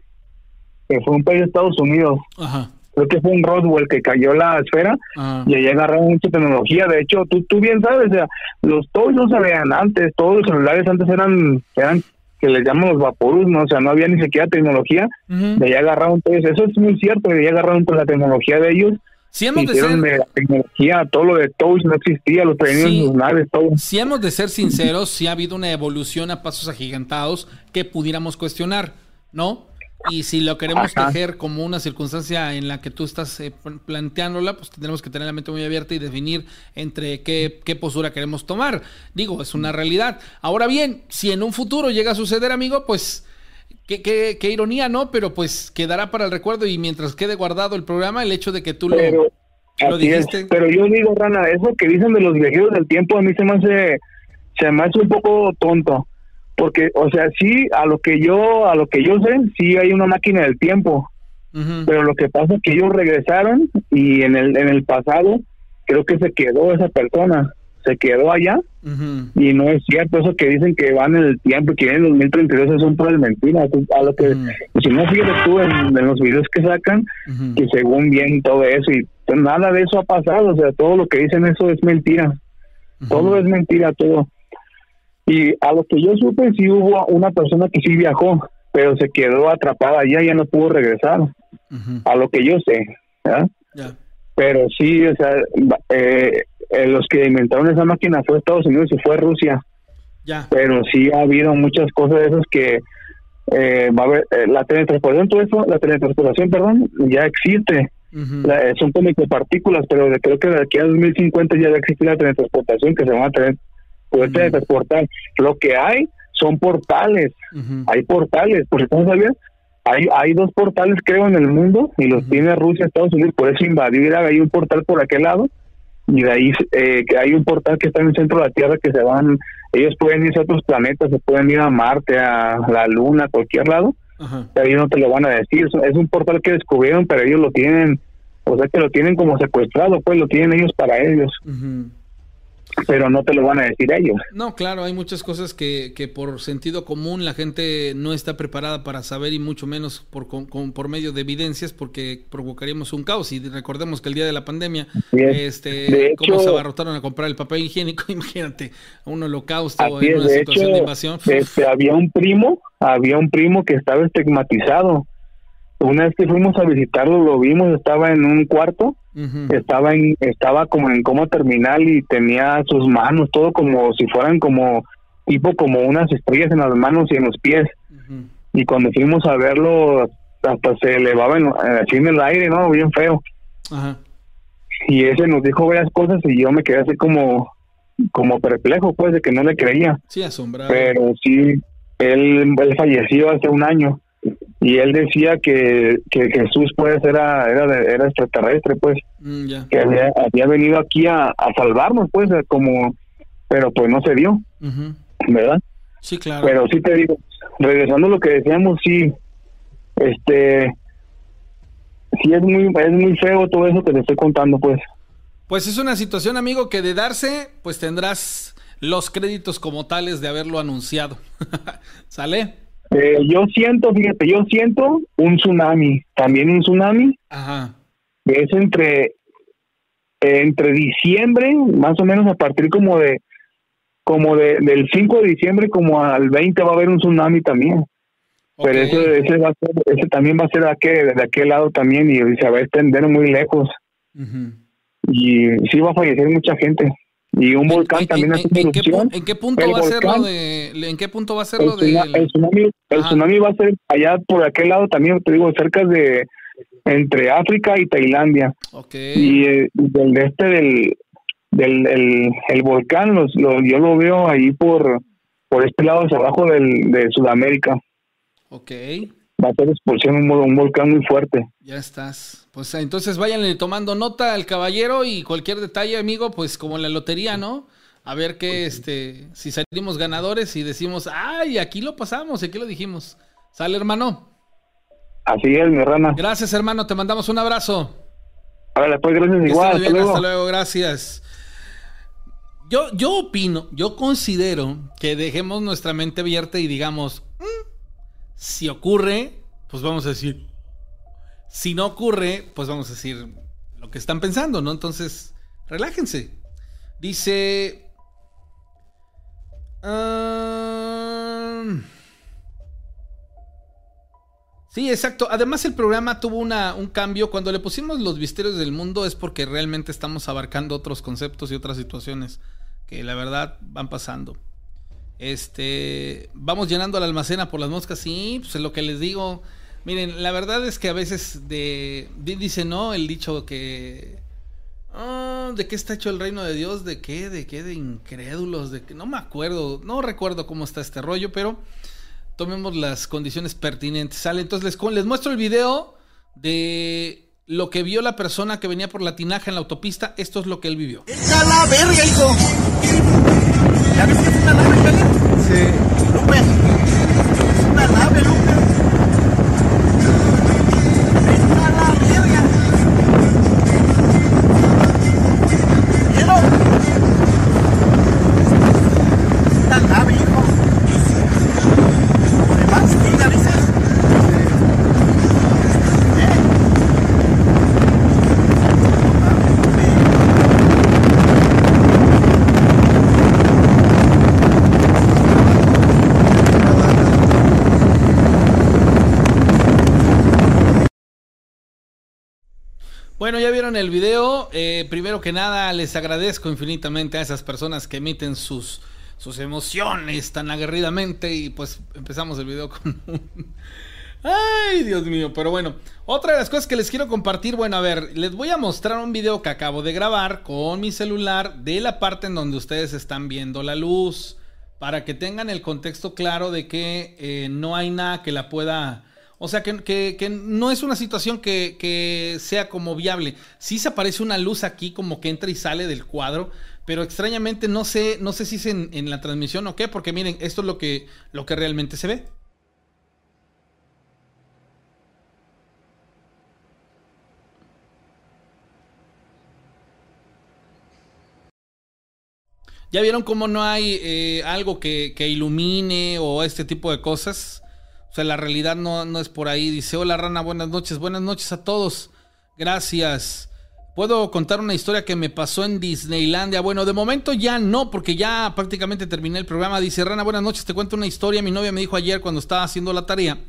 Que fue un país de Estados Unidos. Ajá. Creo que fue en Roswell que cayó la esfera, ah, y ahí agarraron mucha tecnología. De hecho, tú tú bien sabes, o sea, los toys no se veían antes, todos los celulares antes eran, eran que les llaman los vaporus, ¿no? O sea, no había ni siquiera tecnología, uh-huh, de ahí agarraron todo eso. Eso es muy cierto, de ahí agarraron toda la tecnología de ellos. Si hemos de, ser... de la tecnología, todo lo de Touch no existía, los tenían sí, sus naves, todo. Si hemos de ser sinceros, sí ha habido una evolución a pasos agigantados que pudiéramos cuestionar, ¿no? Y si lo queremos Ajá. tejer como una circunstancia en la que tú estás eh, planteándola, pues tendremos que tener la mente muy abierta y definir entre qué, qué postura queremos tomar. Digo, es una realidad. Ahora bien, si en un futuro llega a suceder, amigo, pues qué, qué, qué ironía, ¿no? Pero pues quedará para el recuerdo y mientras quede guardado el programa, el hecho de que tú pero, lo, lo dijiste. Es. Pero yo digo, Rana, eso que dicen de los viajeros del tiempo a mí se me hace, se me hace un poco tonto. Porque, o sea, sí, a lo que yo a lo que yo sé, sí hay una máquina del tiempo, uh-huh, pero lo que pasa es que ellos regresaron y en el en el pasado creo que se quedó esa persona, se quedó allá, uh-huh, y no es cierto eso que dicen que van en el tiempo y que vienen en dos mil treinta y dos, son puras mentiras. A lo que, uh-huh, si no fíjate tú en, en los videos que sacan, uh-huh, que según bien todo eso, y nada de eso ha pasado, o sea, todo lo que dicen eso es mentira, uh-huh, todo es mentira, todo. Y a lo que yo supe, sí hubo una persona que sí viajó, pero se quedó atrapada allá, ya no pudo regresar, uh-huh, a lo que yo sé, ¿eh? Yeah. Pero sí, o sea, eh, eh, los que inventaron esa máquina fue Estados Unidos y fue Rusia, yeah, pero sí ha habido muchas cosas de esas que eh, va a haber, eh, la teletransportación, todo eso, la teletransportación, perdón, ya existe, uh-huh, la, son como micropartículas, pero creo que de aquí a dos mil cincuenta ya va a existir la teletransportación, que se van a tener poder uh-huh. transportar. Lo que hay son portales, uh-huh, hay portales, por si no sabías, hay, hay dos portales creo en el mundo, y los uh-huh. tiene Rusia, Estados Unidos, por eso invadir, hay un portal por aquel lado, y de ahí eh, que hay un portal que está en el centro de la Tierra, que se van, ellos pueden irse a otros planetas, se pueden ir a Marte, a la Luna, a cualquier lado, uh-huh, pero ellos no te lo van a decir, es un portal que descubrieron, pero ellos lo tienen, o sea que lo tienen como secuestrado, pues lo tienen ellos para ellos. Uh-huh. pero no te lo van a decir ellos. No, claro, hay muchas cosas que, que por sentido común la gente no está preparada para saber, y mucho menos por con, con, por medio de evidencias, porque provocaríamos un caos. Y recordemos que el día de la pandemia, es, este, hecho, cómo se abarrotaron a comprar el papel higiénico, imagínate, un holocausto en una de situación hecho, de invasión. Este, había un primo, había un primo que estaba estigmatizado. Una vez que fuimos a visitarlo, lo vimos, estaba en un cuarto, uh-huh. estaba en, estaba como en coma terminal y tenía sus manos, todo como si fueran como, tipo como unas estrellas en las manos y en los pies. Uh-huh. Y cuando fuimos a verlo, hasta se elevaba en, así en el aire, ¿no? Bien feo. Uh-huh. Y ese nos dijo varias cosas y yo me quedé así como, como perplejo, pues, de que no le creía. Sí, asombrado. Pero sí, él, él falleció hace un año. Y él decía que, que Jesús pues era era, era extraterrestre, pues, mm, yeah. que había, había venido aquí a, a salvarnos, pues, como, pero pues no se dio, uh-huh. ¿verdad? Sí, claro. Pero sí te digo, regresando a lo que decíamos, sí, este, sí es muy, es muy feo todo eso que te estoy contando, pues. Pues es una situación, amigo, que de darse, pues tendrás los créditos como tales de haberlo anunciado, ¿sale? Eh, yo siento, fíjate, yo siento un tsunami, también un tsunami, ajá. es entre, eh, entre diciembre, más o menos a partir como de, como de, del cinco de diciembre como al veinte va a haber un tsunami también, okay. pero ese, ese, va a ser, ese también va a ser de aquel, de aquel lado también y se va a extender muy lejos, uh-huh. y sí va a fallecer mucha gente. Y un volcán ¿En, también en, hace en, erupción. ¿En qué punto va a ser lo de en qué punto va a ser lo de el tsunami? El Ajá. tsunami va a ser allá por aquel lado también, te digo, cerca de entre África y Tailandia. Okay. Y eh, del este del del el, el volcán los, los yo lo veo ahí por por este lado hacia abajo del de Sudamérica. Okay. Va a ser expulsión un, un volcán muy fuerte. Ya estás. Pues entonces váyanle tomando nota al caballero y cualquier detalle, amigo, pues como en la lotería, ¿no? A ver qué, este, si salimos ganadores y decimos, ay, aquí lo pasamos, aquí lo dijimos. ¿Sale, hermano? Así es, mi rana. Gracias, hermano, te mandamos un abrazo. Ahora, pues, gracias igual. Hasta luego. Hasta luego, gracias. Yo, yo opino, yo considero que dejemos nuestra mente abierta y digamos... ¿Mm? Si ocurre, pues vamos a decir. Si no ocurre, pues vamos a decir lo que están pensando, ¿no? Entonces, relájense. Dice... Uh... Sí, exacto. Además, el programa tuvo una, un cambio. Cuando le pusimos los misterios del mundo es porque realmente estamos abarcando otros conceptos y otras situaciones que la verdad van pasando. Este, vamos llenando la almacena por las moscas, sí, pues es lo que les digo. Miren, la verdad es que a veces de, de dice, no, el dicho que oh, ¿de qué está hecho el reino de Dios? ¿De qué? ¿De qué? ¿De incrédulos? ¿De qué? No me acuerdo, no recuerdo cómo está este rollo, pero tomemos las condiciones pertinentes, ¿sale? Entonces les, les muestro el video de lo que vio la persona que venía por la tinaja en la autopista. Esto es lo que él vivió. ¡Echa la verga, hijo! ¿Ya ves que es una nave, Cali? Sí. Lupe, es una nave, Lupe. Está la verga. ¿Vieron? Está la nave, hijo. ¿Me vas? ¿Tú te avisas? Bueno, ya vieron el video. Eh, primero que nada, les agradezco infinitamente a esas personas que emiten sus, sus emociones tan aguerridamente. Y pues empezamos el video con un... ¡Ay, Dios mío! Pero bueno, otra de las cosas que les quiero compartir. Bueno, a ver, les voy a mostrar un video que acabo de grabar con mi celular de la parte en donde ustedes están viendo la luz, para que tengan el contexto claro de que eh, no hay nada que la pueda... O sea, que, que, que no es una situación que, que sea como viable. Sí se aparece una luz aquí como que entra y sale del cuadro, pero extrañamente no sé, no sé si es en, en la transmisión o qué, porque miren, esto es lo que, lo que realmente se ve. ¿Ya vieron cómo no hay eh, algo que, que ilumine o este tipo de cosas? O sea, la realidad no, no es por ahí. Dice, hola Rana, buenas noches. Buenas noches a todos. Gracias. ¿Puedo contar una historia que me pasó en Disneylandia? Bueno, de momento ya no, porque ya prácticamente terminé el programa. Dice, Rana, buenas noches. Te cuento una historia. Mi novia me dijo ayer cuando estaba haciendo la tarea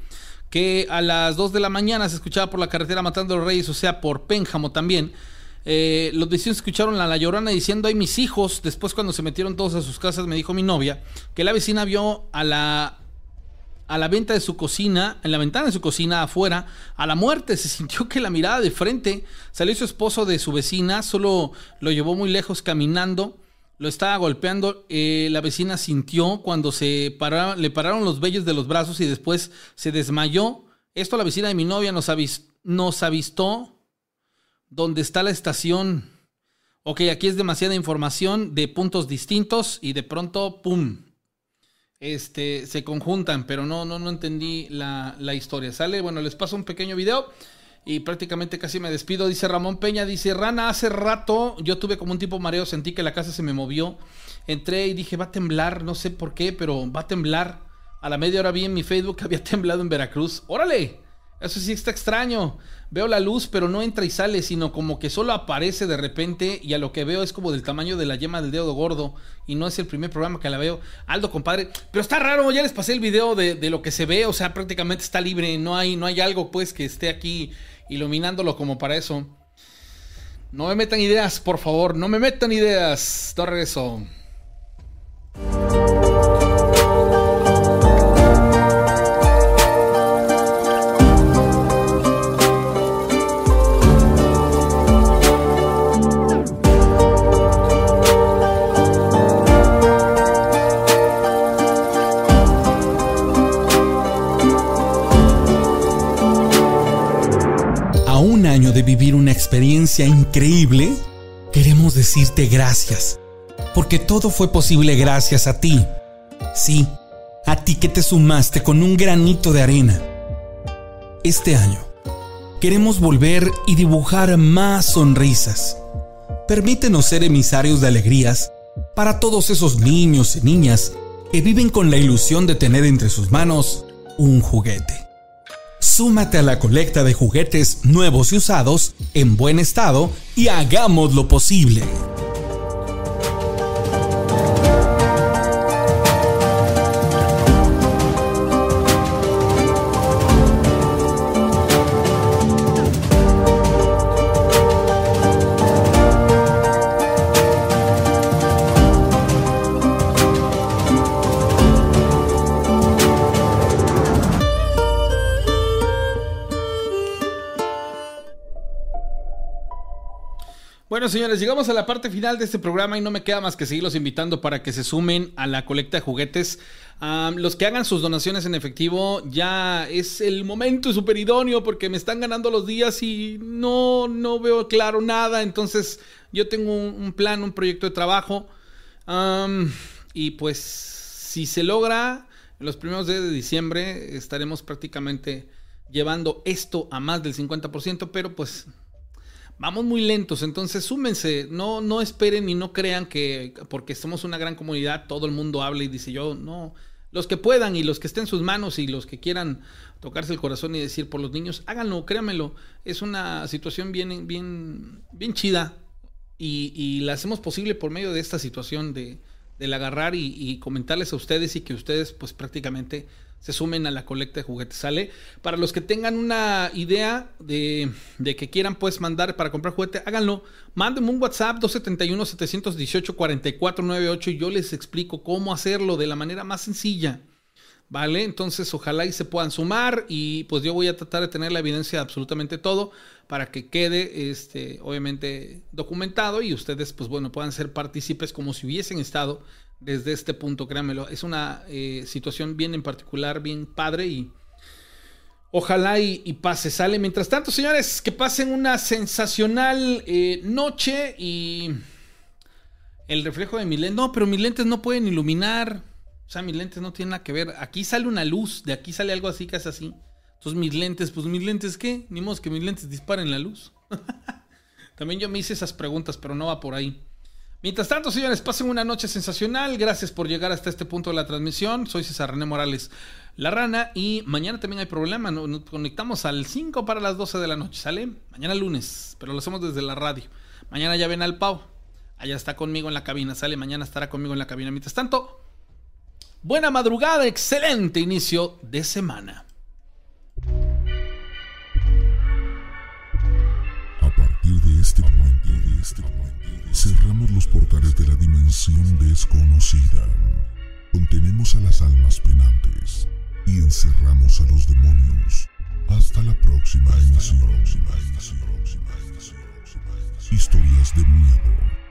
que a las dos de la mañana se escuchaba por la carretera Matando a los Reyes, o sea, por Pénjamo también. Eh, los vecinos escucharon a la Llorona diciendo ay mis hijos. Después cuando se metieron todos a sus casas me dijo mi novia que la vecina vio a la a la venta de su cocina, en la ventana de su cocina afuera, a la muerte. Se sintió que la miraba de frente. Salió su esposo de su vecina, solo lo llevó muy lejos caminando, lo estaba golpeando. Eh, la vecina sintió cuando se pararon, le pararon los vellos de los brazos y después se desmayó. Esto la vecina de mi novia nos, avis, nos avistó donde está la estación. Ok, aquí es demasiada información de puntos distintos y de pronto, pum, este, se conjuntan, pero no, no, no entendí la, la historia, ¿sale? Bueno, les paso un pequeño video y prácticamente casi me despido. Dice Ramón Peña, dice, Rana, hace rato yo tuve como un tipo mareo, sentí que la casa se me movió, entré y dije, va a temblar, no sé por qué, pero va a temblar. A la media hora vi en mi Facebook que había temblado en Veracruz. ¡Órale! Eso sí está extraño. Veo la luz, pero no entra y sale, sino como que solo aparece de repente y a lo que veo es como del tamaño de la yema del dedo gordo y no es el primer programa que la veo. Aldo, compadre, pero está raro, ya les pasé el video de, de lo que se ve, o sea, prácticamente está libre, no hay, no hay algo pues que esté aquí iluminándolo como para eso. No me metan ideas, por favor, no me metan ideas. No regreso. De vivir una experiencia increíble, queremos decirte gracias, porque todo fue posible gracias a ti. Sí, a ti que te sumaste con un granito de arena. Este año queremos volver y dibujar más sonrisas. Permítenos ser emisarios de alegrías para todos esos niños y niñas que viven con la ilusión de tener entre sus manos un juguete. Súmate a la colecta de juguetes nuevos y usados en buen estado y hagamos lo posible. Bueno, señores, llegamos a la parte final de este programa y no me queda más que seguirlos invitando para que se sumen a la colecta de juguetes. Um, los que hagan sus donaciones en efectivo, ya es el momento súper idóneo porque me están ganando los días y no, no veo claro nada. Entonces yo tengo un, un plan, un proyecto de trabajo um, y pues si se logra, en los primeros días de diciembre estaremos prácticamente llevando esto a más del cincuenta por ciento, pero pues... vamos muy lentos, entonces súmense, no, no esperen y no crean que porque somos una gran comunidad todo el mundo habla y dice yo, no, los que puedan y los que estén en sus manos y los que quieran tocarse el corazón y decir por los niños, háganlo, créanmelo, es una situación bien, bien, bien chida y, y la hacemos posible por medio de esta situación de, del agarrar y, y comentarles a ustedes y que ustedes pues prácticamente se sumen a la colecta de juguetes, ¿sale? Para los que tengan una idea de, de que quieran pues mandar para comprar juguete, háganlo. Mándenme un WhatsApp dos siete uno, siete uno ocho, cuatro cuatro nueve ocho y yo les explico cómo hacerlo de la manera más sencilla, ¿vale? Entonces ojalá y se puedan sumar y pues yo voy a tratar de tener la evidencia de absolutamente todo para que quede este, obviamente documentado y ustedes pues bueno puedan ser partícipes como si hubiesen estado desde este punto, créanmelo, es una eh, situación bien en particular, bien padre y ojalá y, y pase, sale. Mientras tanto, señores, que pasen una sensacional eh, noche y el reflejo de mis lentes, no, pero mis lentes no pueden iluminar, o sea, mis lentes no tienen nada que ver, aquí sale una luz, de aquí sale algo así que es así, entonces mis lentes, pues mis lentes ¿qué? Ni modo que mis lentes disparen la luz. También yo me hice esas preguntas, pero no va por ahí. Mientras tanto, señores, pasen una noche sensacional. Gracias por llegar hasta este punto de la transmisión. Soy César René Morales, La Rana. Y mañana también hay problema. Nos conectamos al cinco para las doce de la noche, ¿sale? Mañana lunes, pero lo hacemos desde la radio. Mañana ya ven al Pau. Allá está conmigo en la cabina, ¿sale? Mañana estará conmigo en la cabina. Mientras tanto, buena madrugada, excelente inicio de semana. A partir de este momento, de este momento. Cerramos los portales de la dimensión desconocida. Contenemos a las almas penantes y encerramos a los demonios. Hasta la próxima emisión. Historias de miedo.